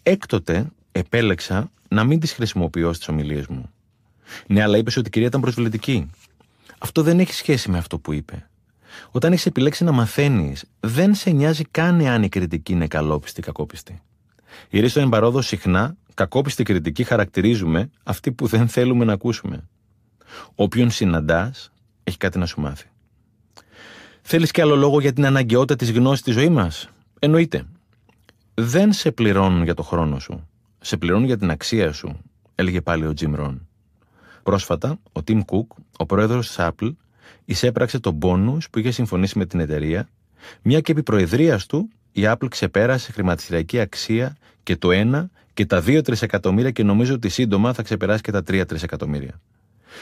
Έκτοτε επέλεξα να μην τις χρησιμοποιώ στις ομιλίες μου. Ναι, αλλά είπες ότι η κυρία ήταν προσβλητική. Αυτό δεν έχει σχέση με αυτό που είπε. Όταν έχεις επιλέξει να μαθαίνεις, δεν σε νοιάζει καν εάν η κριτική είναι καλόπιστη ή κακόπιστη. Ηρίστο εν παρόδο, συχνά κακόπιστη κριτική χαρακτηρίζουμε αυτή που δεν θέλουμε να ακούσουμε. Όποιον συναντάς, έχει κάτι να σου μάθει. Θέλεις κι άλλο λόγο για την αναγκαιότητα της γνώσης στη ζωή μας? Εννοείται. Δεν σε πληρώνουν για το χρόνο σου. Σε πληρώνουν για την αξία σου, έλεγε πάλι ο Τζιμ Ρον. Πρόσφατα, ο Τιμ Κουκ, ο πρόεδρος της Apple, εισέπραξε τον μπόνους που είχε συμφωνήσει με την εταιρεία, μια και επί προεδρίας του η Apple ξεπέρασε χρηματιστηριακή αξία και το 1 και τα 2 τρισεκατομμύρια και νομίζω ότι σύντομα θα ξεπεράσει και τα 3 τρισεκατομμύρια.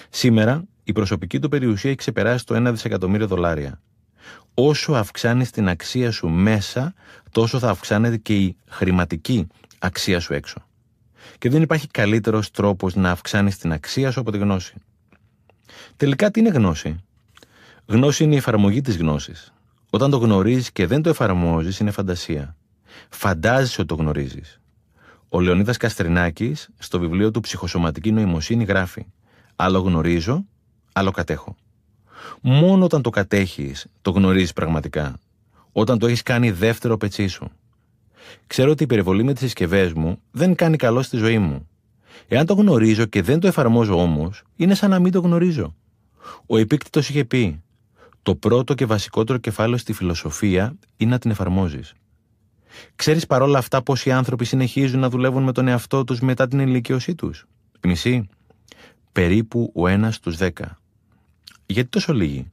Σήμερα, η προσωπική του περιουσία έχει ξεπεράσει το 1 δισεκατομμύριο δολάρια. Όσο αυξάνεις την αξία σου μέσα, τόσο θα αυξάνεται και η χρηματική αξία σου έξω. Και δεν υπάρχει καλύτερος τρόπος να αυξάνεις την αξία σου από τη γνώση. Τελικά, τι είναι γνώση? Γνώση είναι η εφαρμογή της γνώσης. Όταν το γνωρίζεις και δεν το εφαρμόζεις, είναι φαντασία. Φαντάζεσαι ότι το γνωρίζεις. Ο Λεωνίδας Καστρινάκης, στο βιβλίο του «Ψυχοσωματική νοημοσύνη», γράφει: άλλο γνωρίζω, άλλο κατέχω. Μόνο όταν το κατέχεις, το γνωρίζεις πραγματικά. Όταν το έχεις κάνει δεύτερο πετσί σου. Ξέρω ότι η περιβολή με τις συσκευές μου δεν κάνει καλό στη ζωή μου. Εάν το γνωρίζω και δεν το εφαρμόζω όμως, είναι σαν να μην το γνωρίζω. Ο Επίκτητος είχε πει: το πρώτο και βασικότερο κεφάλαιο στη φιλοσοφία είναι να την εφαρμόζεις. Ξέρεις παρόλα αυτά πόσοι άνθρωποι συνεχίζουν να δουλεύουν με τον εαυτό τους μετά την ηλικίωσή τους? Μισή. Περίπου ο 1 στους 10. Γιατί τόσο λίγοι?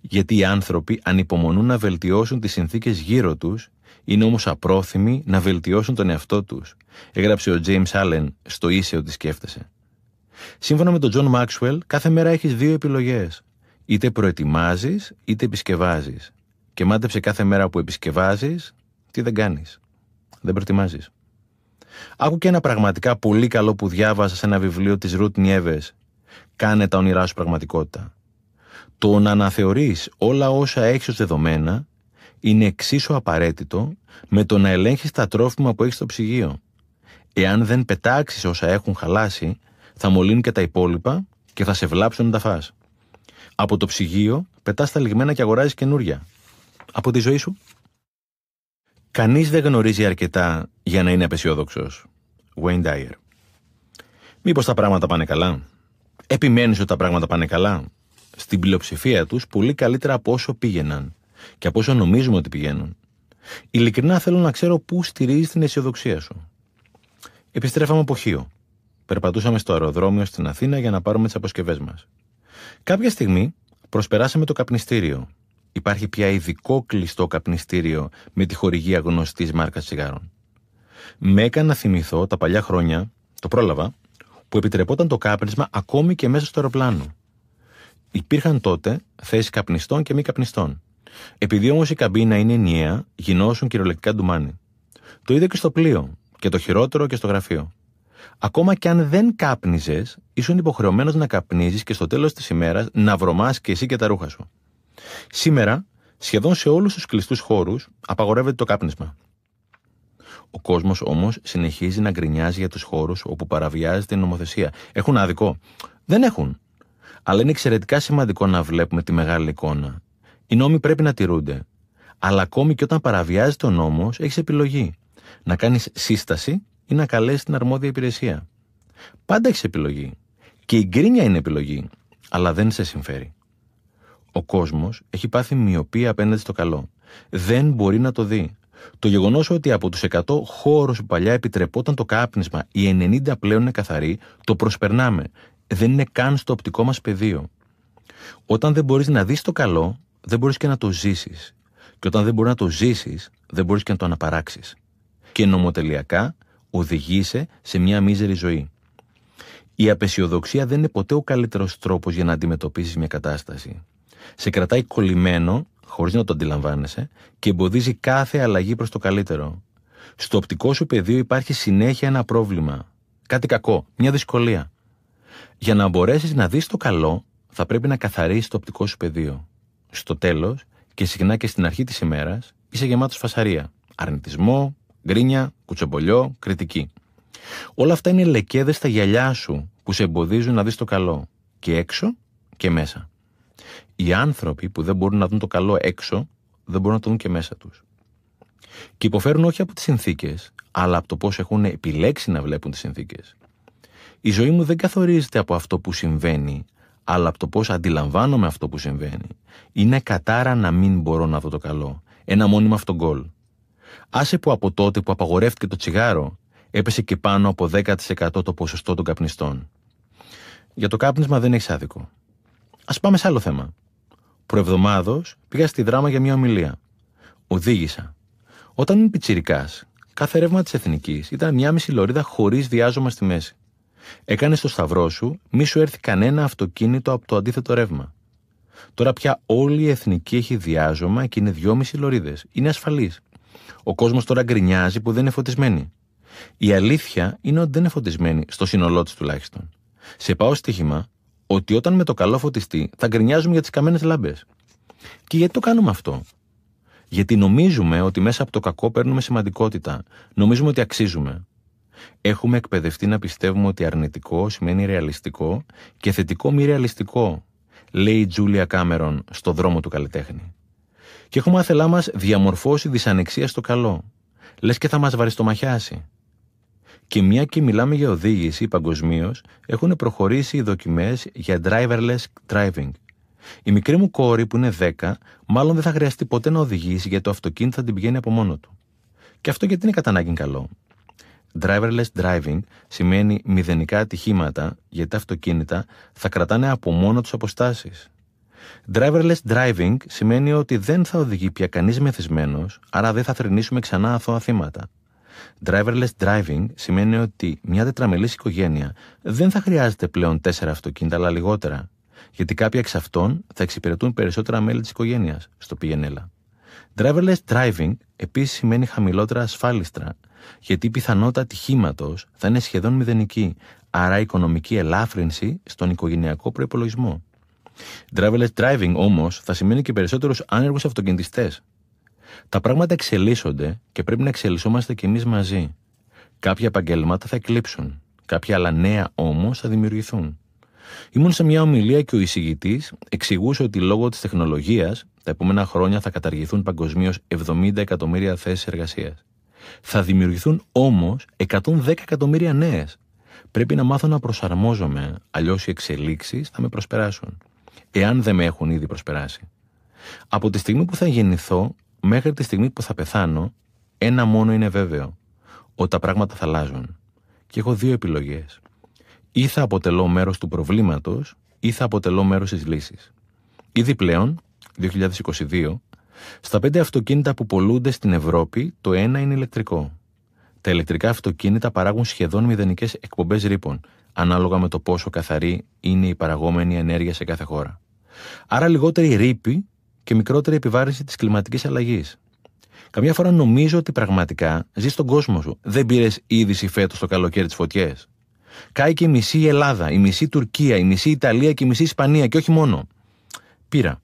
Γιατί οι άνθρωποι ανυπομονούν να βελτιώσουν τις συνθήκες γύρω τους, είναι όμως απρόθυμοι να βελτιώσουν τον εαυτό τους, έγραψε ο James Allen στο «Είσαι ότι σκέφτεσαι». Σύμφωνα με τον John Maxwell, κάθε μέρα έχεις 2 επιλογές. Είτε προετοιμάζεις, είτε επισκευάζεις. Και μάντεψε κάθε μέρα που επισκευάζεις, τι δεν κάνεις. Δεν προετοιμάζεις. Άκου και ένα πραγματικά πολύ καλό που διάβασα σε ένα βιβλίο της Ρουτ Νιέβε. Κάνε τα όνειρά σου πραγματικότητα. Το να αναθεωρείς όλα όσα έχεις ως δεδομένα είναι εξίσου απαραίτητο με το να ελέγχεις τα τρόφιμα που έχεις στο ψυγείο. Εάν δεν πετάξεις όσα έχουν χαλάσει, θα μολύνουν και τα υπόλοιπα και θα σε βλάψουν να τα φας. Από το ψυγείο πετάς τα λιγμένα και αγοράζεις καινούρια. Από τη ζωή σου. Κανείς δεν γνωρίζει αρκετά για να είναι απεσιόδοξος. Wayne Dyer. Μήπως τα πράγματα πάνε καλά? Επιμένεις ότι τα πράγματα πάνε καλά? Στην πλειοψηφία τους, πολύ καλύτερα από όσο πήγαιναν και από όσο νομίζουμε ότι πηγαίνουν. Ειλικρινά θέλω να ξέρω πού στηρίζεις την αισιοδοξία σου. Επιστρέφαμε από Χίο. Περπατούσαμε στο αεροδρόμιο στην Αθήνα για να πάρουμε τις αποσκευές μας. Κάποια στιγμή προσπεράσαμε το καπνιστήριο. Υπάρχει πια ειδικό κλειστό καπνιστήριο με τη χορηγία γνωστής μάρκας τσιγάρων. Με έκανε να θυμηθώ τα παλιά χρόνια, το πρόλαβα, που επιτρεπόταν το κάπνισμα ακόμη και μέσα στο αεροπλάνο. Υπήρχαν τότε θέσεις καπνιστών και μη καπνιστών. Επειδή όμως η καμπίνα είναι ενιαία, γινώσουν κυριολεκτικά ντουμάνι. Το είδα και στο πλοίο, και το χειρότερο και στο γραφείο. Ακόμα και αν δεν κάπνιζες, ήσουν υποχρεωμένος να καπνίζεις και στο τέλος της ημέρας να βρωμάς και εσύ και τα ρούχα σου. Σήμερα, σχεδόν σε όλους τους κλειστούς χώρους απαγορεύεται το κάπνισμα. Ο κόσμος όμως συνεχίζει να γκρινιάζει για τους χώρους όπου παραβιάζεται η νομοθεσία. Έχουν άδικο? Δεν έχουν. Αλλά είναι εξαιρετικά σημαντικό να βλέπουμε τη μεγάλη εικόνα. Οι νόμοι πρέπει να τηρούνται. Αλλά ακόμη και όταν παραβιάζεται ο νόμος, έχεις επιλογή. Να κάνεις σύσταση ή να καλέσεις την αρμόδια υπηρεσία. Πάντα έχεις επιλογή. Και η γκρίνια είναι επιλογή. Αλλά δεν σε συμφέρει. Ο κόσμος έχει πάθει μοιοπία απέναντι στο καλό. Δεν μπορεί να το δει. Το γεγονός ότι από τους 100 χώρους που παλιά επιτρεπόταν το κάπνισμα, οι 90 πλέον είναι καθαροί, το προσπερνάμε. Δεν είναι καν στο οπτικό μας πεδίο. Όταν δεν μπορείς να δεις το καλό, δεν μπορείς και να το ζήσεις. Και όταν δεν μπορείς να το ζήσεις, δεν μπορείς και να το αναπαράξεις. Και νομοτελειακά οδηγείσαι σε μια μίζερη ζωή. Η απεσιοδοξία δεν είναι ποτέ ο καλύτερος τρόπος για να αντιμετωπίσεις μια κατάσταση. Σε κρατάει κολλημένο, χωρίς να το αντιλαμβάνεσαι, και εμποδίζει κάθε αλλαγή προς το καλύτερο. Στο οπτικό σου πεδίο υπάρχει συνέχεια ένα πρόβλημα, κάτι κακό, μια δυσκολία. Για να μπορέσεις να δεις το καλό, θα πρέπει να καθαρίσεις το οπτικό σου πεδίο. Στο τέλος, και συχνά και στην αρχή της ημέρας, είσαι γεμάτος φασαρία, αρνητισμό, γκρίνια, κουτσομπολιό, κριτική. Όλα αυτά είναι λεκέδες στα γυαλιά σου που σε εμποδίζουν να δεις το καλό, και έξω και μέσα. Οι άνθρωποι που δεν μπορούν να δουν το καλό έξω, δεν μπορούν να το δουν και μέσα τους. Και υποφέρουν όχι από τις συνθήκες, αλλά από το πώς έχουν επιλέξει να βλέπουν τις συνθήκες. Η ζωή μου δεν καθορίζεται από αυτό που συμβαίνει, αλλά από το πώς αντιλαμβάνομαι αυτό που συμβαίνει. Είναι κατάρα να μην μπορώ να δω το καλό. Ένα μόνιμο αυτογκόλ. Άσε που από τότε που απαγορεύτηκε το τσιγάρο, έπεσε και πάνω από 10% το ποσοστό των καπνιστών. Για το κάπνισμα δεν έχεις άδικο. Ας πάμε σε άλλο θέμα. Προεβδομάδος πήγα στη Δράμα για μια ομιλία. Οδήγησα. Όταν ήμουν πιτσιρικάς, κάθε ρεύμα της Εθνικής ήταν μια μισή λωρίδα χωρίς διάζωμα στη μέση. Έκανες το σταυρό σου, μη σου έρθει κανένα αυτοκίνητο από το αντίθετο ρεύμα. Τώρα πια όλη η Εθνική έχει διάζωμα και είναι 2,5 λωρίδες. Είναι ασφαλής. Ο κόσμος τώρα γκρινιάζει που δεν είναι φωτισμένοι. Η αλήθεια είναι ότι δεν είναι φωτισμένοι, στο σύνολό της τουλάχιστον. Σε πάω στοίχημα ότι όταν με το καλό φωτιστεί θα γκρινιάζουμε για τις καμένες λάμπες. Και γιατί το κάνουμε αυτό? Γιατί νομίζουμε ότι μέσα από το κακό παίρνουμε σημαντικότητα. Νομίζουμε ότι αξίζουμε. Έχουμε εκπαιδευτεί να πιστεύουμε ότι αρνητικό σημαίνει ρεαλιστικό και θετικό μη ρεαλιστικό, λέει η Τζούλια Κάμερον στο δρόμο του καλλιτέχνη. Και έχουμε άθελά μας διαμορφώσει δυσανεξία στο καλό. Λες και θα μας βαριστομαχιάσει. Και μια και μιλάμε για οδήγηση παγκοσμίως, έχουν προχωρήσει οι δοκιμές για driverless driving. Η μικρή μου κόρη που είναι 10, μάλλον δεν θα χρειαστεί ποτέ να οδηγήσει γιατί το αυτοκίνητο θα την πηγαίνει από μόνο του. Και αυτό γιατί είναι κατά ανάγκη καλό. Driverless driving σημαίνει μηδενικά ατυχήματα γιατί τα αυτοκίνητα θα κρατάνε από μόνο τους αποστάσεις. Driverless driving σημαίνει ότι δεν θα οδηγεί πια κανείς μεθυσμένος, άρα δεν θα θρηνήσουμε ξανά αθώα θύματα. Driverless driving σημαίνει ότι μια τετραμελής οικογένεια δεν θα χρειάζεται πλέον 4 αυτοκίνητα, αλλά λιγότερα, γιατί κάποια εξ αυτών θα εξυπηρετούν περισσότερα μέλη της οικογένειας στο πηγενέλα. Driverless driving επίσης σημαίνει χαμηλότερα ασφάλιστρα, γιατί η πιθανότητα ατυχήματος θα είναι σχεδόν μηδενική, άρα οικονομική ελάφρυνση στον οικογενειακό προϋπολογισμό. Driverless driving όμως θα σημαίνει και περισσότερους άνεργους αυτοκινητιστές. Τα πράγματα εξελίσσονται και πρέπει να εξελισσόμαστε κι εμείς μαζί. Κάποια επαγγέλματα θα εκλείψουν, κάποια άλλα νέα όμως θα δημιουργηθούν. Ήμουν σε μια ομιλία και ο εισηγητής εξηγούσε ότι λόγω της τεχνολογίας τα επόμενα χρόνια θα καταργηθούν παγκοσμίως 70 εκατομμύρια θέσεις εργασίας. Θα δημιουργηθούν όμως 110 εκατομμύρια νέες. Πρέπει να μάθω να προσαρμόζομαι, αλλιώς οι εξελίξεις θα με προσπεράσουν. Εάν δεν με έχουν ήδη προσπεράσει. Από τη στιγμή που θα γεννηθώ μέχρι τη στιγμή που θα πεθάνω, ένα μόνο είναι βέβαιο: ότι τα πράγματα θα αλλάζουν. Και έχω 2 επιλογές. Ή θα αποτελώ μέρος του προβλήματος, ή θα αποτελώ μέρος της λύσης. Ήδη πλέον, 2022, στα 5 αυτοκίνητα που πολλούνται στην Ευρώπη, το 1 είναι ηλεκτρικό. Τα ηλεκτρικά αυτοκίνητα παράγουν σχεδόν μηδενικές εκπομπές ρήπων, ανάλογα με το πόσο καθαρή είναι η παραγόμενη ενέργεια σε κάθε χώρα. Άρα λιγότερη ρήπη και μικρότερη επιβάρυνση της κλιματικής αλλαγής. Καμιά φορά νομίζω ότι πραγματικά ζεις στον κόσμο σου. Δεν πήρες είδηση φέτος το καλοκαίρι τις φωτιές? Κάει και η μισή Ελλάδα, η μισή Τουρκία, η μισή Ιταλία και η μισή Ισπανία και όχι μόνο. Πήρα.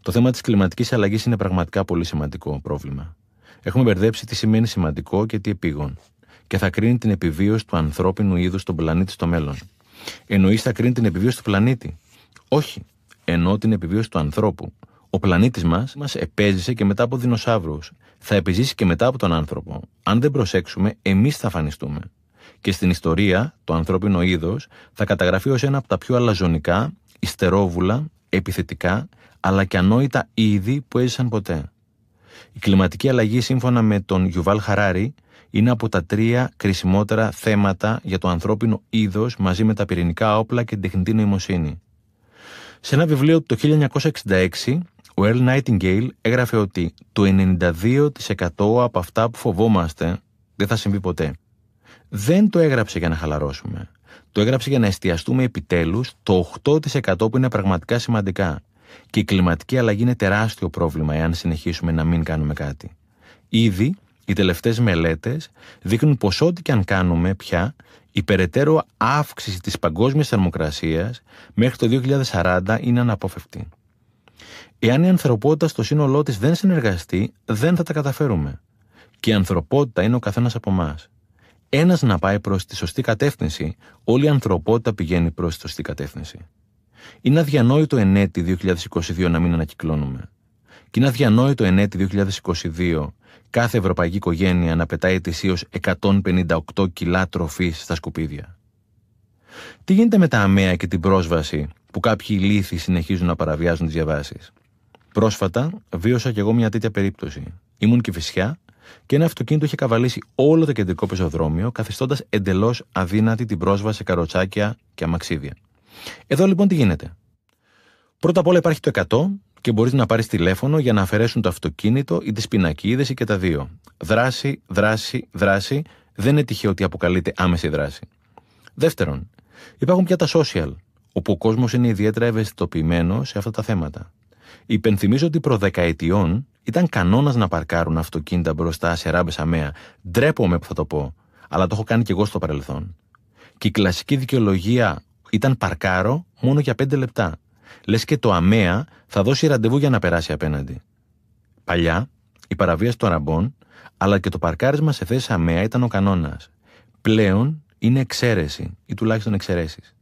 Το θέμα της κλιματικής αλλαγής είναι πραγματικά πολύ σημαντικό πρόβλημα. Έχουμε μπερδέψει τι σημαίνει σημαντικό και τι επίγον. Και θα κρίνει την επιβίωση του ανθρώπινου είδους στον πλανήτη στο μέλλον. Εννοείς θα κρίνει την επιβίωση του πλανήτη? Όχι. Εννοώ την επιβίωση του ανθρώπου. Ο πλανήτης μας επέζησε και μετά από δεινοσαύρους. Θα επιζήσει και μετά από τον άνθρωπο. Αν δεν προσέξουμε, εμείς θα αφανιστούμε. Και στην ιστορία, το ανθρώπινο είδος θα καταγραφεί ως ένα από τα πιο αλαζονικά, υστερόβουλα, επιθετικά, αλλά και ανόητα είδη που έζησαν ποτέ. Η κλιματική αλλαγή, σύμφωνα με τον Γιουβάλ Χαράρι, είναι από τα 3 κρισιμότερα θέματα για το ανθρώπινο είδος μαζί με τα πυρηνικά όπλα και την τεχνητή νοημοσύνη. Σε ένα βιβλίο του 1966, ο Earl Nightingale έγραφε ότι το 92% από αυτά που φοβόμαστε δεν θα συμβεί ποτέ. Δεν το έγραψε για να χαλαρώσουμε. Το έγραψε για να εστιαστούμε επιτέλους το 8% που είναι πραγματικά σημαντικά. Και η κλιματική αλλαγή είναι τεράστιο πρόβλημα εάν συνεχίσουμε να μην κάνουμε κάτι. Ήδη οι τελευταίες μελέτες δείχνουν πως ό,τι και αν κάνουμε πια, η περαιτέρω αύξηση της παγκόσμιας θερμοκρασίας μέχρι το 2040 είναι αναπόφευκτη. Εάν η ανθρωπότητα στο σύνολό της δεν συνεργαστεί, δεν θα τα καταφέρουμε. Και η ανθρωπότητα είναι ο καθένας από εμάς. Ένας να πάει προς τη σωστή κατεύθυνση, όλη η ανθρωπότητα πηγαίνει προς τη σωστή κατεύθυνση. Είναι αδιανόητο εν έτη 2022 να μην ανακυκλώνουμε. Και είναι αδιανόητο εν έτη 2022 κάθε ευρωπαϊκή οικογένεια να πετάει ετησίως 158 κιλά τροφής στα σκουπίδια. Τι γίνεται με τα αμαία και την πρόσβαση που κάποιοι ηλίθοι συνεχίζουν να παραβιάζουν τις διαβάσεις? Πρόσφατα βίωσα κι εγώ μια τέτοια περίπτωση. Ήμουν και Κηφισιά και ένα αυτοκίνητο είχε καβαλήσει όλο το κεντρικό πεζοδρόμιο, καθιστώντας εντελώς αδύνατη την πρόσβαση σε καροτσάκια και αμαξίδια. Εδώ λοιπόν τι γίνεται? Πρώτα απ' όλα υπάρχει το 100 και μπορείς να πάρεις τηλέφωνο για να αφαιρέσουν το αυτοκίνητο ή τις πινακίδες ή και τα δύο. Δράση, δράση, δράση. Δεν είναι τυχαίο ότι αποκαλείται άμεση δράση. Δεύτερον, υπάρχουν πια τα social, όπου ο κόσμος είναι ιδιαίτερα ευαισθητοποιημένο σε αυτά τα θέματα. Υπενθυμίζω ότι προδεκαετιών ήταν κανόνας να παρκάρουν αυτοκίνητα μπροστά σε ράμπες αμαία. Ντρέπομαι που θα το πω, αλλά το έχω κάνει και εγώ στο παρελθόν. Και η κλασική δικαιολογία ήταν παρκάρω μόνο για 5 λεπτά. Λες και το αμαία θα δώσει ραντεβού για να περάσει απέναντι. Παλιά, η παραβίαση των ραμπών, αλλά και το παρκάρισμα σε θέση αμαία ήταν ο κανόνας. Πλέον είναι εξαίρεση, ή τουλάχιστον εξαιρέσεις.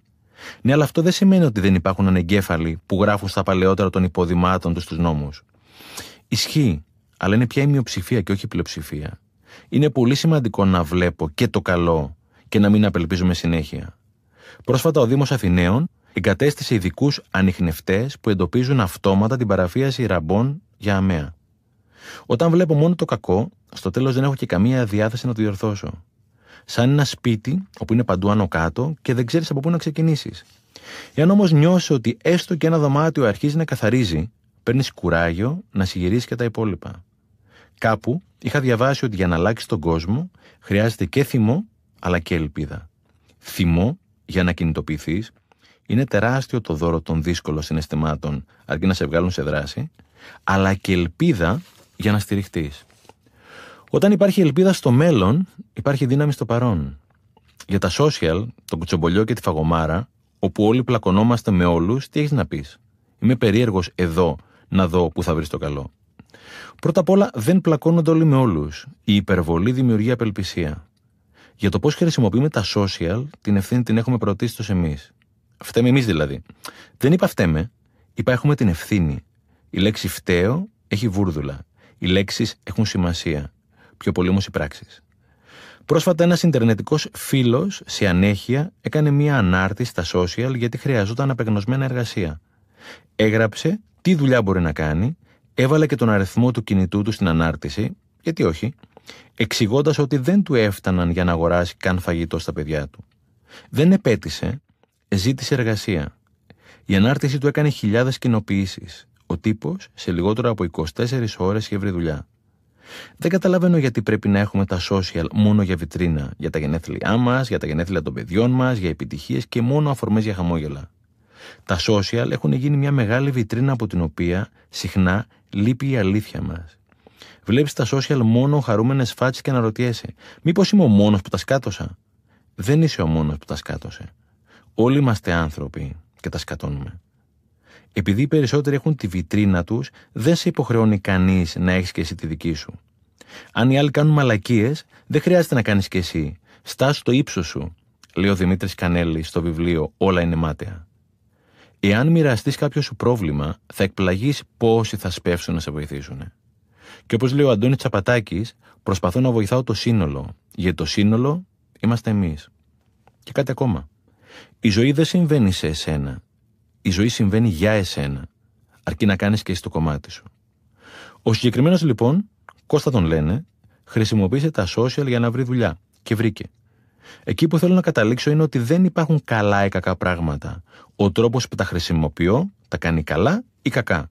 Ναι, αλλά αυτό δεν σημαίνει ότι δεν υπάρχουν ανεγκέφαλοι που γράφουν στα παλαιότερα των υποδημάτων τους στους νόμους. Ισχύει, αλλά είναι πια η μειοψηφία και όχι η πλειοψηφία. Είναι πολύ σημαντικό να βλέπω και το καλό και να μην απελπίζουμε συνέχεια. Πρόσφατα ο Δήμος Αθηναίων εγκατέστησε ειδικούς ανιχνευτές που εντοπίζουν αυτόματα την παραβίαση ραμπών για αμαία. Όταν βλέπω μόνο το κακό, στο τέλος δεν έχω και καμία διάθεση να το διορθώσω. Σαν ένα σπίτι όπου είναι παντού άνω κάτω και δεν ξέρεις από πού να ξεκινήσεις. Εάν όμως νιώσεις ότι έστω και ένα δωμάτιο αρχίζει να καθαρίζει, παίρνεις κουράγιο να συγυρίσεις και τα υπόλοιπα. Κάπου είχα διαβάσει ότι για να αλλάξεις τον κόσμο χρειάζεται και θυμό αλλά και ελπίδα. Θυμό για να κινητοποιηθείς. Είναι τεράστιο το δώρο των δύσκολων συναισθημάτων αρκεί να σε βγάλουν σε δράση, αλλά και ελπίδα για να στηριχτείς. Όταν υπάρχει ελπίδα στο μέλλον, υπάρχει δύναμη στο παρόν. Για τα social, το κουτσομπολιό και τη φαγωμάρα, όπου όλοι πλακωνόμαστε με όλους, τι έχεις να πεις? Είμαι περίεργος εδώ να δω που θα βρεις το καλό. Πρώτα απ' όλα, δεν πλακώνονται όλοι με όλους. Η υπερβολή δημιουργεί απελπισία. Για το πώς χρησιμοποιούμε τα social, την ευθύνη την έχουμε πρωτίστως εμείς. Φταίμε εμείς δηλαδή. Δεν είπα φταίμε, είπα έχουμε την ευθύνη. Η λέξη φταίω έχει βούρδουλα. Οι λέξεις έχουν σημασία. Πιο πολύ όμως οι πράξεις. Πρόσφατα ένας ιντερνετικός φίλος σε ανέχεια έκανε μία ανάρτηση στα social γιατί χρειαζόταν απεγνωσμένα εργασία. Έγραψε τι δουλειά μπορεί να κάνει, έβαλε και τον αριθμό του κινητού του στην ανάρτηση, γιατί όχι, εξηγώντας ότι δεν του έφταναν για να αγοράσει καν φαγητό στα παιδιά του. Δεν επέτησε, ζήτησε εργασία. Η ανάρτηση του έκανε χιλιάδες κοινοποιήσεις. Ο τύπος σε λιγότερο από 24 ώρες είχε βρει δουλειά. Δεν καταλαβαίνω γιατί πρέπει να έχουμε τα social μόνο για βιτρίνα, για τα γενέθλιά μας, για τα γενέθλια των παιδιών μας, για επιτυχίες και μόνο αφορμές για χαμόγελα. Τα social έχουν γίνει μια μεγάλη βιτρίνα από την οποία συχνά λείπει η αλήθεια μας. Βλέπεις τα social μόνο χαρούμενες φάτσες και αναρωτιέσαι, μήπως είμαι ο μόνος που τα σκάτωσα? Δεν είσαι ο μόνος που τα σκάτωσε. Όλοι είμαστε άνθρωποι και τα σκατώνουμε. Επειδή οι περισσότεροι έχουν τη βιτρίνα τους, δεν σε υποχρεώνει κανείς να έχεις και εσύ τη δική σου. Αν οι άλλοι κάνουν μαλακίες, δεν χρειάζεται να κάνεις και εσύ. Στάσου το ύψος σου, λέει ο Δημήτρης Κανέλης στο βιβλίο «Όλα είναι μάταια». Εάν μοιραστείς κάποιο σου πρόβλημα, θα εκπλαγείς πόσοι θα σπεύσουν να σε βοηθήσουν. Και όπως λέει ο Αντώνης Τσαπατάκης, προσπαθώ να βοηθάω το σύνολο, γιατί το σύνολο είμαστε εμείς. Και κάτι ακόμα. Η ζωή δεν συμβαίνει σε εσένα. Η ζωή συμβαίνει για εσένα, αρκεί να κάνεις και εσύ το κομμάτι σου. Ο συγκεκριμένος λοιπόν, Κώστα τον λένε, χρησιμοποίησε τα social για να βρει δουλειά και βρήκε. Εκεί που θέλω να καταλήξω είναι ότι δεν υπάρχουν καλά ή κακά πράγματα. Ο τρόπος που τα χρησιμοποιώ τα κάνει καλά ή κακά.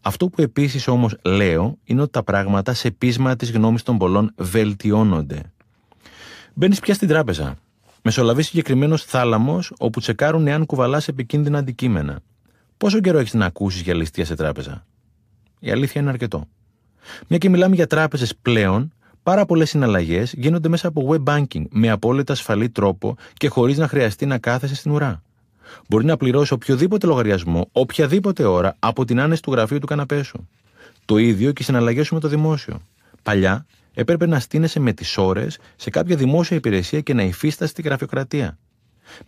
Αυτό που επίσης όμως λέω είναι ότι τα πράγματα σε πείσμα της γνώμης των πολλών βελτιώνονται. Μπαίνεις πια στην τράπεζα. Μεσολαβεί συγκεκριμένος θάλαμος όπου τσεκάρουν εάν κουβαλάς επικίνδυνα αντικείμενα. Πόσο καιρό έχεις να ακούσεις για ληστεία σε τράπεζα? Η αλήθεια είναι αρκετό. Μια και μιλάμε για τράπεζες πλέον, πάρα πολλές συναλλαγές γίνονται μέσα από web banking με απόλυτα ασφαλή τρόπο και χωρίς να χρειαστεί να κάθεσαι στην ουρά. Μπορεί να πληρώσει οποιοδήποτε λογαριασμό, οποιαδήποτε ώρα από την άνεση του γραφείου του καναπέ σου. Το ίδιο και οι συναλλαγές σου με το δημόσιο. Παλιά, έπρεπε να στείνεσαι με τις ώρες σε κάποια δημόσια υπηρεσία και να υφίστασαι τη γραφειοκρατία.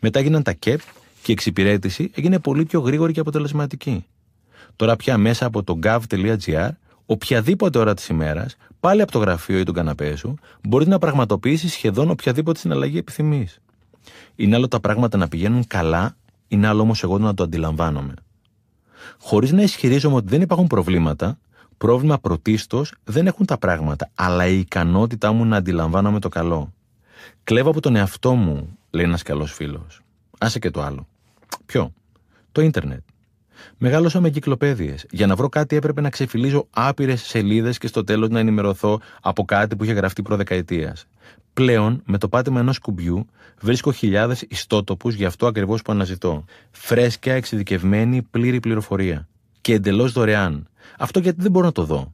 Μετά γίναν τα ΚΕΠ και η εξυπηρέτηση έγινε πολύ πιο γρήγορη και αποτελεσματική. Τώρα πια μέσα από το gov.gr, οποιαδήποτε ώρα της ημέρας, πάλι από το γραφείο ή τον καναπέ σου, μπορείς να πραγματοποιήσεις σχεδόν οποιαδήποτε συναλλαγή επιθυμείς. Είναι άλλο τα πράγματα να πηγαίνουν καλά, είναι άλλο όμως εγώ να το αντιλαμβάνομαι. Χωρίς να ισχυρίζομαι ότι δεν υπάρχουν προβλήματα. Πρόβλημα πρωτίστως δεν έχουν τα πράγματα, αλλά η ικανότητά μου να αντιλαμβάνομαι το καλό. Κλέβω από τον εαυτό μου, λέει ένας καλός φίλος. Άσε και το άλλο. Ποιο? Το ίντερνετ. Μεγάλωσα με κυκλοπαίδειες. Για να βρω κάτι έπρεπε να ξεφυλίζω άπειρες σελίδες και στο τέλος να ενημερωθώ από κάτι που είχε γραφτεί προδεκαετίας. Πλέον, με το πάτημα ενός κουμπιού, βρίσκω χιλιάδες ιστότοπους για αυτό ακριβώς που αναζητώ. Φρέσκια, εξειδικευμένη, πλήρη πληροφορία. Και εντελώς δωρεάν. Αυτό γιατί δεν μπορώ να το δω.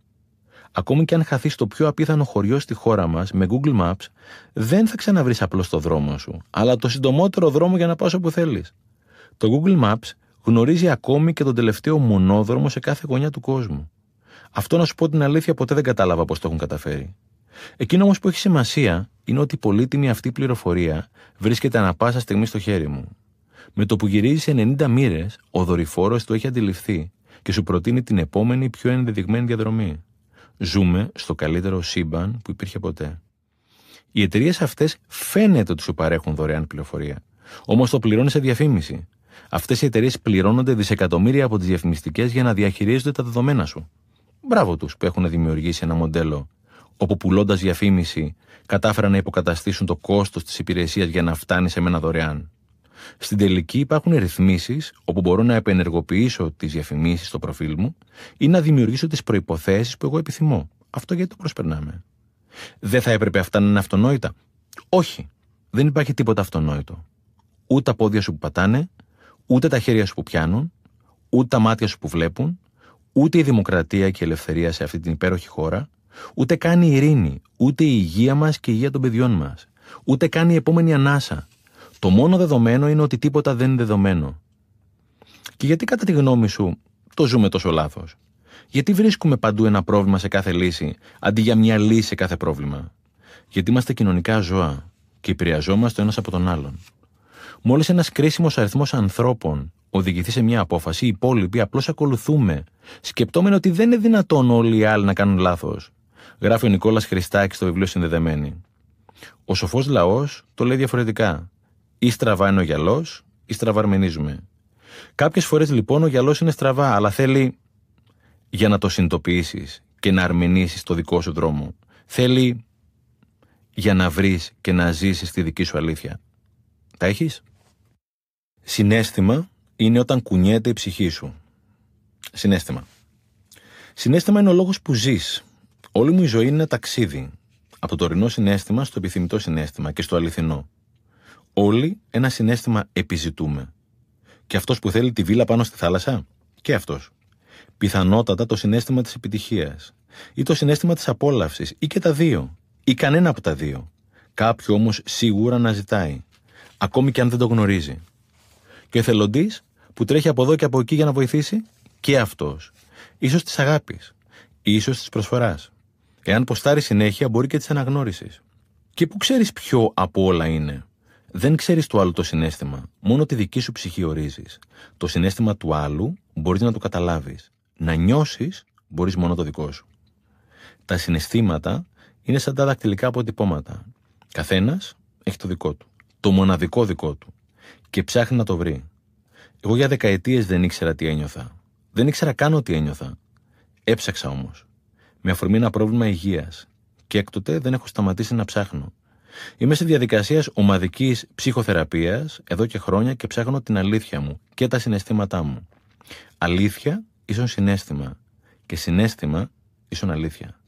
Ακόμη και αν χαθεί στο πιο απίθανο χωριό στη χώρα μας με Google Maps, δεν θα ξαναβρεις απλώς το δρόμο σου, αλλά το συντομότερο δρόμο για να πας όπου θέλεις. Το Google Maps γνωρίζει ακόμη και τον τελευταίο μονόδρομο σε κάθε γωνιά του κόσμου. Αυτό, να σου πω την αλήθεια, ποτέ δεν κατάλαβα πώς το έχουν καταφέρει. Εκείνο όμως που έχει σημασία είναι ότι η πολύτιμη αυτή πληροφορία βρίσκεται ανα πάσα στιγμή στο χέρι μου. Με το που γυρίζει σε 90 μοίρες, ο δορυφόρος το έχει αντιληφθεί και σου προτείνει την επόμενη πιο ενδεδειγμένη διαδρομή. Ζούμε στο καλύτερο σύμπαν που υπήρχε ποτέ. Οι εταιρείες αυτές φαίνεται ότι σου παρέχουν δωρεάν πληροφορία. Όμως το πληρώνεις σε διαφήμιση. Αυτές οι εταιρείες πληρώνονται δισεκατομμύρια από τις διαφημιστικές για να διαχειρίζονται τα δεδομένα σου. Μπράβο τους που έχουν δημιουργήσει ένα μοντέλο όπου, πουλώντας διαφήμιση, κατάφεραν να υποκαταστήσουν το κόστος της υπηρεσίας για να φτάνει σε μένα δωρεάν. Στην τελική υπάρχουν ρυθμίσεις όπου μπορώ να επενεργοποιήσω τις διαφημίσεις στο προφίλ μου ή να δημιουργήσω τις προϋποθέσεις που εγώ επιθυμώ. Αυτό γιατί το προσπερνάμε? Δεν θα έπρεπε αυτά να είναι αυτονόητα? Όχι. Δεν υπάρχει τίποτα αυτονόητο. Ούτε τα πόδια σου που πατάνε, ούτε τα χέρια σου που πιάνουν, ούτε τα μάτια σου που βλέπουν, ούτε η δημοκρατία και η ελευθερία σε αυτή την υπέροχη χώρα, ούτε καν η ειρήνη, ούτε η υγεία μας και η υγεία των παιδιών μας, ούτε καν η επόμενη ανάσα. Το μόνο δεδομένο είναι ότι τίποτα δεν είναι δεδομένο. Και γιατί, κατά τη γνώμη σου, το ζούμε τόσο λάθος? Γιατί βρίσκουμε παντού ένα πρόβλημα σε κάθε λύση, αντί για μια λύση σε κάθε πρόβλημα? Γιατί είμαστε κοινωνικά ζώα και επηρεαζόμαστε ο ένας από τον άλλον. Μόλις ένας κρίσιμος αριθμός ανθρώπων οδηγηθεί σε μια απόφαση, οι υπόλοιποι απλώς ακολουθούμε, σκεπτόμενοι ότι δεν είναι δυνατόν όλοι οι άλλοι να κάνουν λάθος. Γράφει ο Νικόλας Χριστάκης στο βιβλίο Συνδεδεμένοι. Ο σοφός λαός το λέει διαφορετικά. Ή στραβά είναι ο γυαλός, ή στραβαρμενίζουμε. Κάποιες φορές λοιπόν ο γυαλός είναι στραβά, αλλά θέλει, για να το συνειδητοποιήσεις και να αρμενήσεις το δικό σου δρόμο, θέλει για να βρεις και να ζήσεις τη δική σου αλήθεια. Τα έχεις? Συναίσθημα είναι όταν κουνιέται η ψυχή σου. Συναίσθημα. Συναίσθημα είναι ο λόγος που ζεις. Όλη μου η ζωή είναι ένα ταξίδι. Από το τωρινό συναίσθημα στο επιθυμητό συναίσθημα και στο αληθινό. Όλοι ένα συναίσθημα επιζητούμε. Και αυτός που θέλει τη βίλα πάνω στη θάλασσα, και αυτός. Πιθανότατα το συναίσθημα της επιτυχίας, ή το συναίσθημα της απόλαυσης, ή και τα δύο, ή κανένα από τα δύο. Κάποιο όμως σίγουρα να ζητάει, ακόμη και αν δεν το γνωρίζει. Και ο εθελοντής που τρέχει από εδώ και από εκεί για να βοηθήσει, και αυτός. Ίσως της αγάπης, ίσως της προσφοράς. Εάν ποστάρει συνέχεια, μπορεί και της αναγνώρισης. Και που ξέρεις ποιο από όλα είναι? Δεν ξέρεις το άλλο το συναίσθημα, μόνο τη δική σου ψυχή ορίζεις. Το συναίσθημα του άλλου μπορείς να το καταλάβεις. Να νιώσεις μπορείς μόνο το δικό σου. Τα συναισθήματα είναι σαν τα δακτυλικά αποτυπώματα. Καθένας έχει το δικό του, το μοναδικό δικό του, και ψάχνει να το βρει. Εγώ για δεκαετίες δεν ήξερα τι ένιωθα. Δεν ήξερα καν ότι ένιωθα. Έψαξα όμως. Με αφορμή ένα πρόβλημα υγείας. Και έκτοτε δεν έχω σταματήσει να ψάχνω. Είμαι σε διαδικασία ομαδικής ψυχοθεραπείας εδώ και χρόνια και ψάχνω την αλήθεια μου και τα συναισθήματά μου. Αλήθεια ίσον συναίσθημα και συναίσθημα ίσον αλήθεια.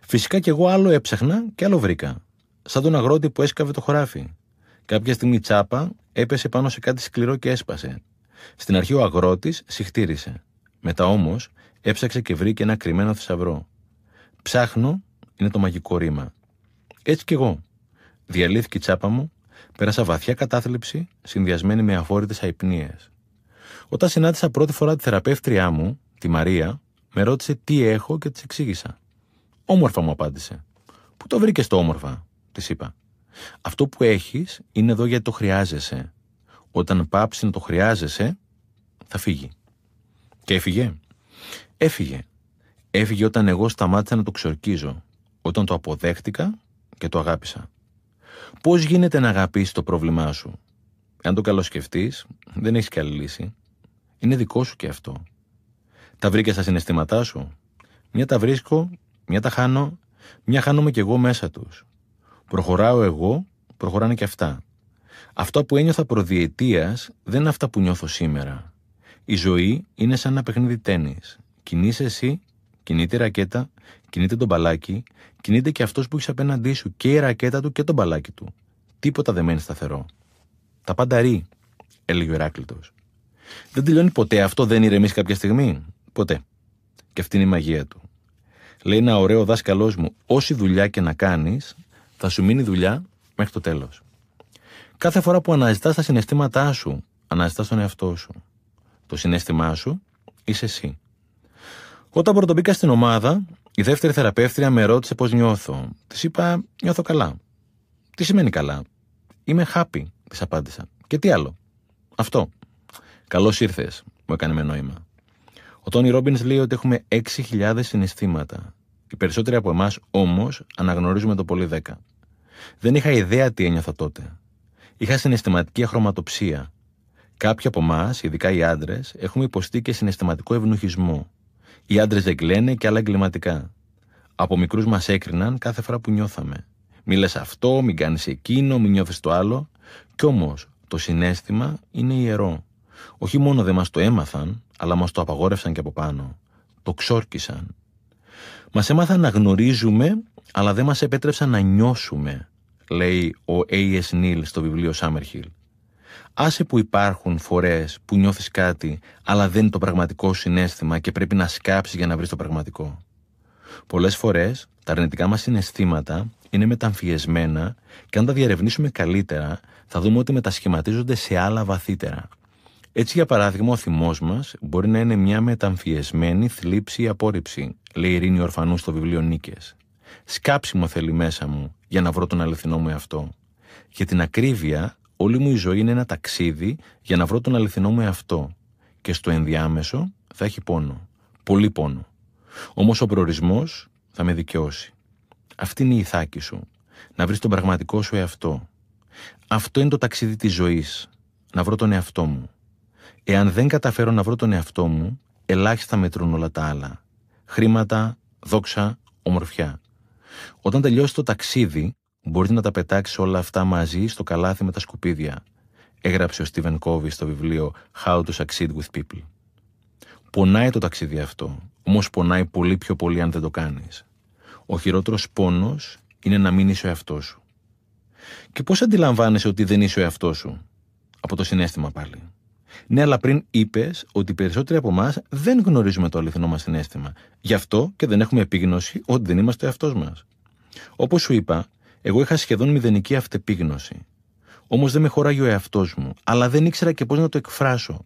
Φυσικά κι εγώ άλλο έψαχνα και άλλο βρήκα. Σαν τον αγρότη που έσκαβε το χωράφι. Κάποια στιγμή τσάπα έπεσε πάνω σε κάτι σκληρό και έσπασε. Στην αρχή ο αγρότης συχτήρισε. Μετά όμως έψαξε και βρήκε ένα κρυμμένο θησαυρό. Ψάχνω είναι το μαγικό ρήμα. Έτσι κι εγώ. Διαλύθηκε η τσάπα μου, πέρασα βαθιά κατάθλιψη συνδυασμένη με αφόρητες αϊπνίες. Όταν συνάντησα πρώτη φορά τη θεραπεύτριά μου, τη Μαρία, με ρώτησε τι έχω και της εξήγησα. Όμορφα μου απάντησε. Πού το βρήκες το όμορφα? Της είπα. Αυτό που έχεις είναι εδώ γιατί το χρειάζεσαι. Όταν πάψει να το χρειάζεσαι, θα φύγει. Και έφυγε. Έφυγε. Έφυγε όταν εγώ σταμάτησα να το ξορκίζω. Όταν το αποδέχτηκα και το αγάπησα. Πώς γίνεται να αγαπήσεις το πρόβλημά σου? Αν το καλοσκεφτείς, δεν έχεις καλή λύση. Είναι δικό σου και αυτό. Τα βρήκες στα συναισθήματά σου? Μια τα βρίσκω, μια τα χάνω, μια χάνομαι κι εγώ μέσα τους. Προχωράω εγώ, προχωράνε κι αυτά. Αυτά που ένιωθα προδιετίας δεν είναι αυτά που νιώθω σήμερα. Η ζωή είναι σαν ένα παιχνίδι τένις. Κινείσαι εσύ, κινείται η ρακέτα, κινείται το μπαλάκι, κινείται και αυτός που έχεις απέναντί σου και η ρακέτα του και το μπαλάκι του. Τίποτα δεν μένει σταθερό. Τα πάντα ρί, έλεγε ο Ηράκλειτος. Δεν τελειώνει ποτέ αυτό, δεν ηρεμείς κάποια στιγμή. Ποτέ. Και αυτή είναι η μαγεία του. Λέει ένα ωραίο δάσκαλός μου: όση δουλειά και να κάνεις, θα σου μείνει δουλειά μέχρι το τέλος. Κάθε φορά που αναζητάς τα συναισθήματά σου, αναζητάς τον εαυτό σου. Το συναίσθημά σου είσαι εσύ. Όταν πρωτομπήκα στην ομάδα, η δεύτερη θεραπεύτρια με ρώτησε πώς νιώθω. Της είπα: νιώθω καλά. Τι σημαίνει καλά? Είμαι happy, της απάντησα. Και τι άλλο? Αυτό. Καλώς ήρθες, μου έκανε με νόημα. Ο Τόνι Ρόμπινς λέει ότι έχουμε 6.000 συναισθήματα. Οι περισσότεροι από εμάς όμως αναγνωρίζουμε το πολύ 10. Δεν είχα ιδέα τι ένιωθα τότε. Είχα συναισθηματική αχρωματοψία. Κάποιοι από εμάς, ειδικά οι άντρες, έχουμε υποστεί και συναισθηματικό ευνουχισμό. Οι άντρες δεν κλαίνε και άλλα εγκληματικά. Από μικρούς μας έκριναν κάθε φορά που νιώθαμε. Μη λες αυτό, μην κάνεις εκείνο, μην νιώθεις το άλλο. Κι όμως το συναίσθημα είναι ιερό. Όχι μόνο δεν μας το έμαθαν, αλλά μας το απαγόρευσαν και από πάνω. Το ξόρκισαν. Μας έμαθαν να γνωρίζουμε, αλλά δεν μας επέτρεψαν να νιώσουμε, λέει ο A.S. Νίλ στο βιβλίο Summerhill. Άσε που υπάρχουν φορές που νιώθεις κάτι, αλλά δεν είναι το πραγματικό συναίσθημα και πρέπει να σκάψεις για να βρεις το πραγματικό. Πολλές φορές τα αρνητικά μας συναισθήματα είναι μεταμφιεσμένα και αν τα διαρευνήσουμε καλύτερα, θα δούμε ότι μετασχηματίζονται σε άλλα βαθύτερα. Έτσι, για παράδειγμα, ο θυμός μας μπορεί να είναι μια μεταμφιεσμένη θλίψη ή απόρριψη, λέει η Ειρήνη Ορφανού στο βιβλίο Νίκες. Σκάψιμο θέλει μέσα μου για να βρω τον αληθινό μου εαυτό. Για την ακρίβεια, όλη μου η ζωή είναι ένα ταξίδι για να βρω τον αληθινό μου εαυτό. Και στο ενδιάμεσο θα έχει πόνο. Πολύ πόνο. Όμως ο προορισμός θα με δικαιώσει. Αυτή είναι η ηθάκη σου. Να βρεις τον πραγματικό σου εαυτό. Αυτό είναι το ταξίδι της ζωής. Να βρω τον εαυτό μου. Εάν δεν καταφέρω να βρω τον εαυτό μου, ελάχιστα μετρούν όλα τα άλλα. Χρήματα, δόξα, ομορφιά. Όταν τελειώσει το ταξίδι, μπορείς να τα πετάξεις όλα αυτά μαζί στο καλάθι με τα σκουπίδια, έγραψε ο Στίβεν Κόβι στο βιβλίο How to Succeed with People. Πονάει το ταξίδι αυτό, όμως πονάει πολύ πιο πολύ αν δεν το κάνεις. Ο χειρότερος πόνος είναι να μην είσαι ο εαυτός σου. Και πώς αντιλαμβάνεσαι ότι δεν είσαι ο εαυτός σου? Από το συναίσθημα πάλι. Ναι, αλλά πριν είπες ότι οι περισσότεροι από εμάς δεν γνωρίζουμε το αληθινό μας συναίσθημα. Γι' αυτό και δεν έχουμε επίγνωση ότι δεν είμαστε ο εαυτός μας. Όπως σου είπα, εγώ είχα σχεδόν μηδενική αυτεπίγνωση. Όμως δεν με χωράγει ο εαυτός μου, αλλά δεν ήξερα και πώς να το εκφράσω.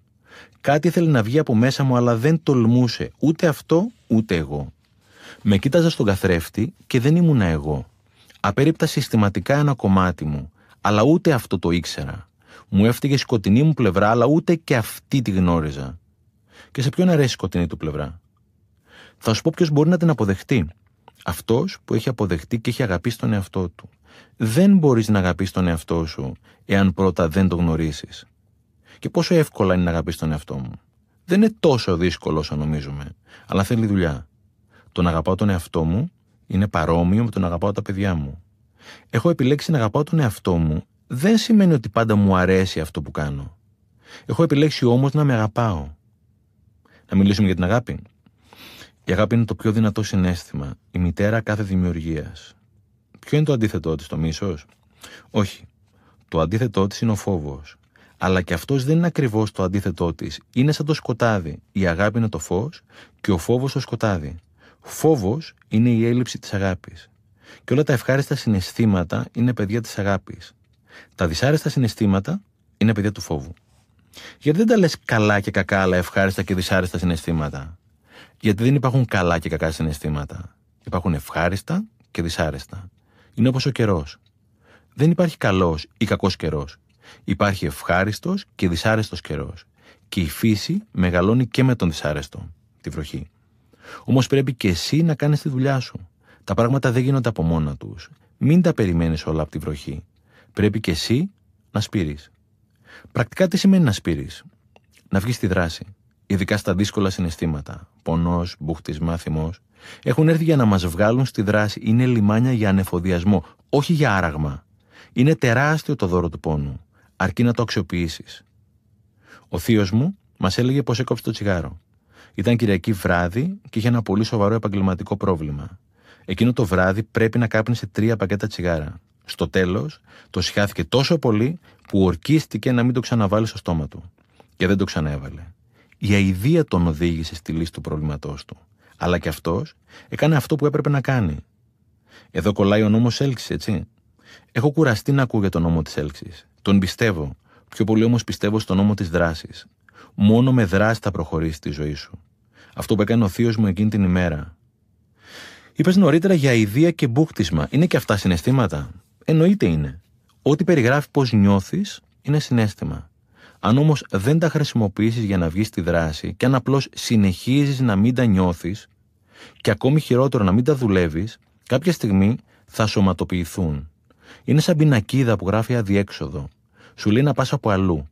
Κάτι ήθελε να βγει από μέσα μου, αλλά δεν τολμούσε ούτε αυτό ούτε εγώ. Με κοίταζα στον καθρέφτη και δεν ήμουνα εγώ. Απέριπτα συστηματικά ένα κομμάτι μου, αλλά ούτε αυτό το ήξερα. Μου έφταιγε η σκοτεινή μου πλευρά, αλλά ούτε και αυτή τη γνώριζα. Και σε ποιον αρέσει η σκοτεινή του πλευρά? Θα σου πω ποιος μπορεί να την αποδεχτεί. Αυτός που έχει αποδεχτεί και έχει αγαπήσει τον εαυτό του. Δεν μπορείς να αγαπήσεις τον εαυτό σου, εάν πρώτα δεν το γνωρίσεις. Και πόσο εύκολα είναι να αγαπήσεις τον εαυτό μου? Δεν είναι τόσο δύσκολο όσο νομίζουμε, αλλά θέλει δουλειά. Το να αγαπάω τον εαυτό μου είναι παρόμοιο με το να αγαπάω τα παιδιά μου. Έχω επιλέξει να αγαπάω τον εαυτό μου. Δεν σημαίνει ότι πάντα μου αρέσει αυτό που κάνω. Έχω επιλέξει όμως να με αγαπάω. Να μιλήσουμε για την αγάπη. Η αγάπη είναι το πιο δυνατό συναίσθημα, η μητέρα κάθε δημιουργίας. Ποιο είναι το αντίθετό της, το μίσος? Όχι. Το αντίθετό της είναι ο φόβος. Αλλά και αυτός δεν είναι ακριβώς το αντίθετό της. Είναι σαν το σκοτάδι. Η αγάπη είναι το φως και ο φόβος το σκοτάδι. Φόβος είναι η έλλειψη της αγάπης. Και όλα τα ευχάριστα συναισθήματα είναι παιδιά της αγάπης. Τα δυσάρεστα συναισθήματα είναι παιδιά του φόβου. Γιατί δεν τα λες καλά και κακά, αλλά ευχάριστα και δυσάρεστα συναισθήματα? Γιατί δεν υπάρχουν καλά και κακά συναισθήματα. Υπάρχουν ευχάριστα και δυσάρεστα. Είναι όπως ο καιρός. Δεν υπάρχει καλός ή κακός καιρός. Υπάρχει ευχάριστος και δυσάρεστος καιρός. Και η φύση μεγαλώνει και με τον δυσάρεστο, τη βροχή. Όμως πρέπει και εσύ να κάνεις τη δουλειά σου. Τα πράγματα δεν γίνονται από μόνα τους. Μην τα περιμένεις όλα από τη βροχή. Πρέπει και εσύ να σπείρεις. Πρακτικά τι σημαίνει να σπείρεις? Να βγεις στη δράση, ειδικά στα δύσκολα συναισθήματα. Πονός, μπουχτισμά, θυμός. Έχουν έρθει για να μας βγάλουν στη δράση. Είναι λιμάνια για ανεφοδιασμό, όχι για άραγμα. Είναι τεράστιο το δώρο του πόνου, αρκεί να το αξιοποιήσεις. Ο θείος μου Μας έλεγε πως έκοψε το τσιγάρο. Ήταν Κυριακή βράδυ και είχε ένα πολύ σοβαρό επαγγελματικό πρόβλημα. Εκείνο το βράδυ πρέπει να κάπνισε 3 πακέτα τσιγάρα. Στο τέλος, το σιχάθηκε τόσο πολύ που ορκίστηκε να μην το ξαναβάλει στο στόμα του. Και δεν το ξανέβαλε. Η αηδία τον οδήγησε στη λύση του προβλήματός του. Αλλά και αυτός έκανε αυτό που έπρεπε να κάνει. Εδώ κολλάει ο νόμος έλξης, έτσι. Έχω κουραστεί να ακούω για τον νόμο της έλξης. Τον πιστεύω. Πιο πολύ όμως πιστεύω στον νόμο της δράσης. Μόνο με δράση θα προχωρήσει τη ζωή σου. Αυτό που έκανε ο θείος μου εκείνη την ημέρα. Είπες νωρίτερα για αηδία και μπούκτισμα. Είναι και αυτά συναισθήματα? Εννοείται είναι. Ό,τι περιγράφει πώς νιώθεις είναι συναίσθημα. Αν όμως δεν τα χρησιμοποιήσεις για να βγεις στη δράση και αν απλώς συνεχίζεις να μην τα νιώθεις και ακόμη χειρότερο να μην τα δουλεύεις, κάποια στιγμή θα σωματοποιηθούν. Είναι σαν πινακίδα που γράφει αδιέξοδο. Σου λέει να πας από αλλού.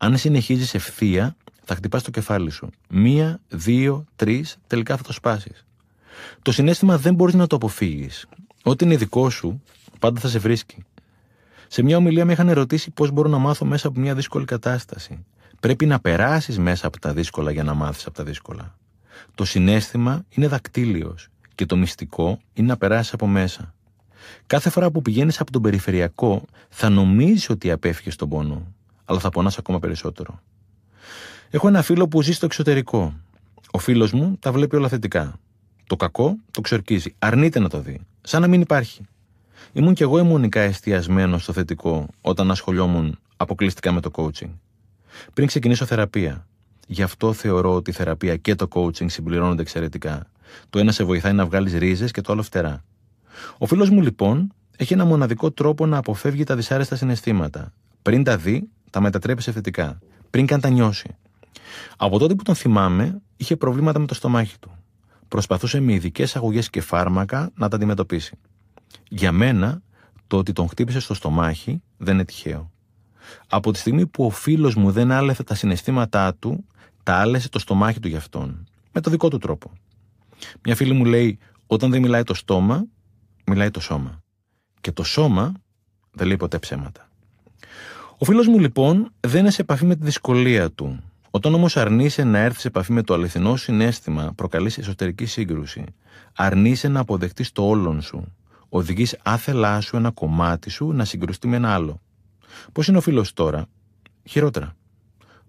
Αν συνεχίζεις ευθεία, θα χτυπάς το κεφάλι σου. 1, 2, 3, τελικά θα το σπάσεις. Το συναίσθημα δεν μπορείς να το αποφύγεις. Ό,τι είναι δικό σου, πάντα θα σε βρίσκει. Σε μια ομιλία με είχαν ερωτήσει πώς μπορώ να μάθω μέσα από μια δύσκολη κατάσταση. Πρέπει να περάσεις μέσα από τα δύσκολα για να μάθεις από τα δύσκολα. Το συναίσθημα είναι δακτύλιος και το μυστικό είναι να περάσεις από μέσα. Κάθε φορά που πηγαίνεις από τον περιφερειακό, θα νομίζεις ότι απέφυγες τον πόνο, αλλά θα πονάς ακόμα περισσότερο. Έχω ένα φίλο που ζει στο εξωτερικό. Ο φίλος μου τα βλέπει όλα θετικά. Το κακό το ξορκίζει. Αρνείται να το δει. Σαν να μην υπάρχει. Ήμουν κι εγώ αιμονικά εστιασμένος στο θετικό όταν ασχολιόμουν αποκλειστικά με το coaching. Πριν ξεκινήσω θεραπεία. Γι' αυτό θεωρώ ότι η θεραπεία και το coaching συμπληρώνονται εξαιρετικά. Το ένα σε βοηθάει να βγάλεις ρίζες και το άλλο φτερά. Ο φίλος μου λοιπόν έχει ένα μοναδικό τρόπο να αποφεύγει τα δυσάρεστα συναισθήματα. Πριν τα δει, τα μετατρέπει σε θετικά. Πριν καν τα νιώσει. Από τότε που τον θυμάμαι, είχε προβλήματα με το στομάχι του. Προσπαθούσε με ειδικές αγωγές και φάρμακα να τα αντιμετωπίσει. Για μένα, το ότι τον χτύπησε στο στομάχι δεν είναι τυχαίο. Από τη στιγμή που ο φίλος μου δεν άλεθε τα συναισθήματά του, τα άλεσε το στομάχι του γι' αυτόν. Με το δικό του τρόπο. Μια φίλη μου λέει: όταν δεν μιλάει το στόμα, μιλάει το σώμα. Και το σώμα δεν λέει ποτέ ψέματα. Ο φίλος μου λοιπόν δεν είναι σε επαφή με τη δυσκολία του. Όταν όμως αρνείσαι να έρθεις σε επαφή με το αληθινό συναίσθημα, προκαλείς εσωτερική σύγκρουση. Αρνείσαι να αποδεχτείς το όλον σου. Οδηγείς άθελά σου ένα κομμάτι σου να συγκρουστεί με ένα άλλο. Πώς είναι ο φίλος τώρα? Χειρότερα.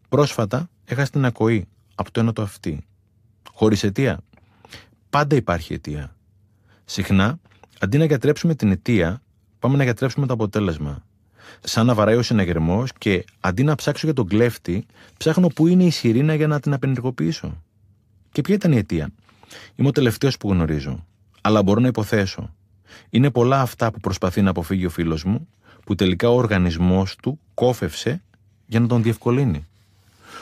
Πρόσφατα έχασε την ακοή από το ένα το αυτί. Χωρίς αιτία. Πάντα υπάρχει αιτία. Συχνά, αντί να γιατρέψουμε την αιτία, πάμε να γιατρέψουμε το αποτέλεσμα. Σαν να βαράει ο συναγερμός και αντί να ψάξω για τον κλέφτη, ψάχνω πού είναι η σιρήνα για να την απενεργοποιήσω. Και ποια ήταν η αιτία? Είμαι ο τελευταίος που γνωρίζω, αλλά μπορώ να υποθέσω. Είναι πολλά αυτά που προσπαθεί να αποφύγει ο φίλος μου, που τελικά ο οργανισμός του κόφευσε για να τον διευκολύνει.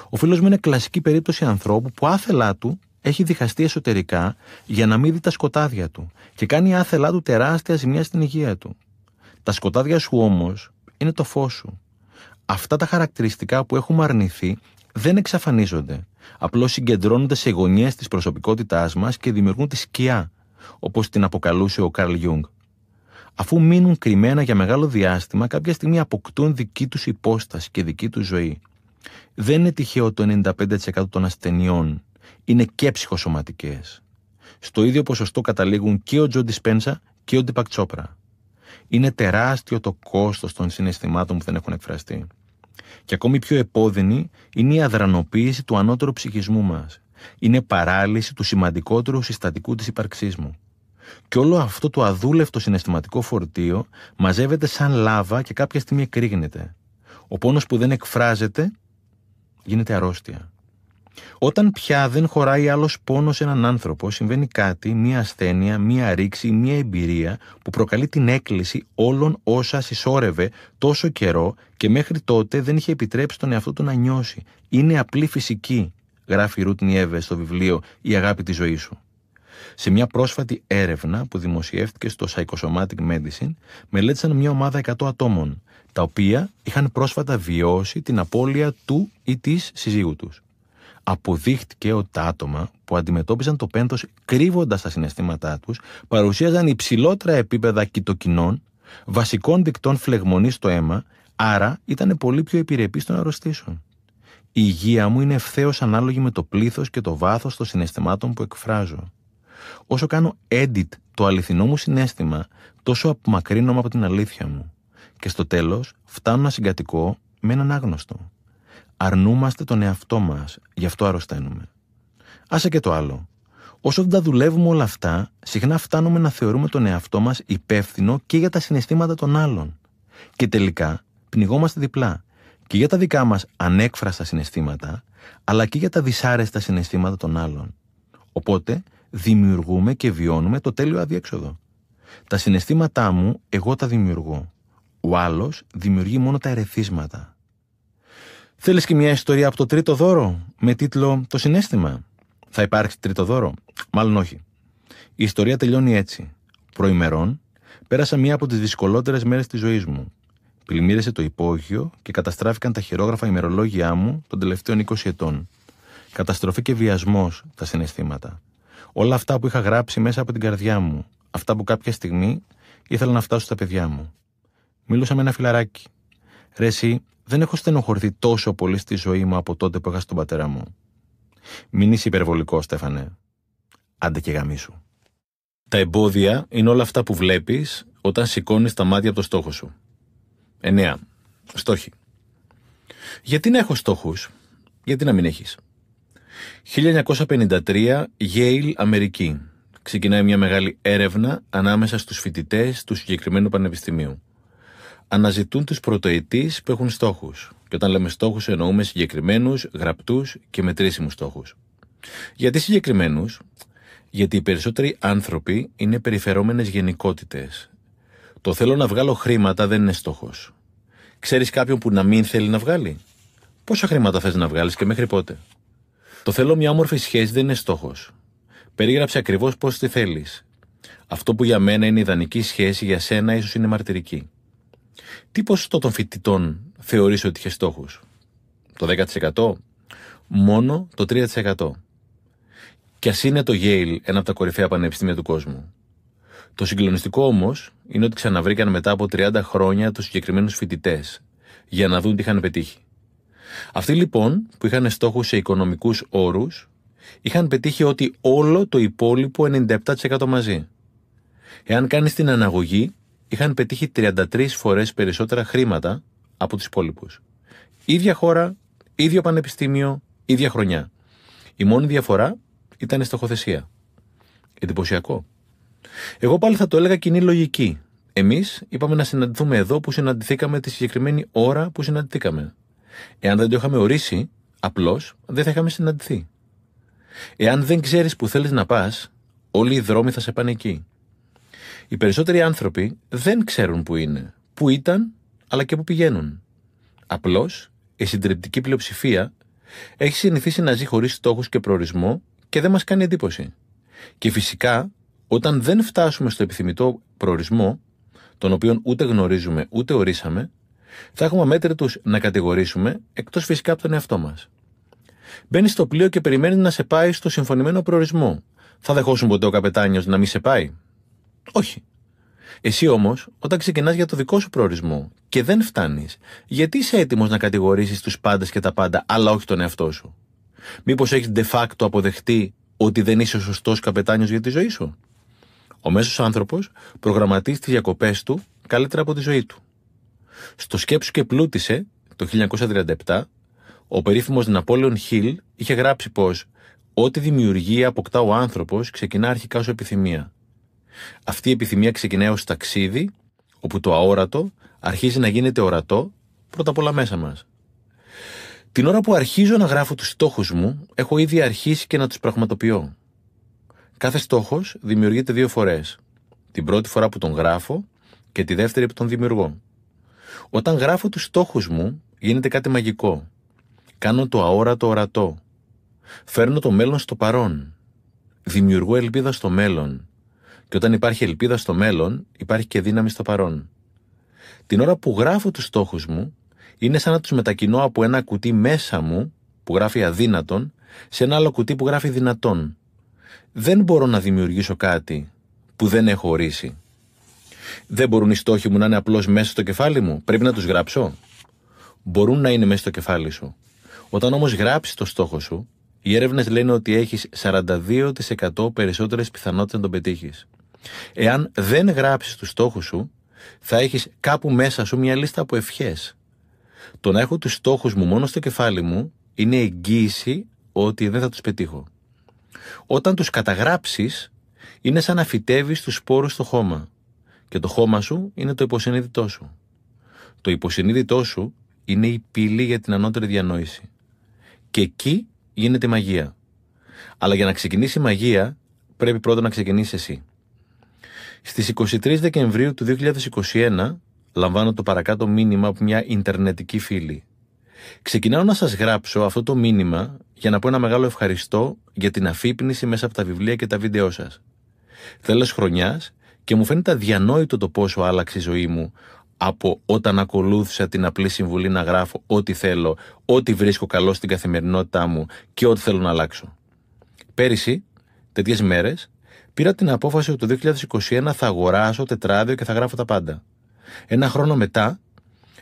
Ο φίλος μου είναι κλασική περίπτωση ανθρώπου που άθελά του έχει διχαστεί εσωτερικά για να μην δει τα σκοτάδια του και κάνει άθελά του τεράστια ζημιά στην υγεία του. Τα σκοτάδια σου όμως είναι το φως σου. Αυτά τα χαρακτηριστικά που έχουμε αρνηθεί δεν εξαφανίζονται. Απλώς συγκεντρώνονται σε γωνιές της προσωπικότητάς μας και δημιουργούν τη σκιά, όπως την αποκαλούσε ο Καρλ Γιούγκ. Αφού μείνουν κρυμμένα για μεγάλο διάστημα, κάποια στιγμή αποκτούν δική τους υπόσταση και δική τους ζωή. Δεν είναι τυχαίο το 95% των ασθενειών είναι και ψυχοσωματικές. Στο ίδιο ποσοστό καταλήγουν και ο Τζον Ντισπένσα και ο Ντίπακ Τσόπρα. Είναι τεράστιο το κόστος των συναισθημάτων που δεν έχουν εκφραστεί. Και ακόμη πιο επώδυνη είναι η αδρανοποίηση του ανώτερου ψυχισμού μας. Είναι παράλυση του σημαντικότερου συστατικού της ύπαρξής μου. Και όλο αυτό το αδούλευτο συναισθηματικό φορτίο μαζεύεται σαν λάβα και κάποια στιγμή εκρήγνεται. Ο πόνος που δεν εκφράζεται γίνεται αρρώστια. Όταν πια δεν χωράει άλλος πόνος σε έναν άνθρωπο, συμβαίνει κάτι, μία ασθένεια, μία ρήξη, μία εμπειρία που προκαλεί την έκκληση όλων όσα συσσόρευε τόσο καιρό και μέχρι τότε δεν είχε επιτρέψει τον εαυτό του να νιώσει. Είναι απλή φυσική, γράφει η Ρουτ Νιέβε στο βιβλίο «Η αγάπη της ζωής σου». Σε μια πρόσφατη έρευνα που δημοσιεύτηκε στο Psychosomatic Medicine, μελέτησαν μια ομάδα 100 ατόμων, τα οποία είχαν πρόσφατα βιώσει την απώλεια του ή της συζύγου τους. Αποδείχτηκε ότι τα άτομα που αντιμετώπιζαν το πένθος κρύβοντας τα συναισθήματά τους παρουσίαζαν υψηλότερα επίπεδα κυτοκινών, βασικών δικτών φλεγμονής στο αίμα, άρα ήταν πολύ πιο επιρρεπείς των αρρωστήσεων. Η υγεία μου είναι ευθέως ανάλογη με το πλήθος και το βάθος των συναισθημάτων που εκφράζω. Όσο κάνω edit το αληθινό μου συναίσθημα, τόσο απομακρύνομαι από την αλήθεια μου. Και στο τέλος φτάνω να συγκατοικώ με έναν άγνωστο. Αρνούμαστε τον εαυτό μας, γι' αυτό αρρωσταίνουμε. Άσε και το άλλο. Όσο δεν τα δουλεύουμε όλα αυτά, συχνά φτάνουμε να θεωρούμε τον εαυτό μας υπεύθυνο και για τα συναισθήματα των άλλων. Και τελικά πνιγόμαστε διπλά. Και για τα δικά μας ανέκφραστα συναισθήματα, αλλά και για τα δυσάρεστα συναισθήματα των άλλων. Οπότε, δημιουργούμε και βιώνουμε το τέλειο αδιέξοδο. Τα συναισθήματά μου, εγώ τα δημιουργώ. Ο άλλος δημιουργεί μόνο τα ερεθίσματα. Θέλεις και μια ιστορία από το τρίτο δώρο, με τίτλο «Το συναίσθημα»? Θα υπάρξει τρίτο δώρο? Μάλλον όχι. Η ιστορία τελειώνει έτσι. Προημερών, πέρασα μία από τις δυσκολότερες μέρες της ζωής μου. Πλημμύρισε το υπόγειο και καταστράφηκαν τα χειρόγραφα ημερολόγια μου των τελευταίων 20 ετών. Καταστροφή και βιασμός τα συναισθήματα. Όλα αυτά που είχα γράψει μέσα από την καρδιά μου. Αυτά που κάποια στιγμή ήθελα να φτάσω στα παιδιά μου. Μίλωσα με ένα φιλαράκι. Ρε εσύ, δεν έχω στενοχωρηθεί τόσο πολύ στη ζωή μου από τότε που έχασα τον πατέρα μου. Μην είσαι υπερβολικό, Στέφανε. Άντε και γαμίσου. Τα εμπόδια είναι όλα αυτά που βλέπεις όταν σηκώνεις τα μάτια από το στόχο σου. 9. Στόχοι. Γιατί να έχω στόχους? Γιατί να μην έχεις? 1953, Yale, Αμερική. Ξεκινάει μια μεγάλη έρευνα ανάμεσα στους φοιτητές του συγκεκριμένου πανεπιστημίου. Αναζητούν τους πρωτοετείς που έχουν στόχους. Και όταν λέμε στόχους εννοούμε συγκεκριμένους, γραπτούς και μετρήσιμους στόχους. Γιατί συγκεκριμένους? Γιατί οι περισσότεροι άνθρωποι είναι περιφερόμενες γενικότητες. Το θέλω να βγάλω χρήματα δεν είναι στόχος. Ξέρεις κάποιον που να μην θέλει να βγάλει? Πόσα χρήματα θες να βγάλεις και μέχρι πότε? Το θέλω μια όμορφη σχέση δεν είναι στόχος. Περίγραψε ακριβώς πώς τη θέλεις. Αυτό που για μένα είναι ιδανική σχέση, για σένα ίσως είναι μαρτυρική. Τι ποσοστό των φοιτητών θεωρείς ότι είχε στόχους? Το 10%? Μόνο το 3%. Κι ας είναι το Yale ένα από τα κορυφαία πανεπιστήμια του κόσμου. Το συγκλονιστικό όμως είναι ότι ξαναβρήκαν μετά από 30 χρόνια τους συγκεκριμένους φοιτητές για να δουν τι είχαν πετύχει. Αυτοί λοιπόν που είχαν στόχους σε οικονομικούς όρους είχαν πετύχει ότι όλο το υπόλοιπο 97% μαζί. Εάν κάνεις την αναγωγή, είχαν πετύχει 33 φορές περισσότερα χρήματα από τους υπόλοιπους. Ίδια χώρα, ίδιο πανεπιστήμιο, ίδια χρονιά. Η μόνη διαφορά ήταν η στοχοθεσία. Εντυπωσιακό. Εγώ πάλι θα το έλεγα κοινή λογική. Εμείς είπαμε να συναντηθούμε εδώ που συναντηθήκαμε τη συγκεκριμένη ώρα που συναντηθήκαμε. Εάν δεν το είχαμε ορίσει, απλώς δεν θα είχαμε συναντηθεί. Εάν δεν ξέρεις που θέλεις να πας, όλοι οι δρόμοι θα σε πάνε εκεί. Οι περισσότεροι άνθρωποι δεν ξέρουν που είναι, που ήταν, αλλά και που πηγαίνουν. Απλώς, η συντριπτική πλειοψηφία έχει συνηθίσει να ζει χωρίς στόχους και προορισμό και δεν μας κάνει εντύπωση. Και φυσικά, όταν δεν φτάσουμε στο επιθυμητό προορισμό, τον οποίο ούτε γνωρίζουμε ούτε ορίσαμε, θα έχουμε αμέτρητους να κατηγορήσουμε, εκτός φυσικά από τον εαυτό μας. Μπαίνεις στο πλοίο και περιμένεις να σε πάει στο συμφωνημένο προορισμό. Θα δεχόσουν ποτέ ο καπετάνιος να μην σε πάει? Όχι. Εσύ όμως, όταν ξεκινάς για το δικό σου προορισμό και δεν φτάνεις, γιατί είσαι έτοιμος να κατηγορήσεις τους πάντες και τα πάντα, αλλά όχι τον εαυτό σου? Μήπως έχεις de facto αποδεχτεί ότι δεν είσαι ο σωστός καπετάνιος για τη ζωή σου? Ο μέσος άνθρωπος προγραμματίζει τις διακοπές του καλύτερα από τη ζωή του. Στο «Σκέψου και πλούτησε» το 1937, ο περίφημος Napoleon Hill είχε γράψει πως «Ό,τι δημιουργία αποκτά ο άνθρωπος ξεκινά αρχικά ως επιθυμία». Αυτή η επιθυμία ξεκινάει ως ταξίδι, όπου το αόρατο αρχίζει να γίνεται ορατό πρώτα απ' όλα μέσα μας. Την ώρα που αρχίζω να γράφω τους στόχους μου, έχω ήδη αρχίσει και να τους πραγματοποιώ. Κάθε στόχος δημιουργείται δύο φορές. Την πρώτη φορά που τον γράφω και τη δεύτερη που τον δημιουργώ. Όταν γράφω τους στόχους μου, γίνεται κάτι μαγικό. Κάνω το αόρατο ορατό. Φέρνω το μέλλον στο παρόν. Δημιουργώ ελπίδα στο μέλλον. Και όταν υπάρχει ελπίδα στο μέλλον, υπάρχει και δύναμη στο παρόν. Την ώρα που γράφω τους στόχους μου, είναι σαν να τους μετακινώ από ένα κουτί μέσα μου, που γράφει αδύνατον, σε ένα άλλο κουτί που γράφει δυνατόν. Δεν μπορώ να δημιουργήσω κάτι που δεν έχω ορίσει. Δεν μπορούν οι στόχοι μου να είναι απλώς μέσα στο κεφάλι μου. Πρέπει να τους γράψω. Μπορούν να είναι μέσα στο κεφάλι σου. Όταν όμως γράψεις το στόχο σου, οι έρευνες λένε ότι έχεις 42% περισσότερες πιθανότητες να τον πετύχεις. Εάν δεν γράψεις τους στόχους σου, θα έχεις κάπου μέσα σου μια λίστα από ευχές. Το να έχω τους στόχους μου μόνο στο κεφάλι μου είναι εγγύηση ότι δεν θα τους πετύχω. Όταν τους καταγράψεις, είναι σαν να φυτεύεις τους σπόρους στο χώμα. Και το χώμα σου είναι το υποσυνείδητό σου. Το υποσυνείδητό σου είναι η πύλη για την ανώτερη διανόηση. Και εκεί γίνεται μαγεία. Αλλά για να ξεκινήσει η μαγεία, πρέπει πρώτα να ξεκινήσεις εσύ. Στις 23 Δεκεμβρίου του 2021, λαμβάνω το παρακάτω μήνυμα από μια ιντερνετική φίλη. Ξεκινάω να σας γράψω αυτό το μήνυμα για να πω ένα μεγάλο ευχαριστώ για την αφύπνιση μέσα από τα βιβλία και τα βίντεό σας. Τέλος χρονιάς και μου φαίνεται αδιανόητο το πόσο άλλαξε η ζωή μου από όταν ακολούθησα την απλή συμβουλή να γράφω ό,τι θέλω, ό,τι βρίσκω καλό στην καθημερινότητά μου και ό,τι θέλω να αλλάξω. Πέρυσι, τέτοιες μέρες, πήρα την απόφαση ότι το 2021 θα αγοράσω τετράδιο και θα γράφω τα πάντα. Ένα χρόνο μετά,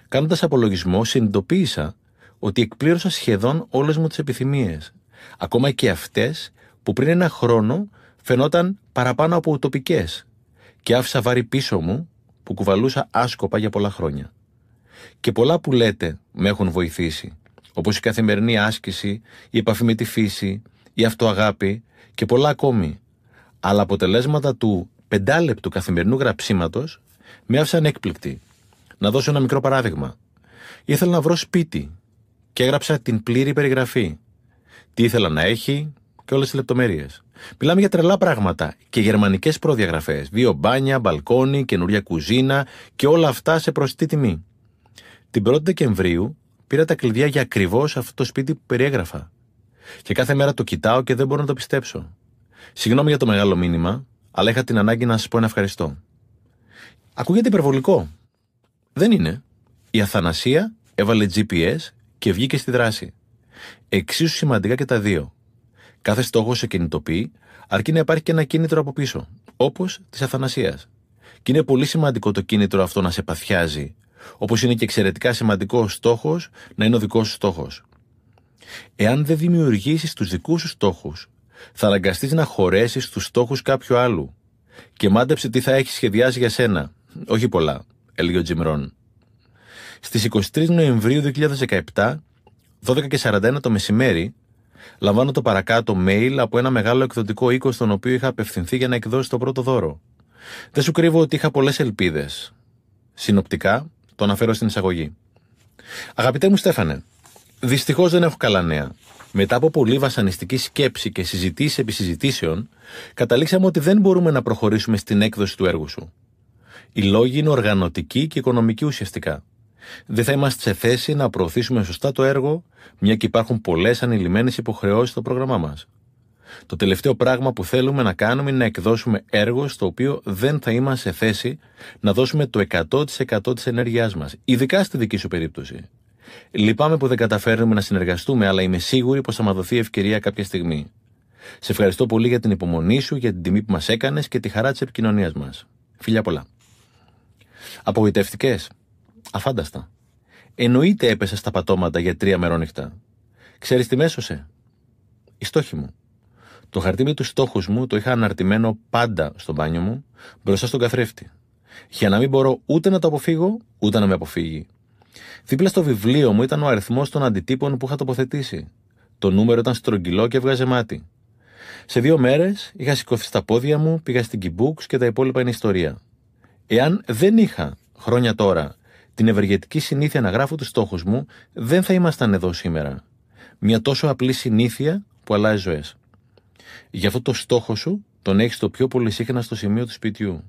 κάνοντας απολογισμό, συνειδητοποίησα ότι εκπλήρωσα σχεδόν όλες μου τις επιθυμίες. Ακόμα και αυτές που πριν ένα χρόνο φαινόταν παραπάνω από ουτοπικές και άφησα βάρη πίσω μου που κουβαλούσα άσκοπα για πολλά χρόνια. Και πολλά που λέτε με έχουν βοηθήσει, όπως η καθημερινή άσκηση, η επαφή με τη φύση, η αυτοαγάπη και πολλά ακόμη. Αλλά αποτελέσματα του 5 λεπτού καθημερινού γραψίματος με άφησαν έκπληκτη. Να δώσω ένα μικρό παράδειγμα. Ήθελα να βρω σπίτι και έγραψα την πλήρη περιγραφή. Τι ήθελα να έχει και όλες τις λεπτομέρειες. Μιλάμε για τρελά πράγματα και γερμανικές προδιαγραφές. 2 μπάνια, μπαλκόνι, καινούρια κουζίνα και όλα αυτά σε προσιτή τιμή. Την 1η Δεκεμβρίου πήρα τα κλειδιά για ακριβώς αυτό το σπίτι που περιέγραφα. Και κάθε μέρα το κοιτάω και δεν μπορώ να το πιστέψω. Συγγνώμη για το μεγάλο μήνυμα, αλλά είχα την ανάγκη να σας πω ένα ευχαριστώ. Ακούγεται υπερβολικό. Δεν είναι. Η Αθανασία έβαλε GPS και βγήκε στη δράση. Εξίσου σημαντικά και τα δύο. Κάθε στόχος σε κινητοποιεί, αρκεί να υπάρχει και ένα κίνητρο από πίσω, όπως της Αθανασίας. Και είναι πολύ σημαντικό το κίνητρο αυτό να σε παθιάζει, όπως είναι και εξαιρετικά σημαντικό ο στόχος να είναι ο δικός σου στόχος. Εάν δεν δημιουργήσεις τους δικούς σου στόχους, θα αναγκαστείς να χωρέσεις τους στόχους κάποιου άλλου. Και μάντεψε τι θα έχεις σχεδιάσει για σένα. Όχι πολλά, έλεγε ο Τζιμ Ρον. Στις 23 Νοεμβρίου 2017, 12:41 το μεσημέρι, λαμβάνω το παρακάτω mail από ένα μεγάλο εκδοτικό οίκο στον οποίο είχα απευθυνθεί για να εκδώσει το πρώτο δώρο. Δεν σου κρύβω ότι είχα πολλές ελπίδες. Συνοπτικά, το αναφέρω στην εισαγωγή. Αγαπητέ μου Στέφανε, δυστυχώς δεν έχω καλά νέα. Μετά από πολύ βασανιστική σκέψη και συζητήσεις επί συζητήσεων, καταλήξαμε ότι δεν μπορούμε να προχωρήσουμε στην έκδοση του έργου σου. Οι λόγοι είναι οργανωτικοί και οικονομικοί ουσιαστικά. Δεν θα είμαστε σε θέση να προωθήσουμε σωστά το έργο, μια και υπάρχουν πολλές ανηλυμένες υποχρεώσεις στο πρόγραμμά μας. Το τελευταίο πράγμα που θέλουμε να κάνουμε είναι να εκδώσουμε έργο στο οποίο δεν θα είμαστε σε θέση να δώσουμε το 100% της ενέργειάς μας, ειδικά στη δική σου περίπτωση. Λυπάμαι που δεν καταφέρνουμε να συνεργαστούμε, αλλά είμαι σίγουρη πως θα μας δοθεί ευκαιρία κάποια στιγμή. Σε ευχαριστώ πολύ για την υπομονή σου, για την τιμή που μας έκανες και τη χαρά της επικοινωνίας μας. Φιλιά πολλά. Απογοητευτικές. Αφάνταστα. Εννοείται έπεσα στα πατώματα για 3 μερόνυχτα. Ξέρεις τι μέσωσε? Η στόχη μου. Το χαρτί με τους στόχους μου το είχα αναρτημένο πάντα στο μπάνιο μου, μπροστά στον καθρέφτη. Για να μην μπορώ ούτε να το αποφύγω, ούτε να με αποφύγει. Δίπλα στο βιβλίο μου ήταν ο αριθμός των αντιτύπων που είχα τοποθετήσει. Το νούμερο ήταν στρογγυλό και έβγαζε μάτι. Σε 2 μέρες είχα σηκωθεί στα πόδια μου, πήγα στην Key και τα υπόλοιπα είναι ιστορία. Εάν δεν είχα, χρόνια τώρα, την ευεργετική συνήθεια να γράφω τους στόχους μου, δεν θα ήμασταν εδώ σήμερα. Μια τόσο απλή συνήθεια που αλλάζει ζωές. Γι' αυτό το στόχο σου τον έχεις το πιο πολύ συχνά στο σημείο του σπιτιού.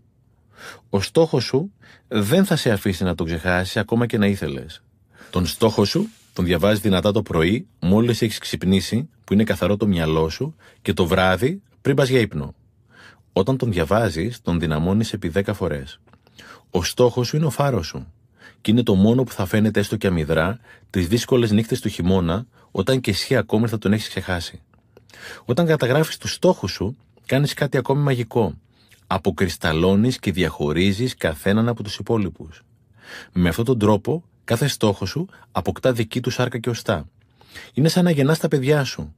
Ο στόχος σου δεν θα σε αφήσει να τον ξεχάσεις ακόμα και να ήθελες. Τον στόχο σου τον διαβάζεις δυνατά το πρωί μόλις έχεις ξυπνήσει, που είναι καθαρό το μυαλό σου, και το βράδυ πριν πας για ύπνο. Όταν τον διαβάζεις, τον δυναμώνεις επί 10 φορές. Ο στόχος σου είναι ο φάρος σου και είναι το μόνο που θα φαίνεται έστω και αμυδρά τις δύσκολες νύχτες του χειμώνα, όταν και εσύ ακόμη θα τον έχεις ξεχάσει. Όταν καταγράφεις τους στόχους σου, κάνεις κάτι ακόμη μαγικό. Αποκρισταλώνεις και διαχωρίζεις καθέναν από τους υπόλοιπους. Με αυτόν τον τρόπο, κάθε στόχο σου αποκτά δική του σάρκα και οστά. Είναι σαν να γεννάς τα παιδιά σου.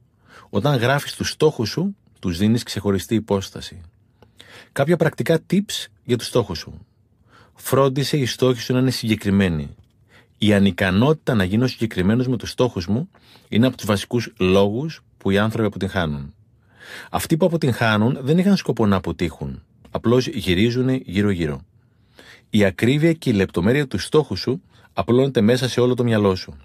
Όταν γράφεις τους στόχους σου, τους δίνεις ξεχωριστή υπόσταση. Κάποια πρακτικά tips για τους στόχους σου. Φρόντισε οι στόχοι σου να είναι συγκεκριμένοι. Η ανικανότητα να γίνω συγκεκριμένος με τους στόχους μου είναι από τους βασικούς λόγους που οι άνθρωποι αποτυγχάνουν. Αυτοί που αποτυγχάνουν δεν είχαν σκοπό να αποτύχουν. Απλώς γυρίζουν γύρω-γύρω. Η ακρίβεια και η λεπτομέρεια του στόχου σου απλώνεται μέσα σε όλο το μυαλό σου.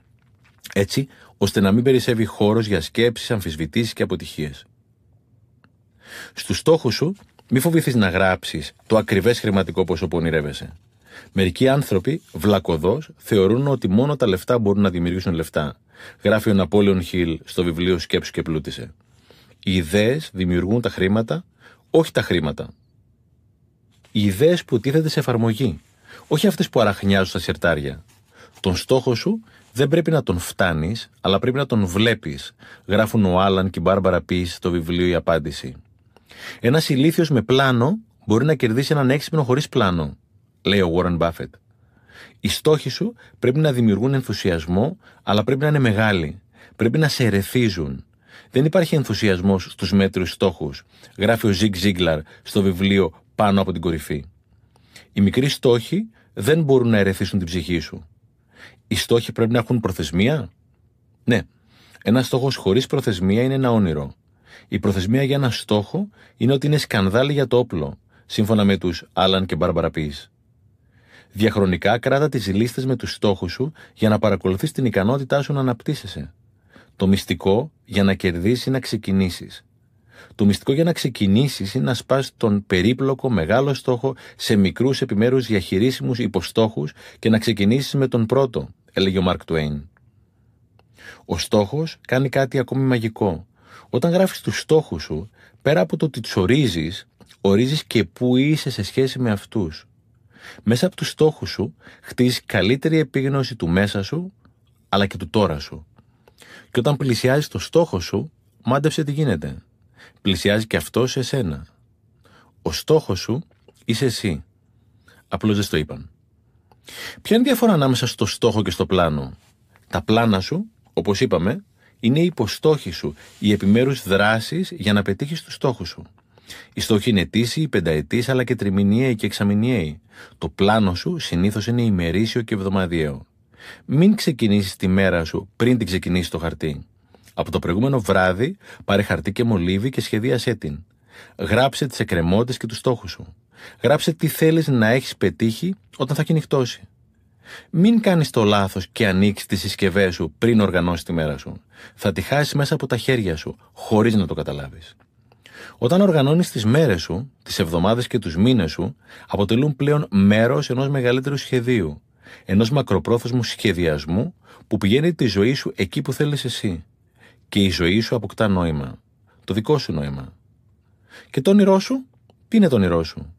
Έτσι, ώστε να μην περισσεύει χώρος για σκέψεις, αμφισβητήσεις και αποτυχίες. Στους στόχους σου, μη φοβηθείς να γράψεις το ακριβές χρηματικό ποσό που ονειρεύεσαι. Μερικοί άνθρωποι, βλακωδώς, θεωρούν ότι μόνο τα λεφτά μπορούν να δημιουργήσουν λεφτά. Γράφει ο Napoleon Hill στο βιβλίο «Σκέψου και πλούτησε». Οι ιδέες δημιουργούν τα χρήματα, όχι τα χρήματα. Οι ιδέες που τίθεται σε εφαρμογή, όχι αυτές που αραχνιάζουν στα σιρτάρια. Τον στόχο σου δεν πρέπει να τον φτάνεις, αλλά πρέπει να τον βλέπεις, γράφουν ο Άλαν και η Μπάρμπαρα Πις στο βιβλίο «Η Απάντηση». Ένας ηλίθιος με πλάνο μπορεί να κερδίσει έναν έξυπνο χωρίς πλάνο, λέει ο Warren Buffett. Οι στόχοι σου πρέπει να δημιουργούν ενθουσιασμό, αλλά πρέπει να είναι μεγάλοι. Πρέπει να σε ερεθίζουν. Δεν υπάρχει ενθουσιασμός στους μέτριους στόχους, γράφει ο Ζιγκ Ζίγκλαρ στο βιβλίο «Πάνω από την κορυφή». Οι μικροί στόχοι δεν μπορούν να ερεθίσουν την ψυχή σου. Οι στόχοι πρέπει να έχουν προθεσμία. Ναι, ένας στόχος χωρίς προθεσμία είναι ένα όνειρο. Η προθεσμία για ένα στόχο είναι ότι είναι σκανδάλι για το όπλο, σύμφωνα με τους Άλαν και Μπάρμπαρα Πις. Διαχρονικά κράτα τις λίστες με τους στόχους σου για να παρακολουθείς την ικανότητά σου να αναπτύσσεσαι. Το μυστικό για να κερδίσεις είναι να ξεκινήσεις. Το μυστικό για να ξεκινήσεις είναι να σπάσεις τον περίπλοκο μεγάλο στόχο σε μικρούς επιμέρους διαχειρίσιμους υποστόχους και να ξεκινήσεις με τον πρώτο, έλεγε ο Μαρκ Τουέιν. Ο στόχος κάνει κάτι ακόμη μαγικό. Όταν γράφεις τους στόχους σου, πέρα από το ότι τους ορίζεις, ορίζεις και πού είσαι σε σχέση με αυτούς. Μέσα από τους στόχους σου χτίζεις καλύτερη επίγνωση του μέσα σου, αλλά και του τώρα σου. Και όταν πλησιάζεις το στόχο σου, μάντεψε τι γίνεται. Πλησιάζει και αυτό σε εσένα. Ο στόχος σου είσαι εσύ. Απλώς δεν το είπαν. Ποια είναι η διαφορά ανάμεσα στο στόχο και στο πλάνο? Τα πλάνα σου, όπως είπαμε, είναι οι υποστόχοι σου, οι επιμέρους δράσεις για να πετύχεις τους στόχους σου. Οι στόχοι είναι ετήσιοι, πενταετής, αλλά και τριμηνιαίοι και εξαμηνιαίοι. Το πλάνο σου συνήθως είναι ημερήσιο και εβδομαδιαίο. Μην ξεκινήσεις τη μέρα σου πριν την ξεκινήσεις το χαρτί. Από το προηγούμενο βράδυ, πάρε χαρτί και μολύβι και σχεδίασέ την. Γράψε τις εκκρεμότητες και τους στόχους σου. Γράψε τι θέλεις να έχεις πετύχει όταν θα κυνιχτώσει. Μην κάνεις το λάθος και ανοίξεις τις συσκευές σου πριν οργανώσεις τη μέρα σου. Θα τη χάσεις μέσα από τα χέρια σου, χωρίς να το καταλάβεις. Όταν οργανώνεις τις μέρες σου, τις εβδομάδες και τους μήνες σου, αποτελούν πλέον μέρος ενός μεγαλύτερου σχεδίου. Ενός μακροπρόθεσμου σχεδιασμού που πηγαίνει τη ζωή σου εκεί που θέλεις εσύ. Και η ζωή σου αποκτά νόημα. Το δικό σου νόημα. Και το όνειρό σου, τι είναι το όνειρό σου?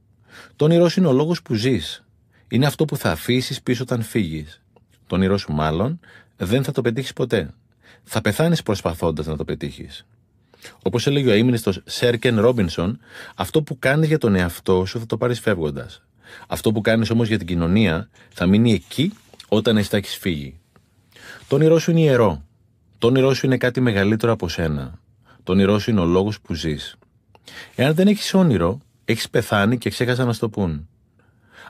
Το όνειρό σου είναι ο λόγος που ζεις. Είναι αυτό που θα αφήσεις πίσω όταν φύγεις. Το όνειρό σου μάλλον δεν θα το πετύχεις ποτέ. Θα πεθάνεις προσπαθώντας να το πετύχεις. Όπως έλεγε ο αείμνηστος Σερ Κεν Ρόμπινσον, αυτό που κάνεις για τον εαυτό σου θα το πάρεις φεύγοντας. Αυτό που κάνεις όμως για την κοινωνία θα μείνει εκεί όταν εσύ θα έχεις φύγει. Το όνειρό σου είναι ιερό. Το όνειρό σου είναι κάτι μεγαλύτερο από σένα. Το όνειρό σου είναι ο λόγος που ζεις. Εάν δεν έχεις όνειρο, έχεις πεθάνει και ξέχασα να στο πούν.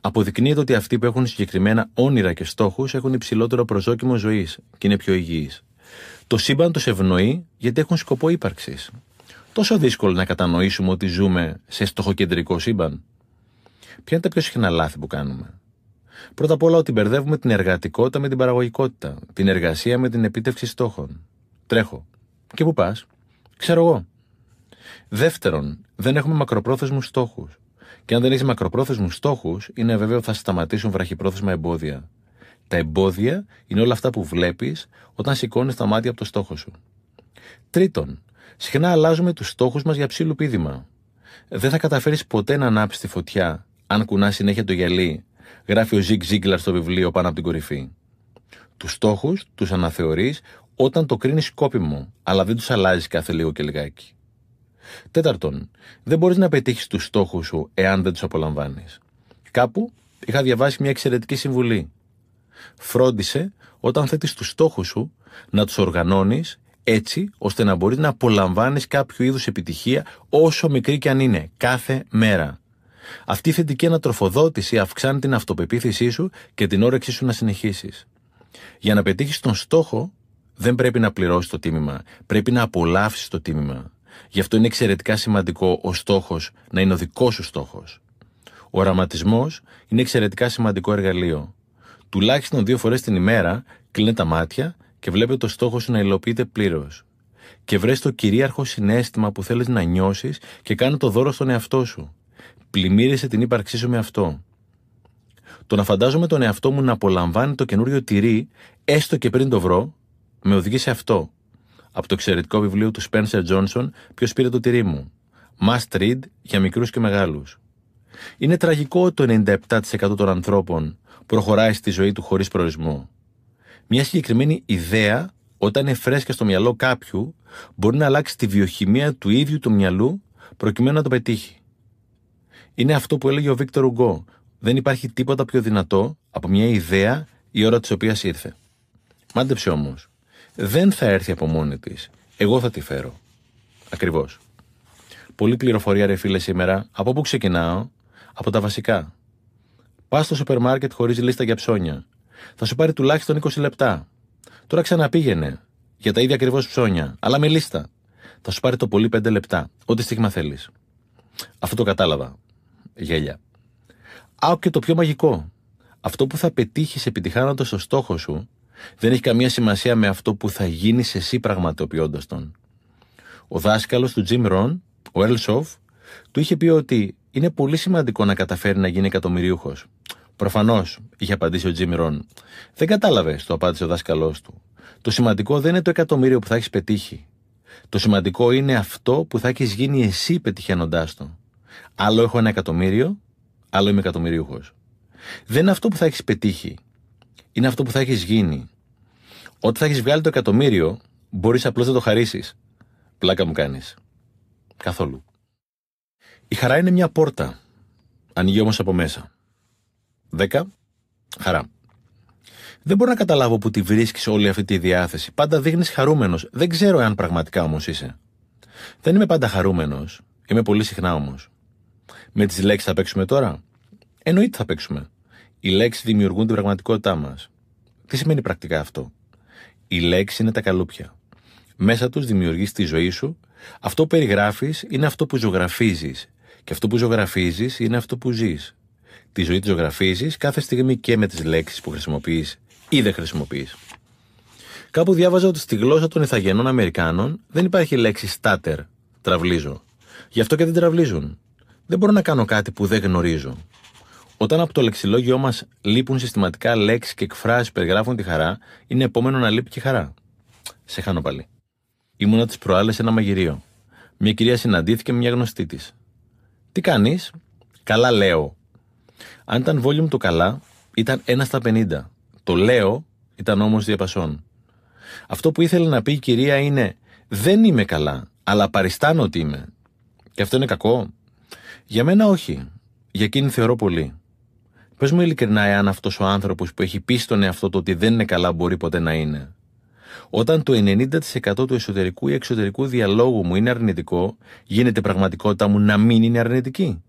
Αποδεικνύεται ότι αυτοί που έχουν συγκεκριμένα όνειρα και στόχους έχουν υψηλότερο προσδόκιμο ζωής και είναι πιο υγιείς. Το σύμπαν τους ευνοεί γιατί έχουν σκοπό ύπαρξης. Τόσο δύσκολο να κατανοήσουμε ότι ζούμε σε στοχοκεντρικό σύμπαν. Ποια είναι τα πιο συχνά λάθη που κάνουμε? Πρώτα απ' όλα ότι μπερδεύουμε την εργατικότητα με την παραγωγικότητα, την εργασία με την επίτευξη στόχων. Τρέχω. Και πού πας? Ξέρω εγώ. Δεύτερον, δεν έχουμε μακροπρόθεσμους στόχους. Και αν δεν έχεις μακροπρόθεσμους στόχους, είναι βέβαιο θα σταματήσουν βραχυπρόθεσμα εμπόδια. Τα εμπόδια είναι όλα αυτά που βλέπεις όταν σηκώνεις τα μάτια από το στόχο σου. Τρίτον, συχνά αλλάζουμε τους στόχους μας για ψήλου πήδημα. Δεν θα καταφέρεις ποτέ να ανάψεις τη φωτιά αν κουνάς συνέχεια το γυαλί, γράφει ο Ζιγκ Ζίγκλαρ στο βιβλίο «Πάνω από την κορυφή». Τους στόχους τους αναθεωρείς όταν το κρίνεις σκόπιμο, αλλά δεν τους αλλάζεις κάθε λίγο και λιγάκι. Τέταρτον, δεν μπορείς να πετύχεις τους στόχους σου εάν δεν τους απολαμβάνεις. Κάπου είχα διαβάσει μια εξαιρετική συμβουλή. Φρόντισε όταν θέτεις τους στόχους σου να τους οργανώνεις έτσι ώστε να μπορείς να απολαμβάνεις κάποιο είδους επιτυχία, όσο μικρή κι αν είναι, κάθε μέρα. Αυτή η θετική ανατροφοδότηση αυξάνει την αυτοπεποίθησή σου και την όρεξή σου να συνεχίσεις. Για να πετύχεις τον στόχο, δεν πρέπει να πληρώσεις το τίμημα, πρέπει να απολαύσεις το τίμημα. Γι' αυτό είναι εξαιρετικά σημαντικό ο στόχος να είναι ο δικός σου στόχος. Ο οραματισμός είναι εξαιρετικά σημαντικό εργαλείο. Τουλάχιστον 2 φορές την ημέρα κλείνε τα μάτια και βλέπετε το στόχο σου να υλοποιείται πλήρως. Και βρες το κυρίαρχο συναίσθημα που θέλεις να νιώσεις και κάνε το δώρο στον εαυτό σου. Πλημμύρισε την ύπαρξή σου με αυτό. Το να φαντάζομαι τον εαυτό μου να απολαμβάνει το καινούριο τυρί, έστω και πριν το βρω, με οδηγεί σε αυτό. Από το εξαιρετικό βιβλίο του Spencer Johnson, Ποιος πήρε το τυρί μου. Must read για μικρούς και μεγάλους. Είναι τραγικό ότι το 97% των ανθρώπων προχωράει στη ζωή του χωρίς προορισμό. Μια συγκεκριμένη ιδέα, όταν είναι φρέσκα στο μυαλό κάποιου, μπορεί να αλλάξει τη βιοχημία του ίδιου του μυαλού προκειμένου να το πετύχει. Είναι αυτό που έλεγε ο Βίκτορ Ουγκό. Δεν υπάρχει τίποτα πιο δυνατό από μια ιδέα η ώρα της οποίας ήρθε. Μάντεψε όμως. Δεν θα έρθει από μόνη της. Εγώ θα τη φέρω. Ακριβώς. Πολύ πληροφορία ρε φίλε σήμερα. Από πού ξεκινάω? Από τα βασικά. Πας στο σούπερ μάρκετ χωρίς λίστα για ψώνια. Θα σου πάρει τουλάχιστον 20 λεπτά. Τώρα ξαναπήγαινε για τα ίδια ακριβώς ψώνια, αλλά με λίστα. Θα σου πάρει το πολύ 5 λεπτά. Ό,τι στίγμα θέλεις. Αυτό το κατάλαβα. Γέλια. Άκου και το πιο μαγικό. Αυτό που θα πετύχεις επιτυχάνοντας το στόχο σου δεν έχει καμία σημασία με αυτό που θα γίνεις εσύ πραγματοποιώντας τον. Ο δάσκαλος του Τζιμ Ρον, ο Ερλ Σοφ, του είχε πει ότι είναι πολύ σημαντικό να καταφέρει να γίνει εκατομμυριούχος. Προφανώς, είχε απαντήσει ο Τζιμ Ρον. Δεν κατάλαβες, το απάντησε ο δάσκαλός του. Το σημαντικό δεν είναι το εκατομμύριο που θα έχεις πετύχει. Το σημαντικό είναι αυτό που θα έχεις γίνει εσύ πετυχαίνοντάς το. Άλλο έχω 1 εκατομμύριο, άλλο είμαι εκατομμυριούχος. Δεν είναι αυτό που θα έχεις πετύχει. Είναι αυτό που θα έχεις γίνει. Όταν θα έχεις βγάλει το 1 εκατομμύριο, μπορείς απλώς να το χαρίσεις. Πλάκα μου κάνεις. Καθόλου. Η χαρά είναι μια πόρτα. Ανοίγει όμως από μέσα. 10. Χαρά. Δεν μπορώ να καταλάβω που τη βρίσκεις όλη αυτή τη διάθεση. Πάντα δείχνεις χαρούμενος. Δεν ξέρω αν πραγματικά όμως είσαι. Δεν είμαι πάντα χαρούμενος. Είμαι πολύ συχνά όμως. Με τις λέξεις θα παίξουμε τώρα? Εννοείται θα παίξουμε. Οι λέξεις δημιουργούν την πραγματικότητά μας. Τι σημαίνει πρακτικά αυτό? Οι λέξεις είναι τα καλούπια. Μέσα τους δημιουργείς τη ζωή σου. Αυτό που περιγράφεις είναι αυτό που ζωγραφίζεις. Και αυτό που ζωγραφίζεις είναι αυτό που ζεις. Τη ζωή τη ζωγραφίζεις κάθε στιγμή και με τις λέξεις που χρησιμοποιείς ή δεν χρησιμοποιείς. Κάπου διάβαζα ότι στη γλώσσα των Ιθαγενών Αμερικάνων δεν υπάρχει λέξη stutter, τραυλίζω. Γι' αυτό και δεν τραυλίζουν. Δεν μπορώ να κάνω κάτι που δεν γνωρίζω. Όταν από το λεξιλόγιό μας λείπουν συστηματικά λέξεις και εκφράσεις που περιγράφουν τη χαρά, είναι επόμενο να λείπει και χαρά. Σε χάνω πάλι. Ήμουνα τις προάλλες σε ένα μαγειρίο. Μια κυρία συναντήθηκε με μια γνωστή της. Τι κάνεις? Καλά λέω. Αν ήταν volume το καλά, ήταν 1 στα 50. Το λέω ήταν όμως διαπασών. Αυτό που ήθελε να πει η κυρία είναι «Δεν είμαι καλά, αλλά παριστάνω ότι είμαι». Και αυτό είναι κακό? Για μένα όχι. Για εκείνη θεωρώ πολύ. Πες μου ειλικρινά εάν αυτός ο άνθρωπος που έχει πει στον εαυτό του ότι δεν είναι καλά μπορεί ποτέ να είναι. Όταν το 90% του εσωτερικού ή εξωτερικού διαλόγου μου είναι αρνητικό, γίνεται πραγματικότητα μου να μην είναι αρνητική.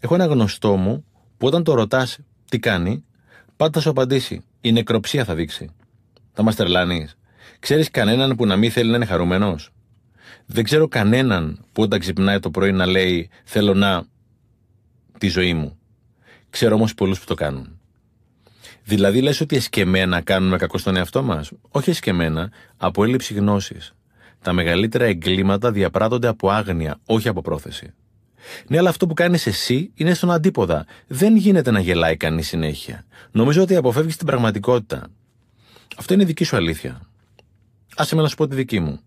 Έχω ένα γνωστό μου που όταν το ρωτάς τι κάνει, πάντα θα σου απαντήσει. Η νεκροψία θα δείξει. Θα μας τρελάνεις. Ξέρεις κανέναν που να μην θέλει να είναι χαρούμενος? Δεν ξέρω κανέναν που όταν ξυπνάει το πρωί να λέει θέλω να... τη ζωή μου. Ξέρω όμως πολλούς που το κάνουν. Δηλαδή λες ότι εσκεμμένα κάνουμε κακό στον εαυτό μας? Όχι εσκεμμένα, από έλλειψη γνώσης. Τα μεγαλύτερα εγκλήματα διαπράττονται από άγνοια, όχι από πρόθεση. Ναι, αλλά αυτό που κάνεις εσύ είναι στον αντίποδα. Δεν γίνεται να γελάει κανείς συνέχεια. Νομίζω ότι αποφεύγεις την πραγματικότητα. Αυτό είναι η δική σου αλήθεια. Άσε με να σου πω τη δική μου.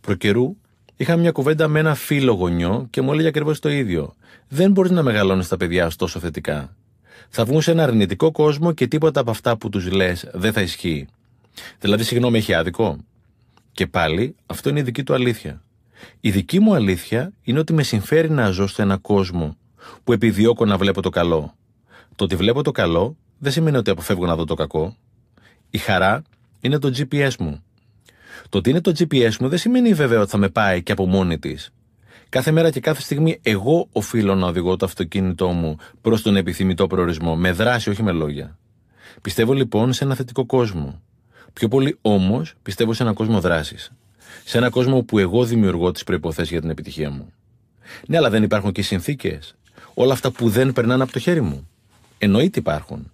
Προκαιρού είχα μια κουβέντα με ένα φίλο γονιό και μου έλεγε ακριβώς το ίδιο. Δεν μπορείς να μεγαλώνεις τα παιδιά σου τόσο θετικά. Θα βγουν σε ένα αρνητικό κόσμο και τίποτα από αυτά που τους λες δεν θα ισχύει. Δηλαδή, συγγνώμη, έχει άδικο? Και πάλι, αυτό είναι η δική του αλήθεια. Η δική μου αλήθεια είναι ότι με συμφέρει να ζω σε έναν κόσμο που επιδιώκω να βλέπω το καλό. Το ότι βλέπω το καλό δεν σημαίνει ότι αποφεύγω να δω το κακό. Η χαρά είναι το GPS μου. Το ότι είναι το GPS μου δεν σημαίνει βέβαια ότι θα με πάει και από μόνη της. Κάθε μέρα και κάθε στιγμή εγώ οφείλω να οδηγώ το αυτοκίνητό μου προς τον επιθυμητό προορισμό, με δράση όχι με λόγια. Πιστεύω λοιπόν σε ένα θετικό κόσμο. Πιο πολύ όμως πιστεύω σε έναν κόσμο δράσης. Σε έναν κόσμο όπου εγώ δημιουργώ τις προϋποθέσεις για την επιτυχία μου. Ναι, αλλά δεν υπάρχουν και οι συνθήκες. Όλα αυτά που δεν περνάνε από το χέρι μου. Εννοείται υπάρχουν.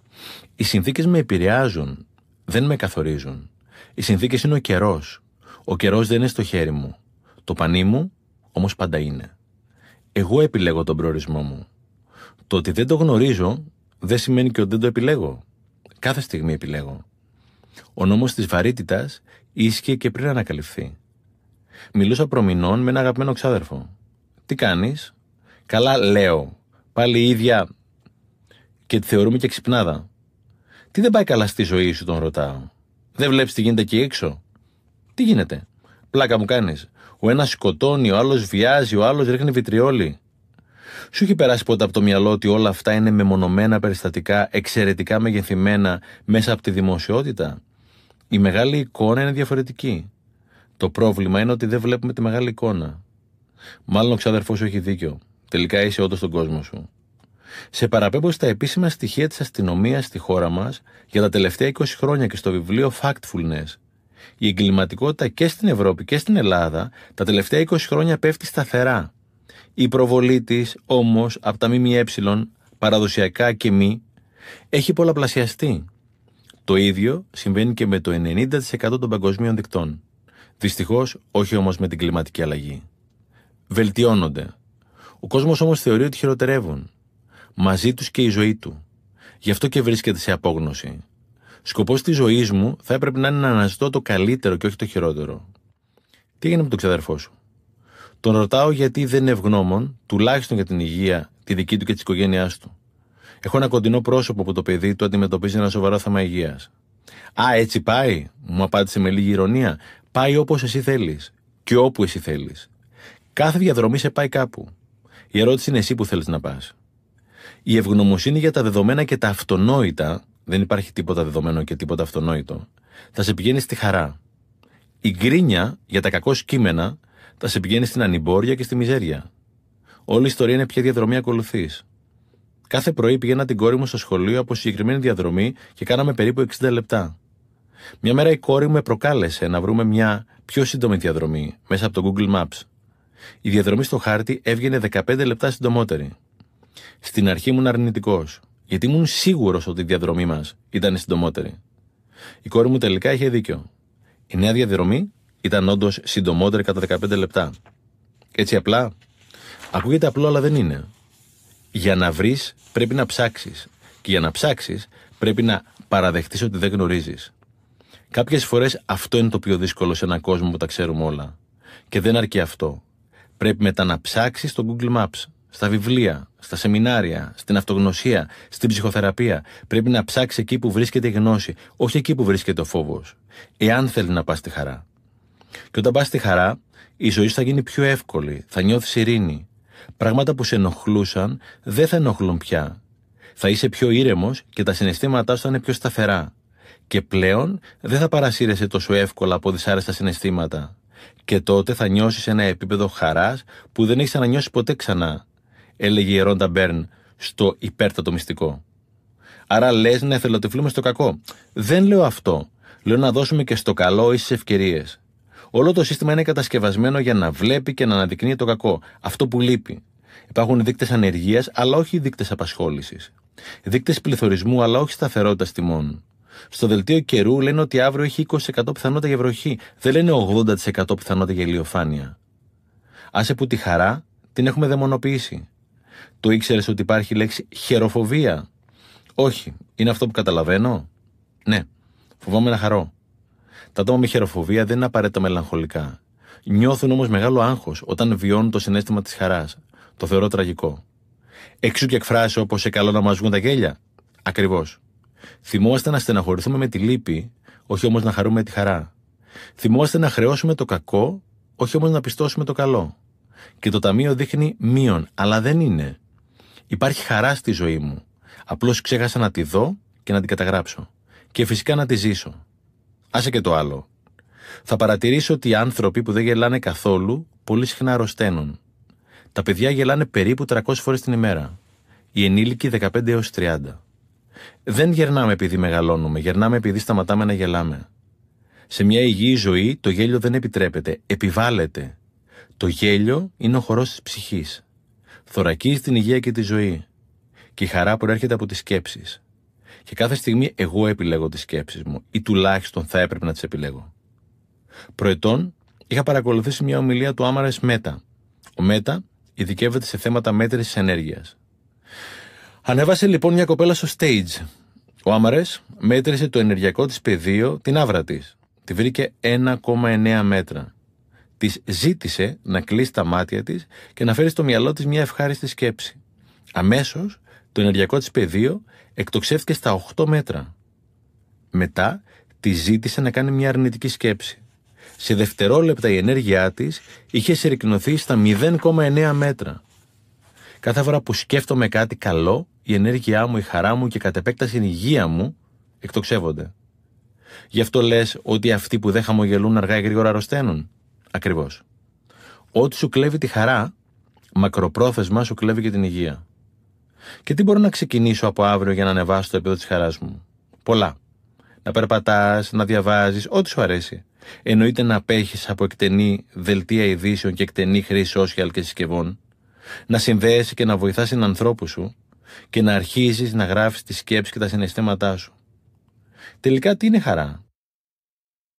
Οι συνθήκες με επηρεάζουν, δεν με καθορίζουν. Οι συνθήκες είναι ο καιρός. Ο καιρός δεν είναι στο χέρι μου. Το πανί μου όμως πάντα είναι. Εγώ επιλέγω τον προορισμό μου. Το ότι δεν το γνωρίζω δεν σημαίνει και ότι δεν το επιλέγω. Κάθε στιγμή επιλέγω. Ο νόμος της βαρύτητας ίσχυε και πριν ανακαλυφθεί. Μιλούσα προμηνών με ένα αγαπημένο ξάδερφο. Τι κάνεις? Καλά, λέω. Πάλι η ίδια. Και τη θεωρούμε και ξυπνάδα. Τι δεν πάει καλά στη ζωή σου, τον ρωτάω. Δεν βλέπεις τι γίνεται εκεί έξω? Τι γίνεται? Πλάκα μου κάνεις. Ο ένας σκοτώνει, ο άλλος βιάζει, ο άλλος ρίχνει βιτριόλι. Σου έχει περάσει ποτέ από το μυαλό ότι όλα αυτά είναι μεμονωμένα περιστατικά, εξαιρετικά μεγεθυμένα μέσα από τη δημοσιότητα? Η μεγάλη εικόνα είναι διαφορετική. Το πρόβλημα είναι ότι δεν βλέπουμε τη μεγάλη εικόνα. Μάλλον ο ξάδερφός σου έχει δίκιο. Τελικά είσαι όντως στον κόσμο σου. Σε παραπέμπω στα επίσημα στοιχεία της αστυνομίας στη χώρα μας για τα τελευταία 20 χρόνια και στο βιβλίο Factfulness. Η εγκληματικότητα και στην Ευρώπη και στην Ελλάδα τα τελευταία 20 χρόνια πέφτει σταθερά. Η προβολή της όμως από τα ΜΜΕ, παραδοσιακά και μη, έχει πολλαπλασιαστεί. Το ίδιο συμβαίνει και με το 90% των παγκοσμίων δικτών. Δυστυχώς, όχι όμως με την κλιματική αλλαγή. Βελτιώνονται. Ο κόσμος όμως θεωρεί ότι χειροτερεύουν. Μαζί τους και η ζωή του. Γι' αυτό και βρίσκεται σε απόγνωση. Σκοπός της ζωής μου θα έπρεπε να είναι να αναζητώ το καλύτερο και όχι το χειρότερο. Τι έγινε με τον ξαδερφό σου? Τον ρωτάω γιατί δεν είναι ευγνώμων, τουλάχιστον για την υγεία, τη δική του και της οικογένειάς του. Έχω ένα κοντινό πρόσωπο που το παιδί του αντιμετωπίζει ένα σοβαρό θέμα υγείας. Α, έτσι πάει, μου απάντησε με λίγη ηρωνία. Πάει όπως εσύ θέλεις και όπου εσύ θέλεις. Κάθε διαδρομή σε πάει κάπου. Η ερώτηση είναι εσύ που θέλεις να πας. Η ευγνωμοσύνη για τα δεδομένα και τα αυτονόητα, δεν υπάρχει τίποτα δεδομένο και τίποτα αυτονόητο, θα σε πηγαίνει στη χαρά. Η γκρίνια για τα κακό κείμενα θα σε πηγαίνει στην ανυμπόρια και στη μιζέρια. Όλη η ιστορία είναι ποια διαδρομή ακολουθείς. Κάθε πρωί πήγαινα την κόρη μου στο σχολείο από συγκεκριμένη διαδρομή και κάναμε περίπου 60 λεπτά. Μια μέρα η κόρη μου με προκάλεσε να βρούμε μια πιο σύντομη διαδρομή μέσα από το Google Maps. Η διαδρομή στο χάρτη έβγαινε 15 λεπτά συντομότερη. Στην αρχή ήμουν αρνητικός, γιατί ήμουν σίγουρος ότι η διαδρομή μας ήταν συντομότερη. Η κόρη μου τελικά είχε δίκιο. Η νέα διαδρομή ήταν όντως συντομότερη κατά 15 λεπτά. Έτσι απλά? Ακούγεται απλό, αλλά δεν είναι. Για να βρεις πρέπει να ψάξεις. Και για να ψάξεις πρέπει να παραδεχτείς ότι δεν γνωρίζεις. Κάποιες φορές αυτό είναι το πιο δύσκολο σε έναν κόσμο που τα ξέρουμε όλα. Και δεν αρκεί αυτό. Πρέπει μετά να ψάξεις στο Google Maps, στα βιβλία, στα σεμινάρια, στην αυτογνωσία, στην ψυχοθεραπεία. Πρέπει να ψάξεις εκεί που βρίσκεται η γνώση, όχι εκεί που βρίσκεται ο φόβος. Εάν θέλει να πας στη χαρά. Και όταν πας στη χαρά, η ζωή σου θα γίνει πιο εύκολη, θα νιώθεις ειρήνη. Πράγματα που σε ενοχλούσαν δεν θα ενοχλούν πια. Θα είσαι πιο ήρεμος και τα συναισθήματά σου θα είναι πιο σταθερά. Και πλέον δεν θα παρασύρεσαι τόσο εύκολα από δυσάρεστα συναισθήματα. Και τότε θα νιώσεις ένα επίπεδο χαράς που δεν έχεις ανανιώσει ποτέ ξανά, έλεγε η Ρόντα Μπέρν στο υπέρτατο μυστικό. Άρα λες να εθελοτυφλούμε στο κακό. Δεν λέω αυτό. Λέω να δώσουμε και στο καλό ίσες ευκαιρίες. Όλο το σύστημα είναι κατασκευασμένο για να βλέπει και να αναδεικνύει το κακό, αυτό που λείπει. Υπάρχουν δείκτες ανεργίας, αλλά όχι δείκτες απασχόλησης. Δείκτες πληθωρισμού, αλλά όχι σταθερότητας τιμών. Στο δελτίο καιρού λένε ότι αύριο έχει 20% πιθανότητα για βροχή. Δεν λένε 80% πιθανότητα για ηλιοφάνεια. Άσε που τη χαρά την έχουμε δαιμονοποιήσει. Το ήξερες ότι υπάρχει η λέξη χεροφοβία? Όχι. Είναι αυτό που καταλαβαίνω? Ναι. Φοβάμαι να χαρώ. Τα άτομα με χεροφοβία δεν είναι απαραίτητα μελαγχολικά. Νιώθουν όμως μεγάλο άγχος όταν βιώνουν το συναίσθημα της χαράς. Το θεωρώ τραγικό. Εξού και εκφράσει όπως σε καλό να μας βγουν τα γέλια. Ακριβώς. Θυμόμαστε να στεναχωρηθούμε με τη λύπη, όχι όμως να χαρούμε τη χαρά. Θυμόμαστε να χρεώσουμε το κακό, όχι όμως να πιστώσουμε το καλό. Και το ταμείο δείχνει μείον, αλλά δεν είναι. Υπάρχει χαρά στη ζωή μου. Απλώς ξέχασα να τη δω και να την καταγράψω. και φυσικά να τη ζήσω. Άσε και το άλλο. Θα παρατηρήσω ότι οι άνθρωποι που δεν γελάνε καθόλου πολύ συχνά αρρωσταίνουν. Τα παιδιά γελάνε περίπου 300 φορές την ημέρα. Οι ενήλικοι 15 έως 30. Δεν γερνάμε επειδή μεγαλώνουμε, γερνάμε επειδή σταματάμε να γελάμε. Σε μια υγιή ζωή το γέλιο δεν επιτρέπεται, επιβάλλεται. Το γέλιο είναι ο χορός της ψυχής. Θωρακίζει την υγεία και τη ζωή. Και η χαρά προέρχεται από τις σκέψεις. Και κάθε στιγμή εγώ επιλέγω τις σκέψεις μου, ή τουλάχιστον θα έπρεπε να τις επιλέγω. Προετών είχα παρακολουθήσει μια ομιλία του Άμαρες Μέτα. Ο Μέτα ειδικεύεται σε θέματα μέτρησης ενέργειας. Ανέβασε λοιπόν μια κοπέλα στο stage. Ο Άμαρες μέτρησε το ενεργειακό της πεδίο, την άβρα της. Τη βρήκε 1,9 μέτρα. Της ζήτησε να κλείσει τα μάτια της και να φέρει στο μυαλό της μια ευχάριστη σκέψη. Αμέσως το ενεργειακό της πεδίο εκτοξεύτηκε στα 8 μέτρα. Μετά τη ζήτησε να κάνει μια αρνητική σκέψη. Σε δευτερόλεπτα η ενέργειά της είχε συρρικνωθεί στα 0,9 μέτρα. Κάθε φορά που σκέφτομαι κάτι καλό, η ενέργειά μου, η χαρά μου και κατ' επέκταση η υγεία μου εκτοξεύονται. Γι' αυτό λες ότι αυτοί που δεν χαμογελούν αργά ή γρήγορα αρρωσταίνουν. Ακριβώς. Ό,τι σου κλέβει τη χαρά, μακροπρόθεσμα σου κλέβει και την υγεία. Και τι μπορώ να ξεκινήσω από αύριο για να ανεβάσω το επίπεδο της χαράς μου? Πολλά. Να περπατάς, να διαβάζεις, ό,τι σου αρέσει. Εννοείται να απέχεις από εκτενή δελτία ειδήσεων και εκτενή χρήση social και συσκευών. Να συνδέεσαι και να βοηθάς την ανθρώπου σου και να αρχίζεις να γράφεις τη σκέψη και τα συναισθήματά σου. Τελικά τι είναι χαρά?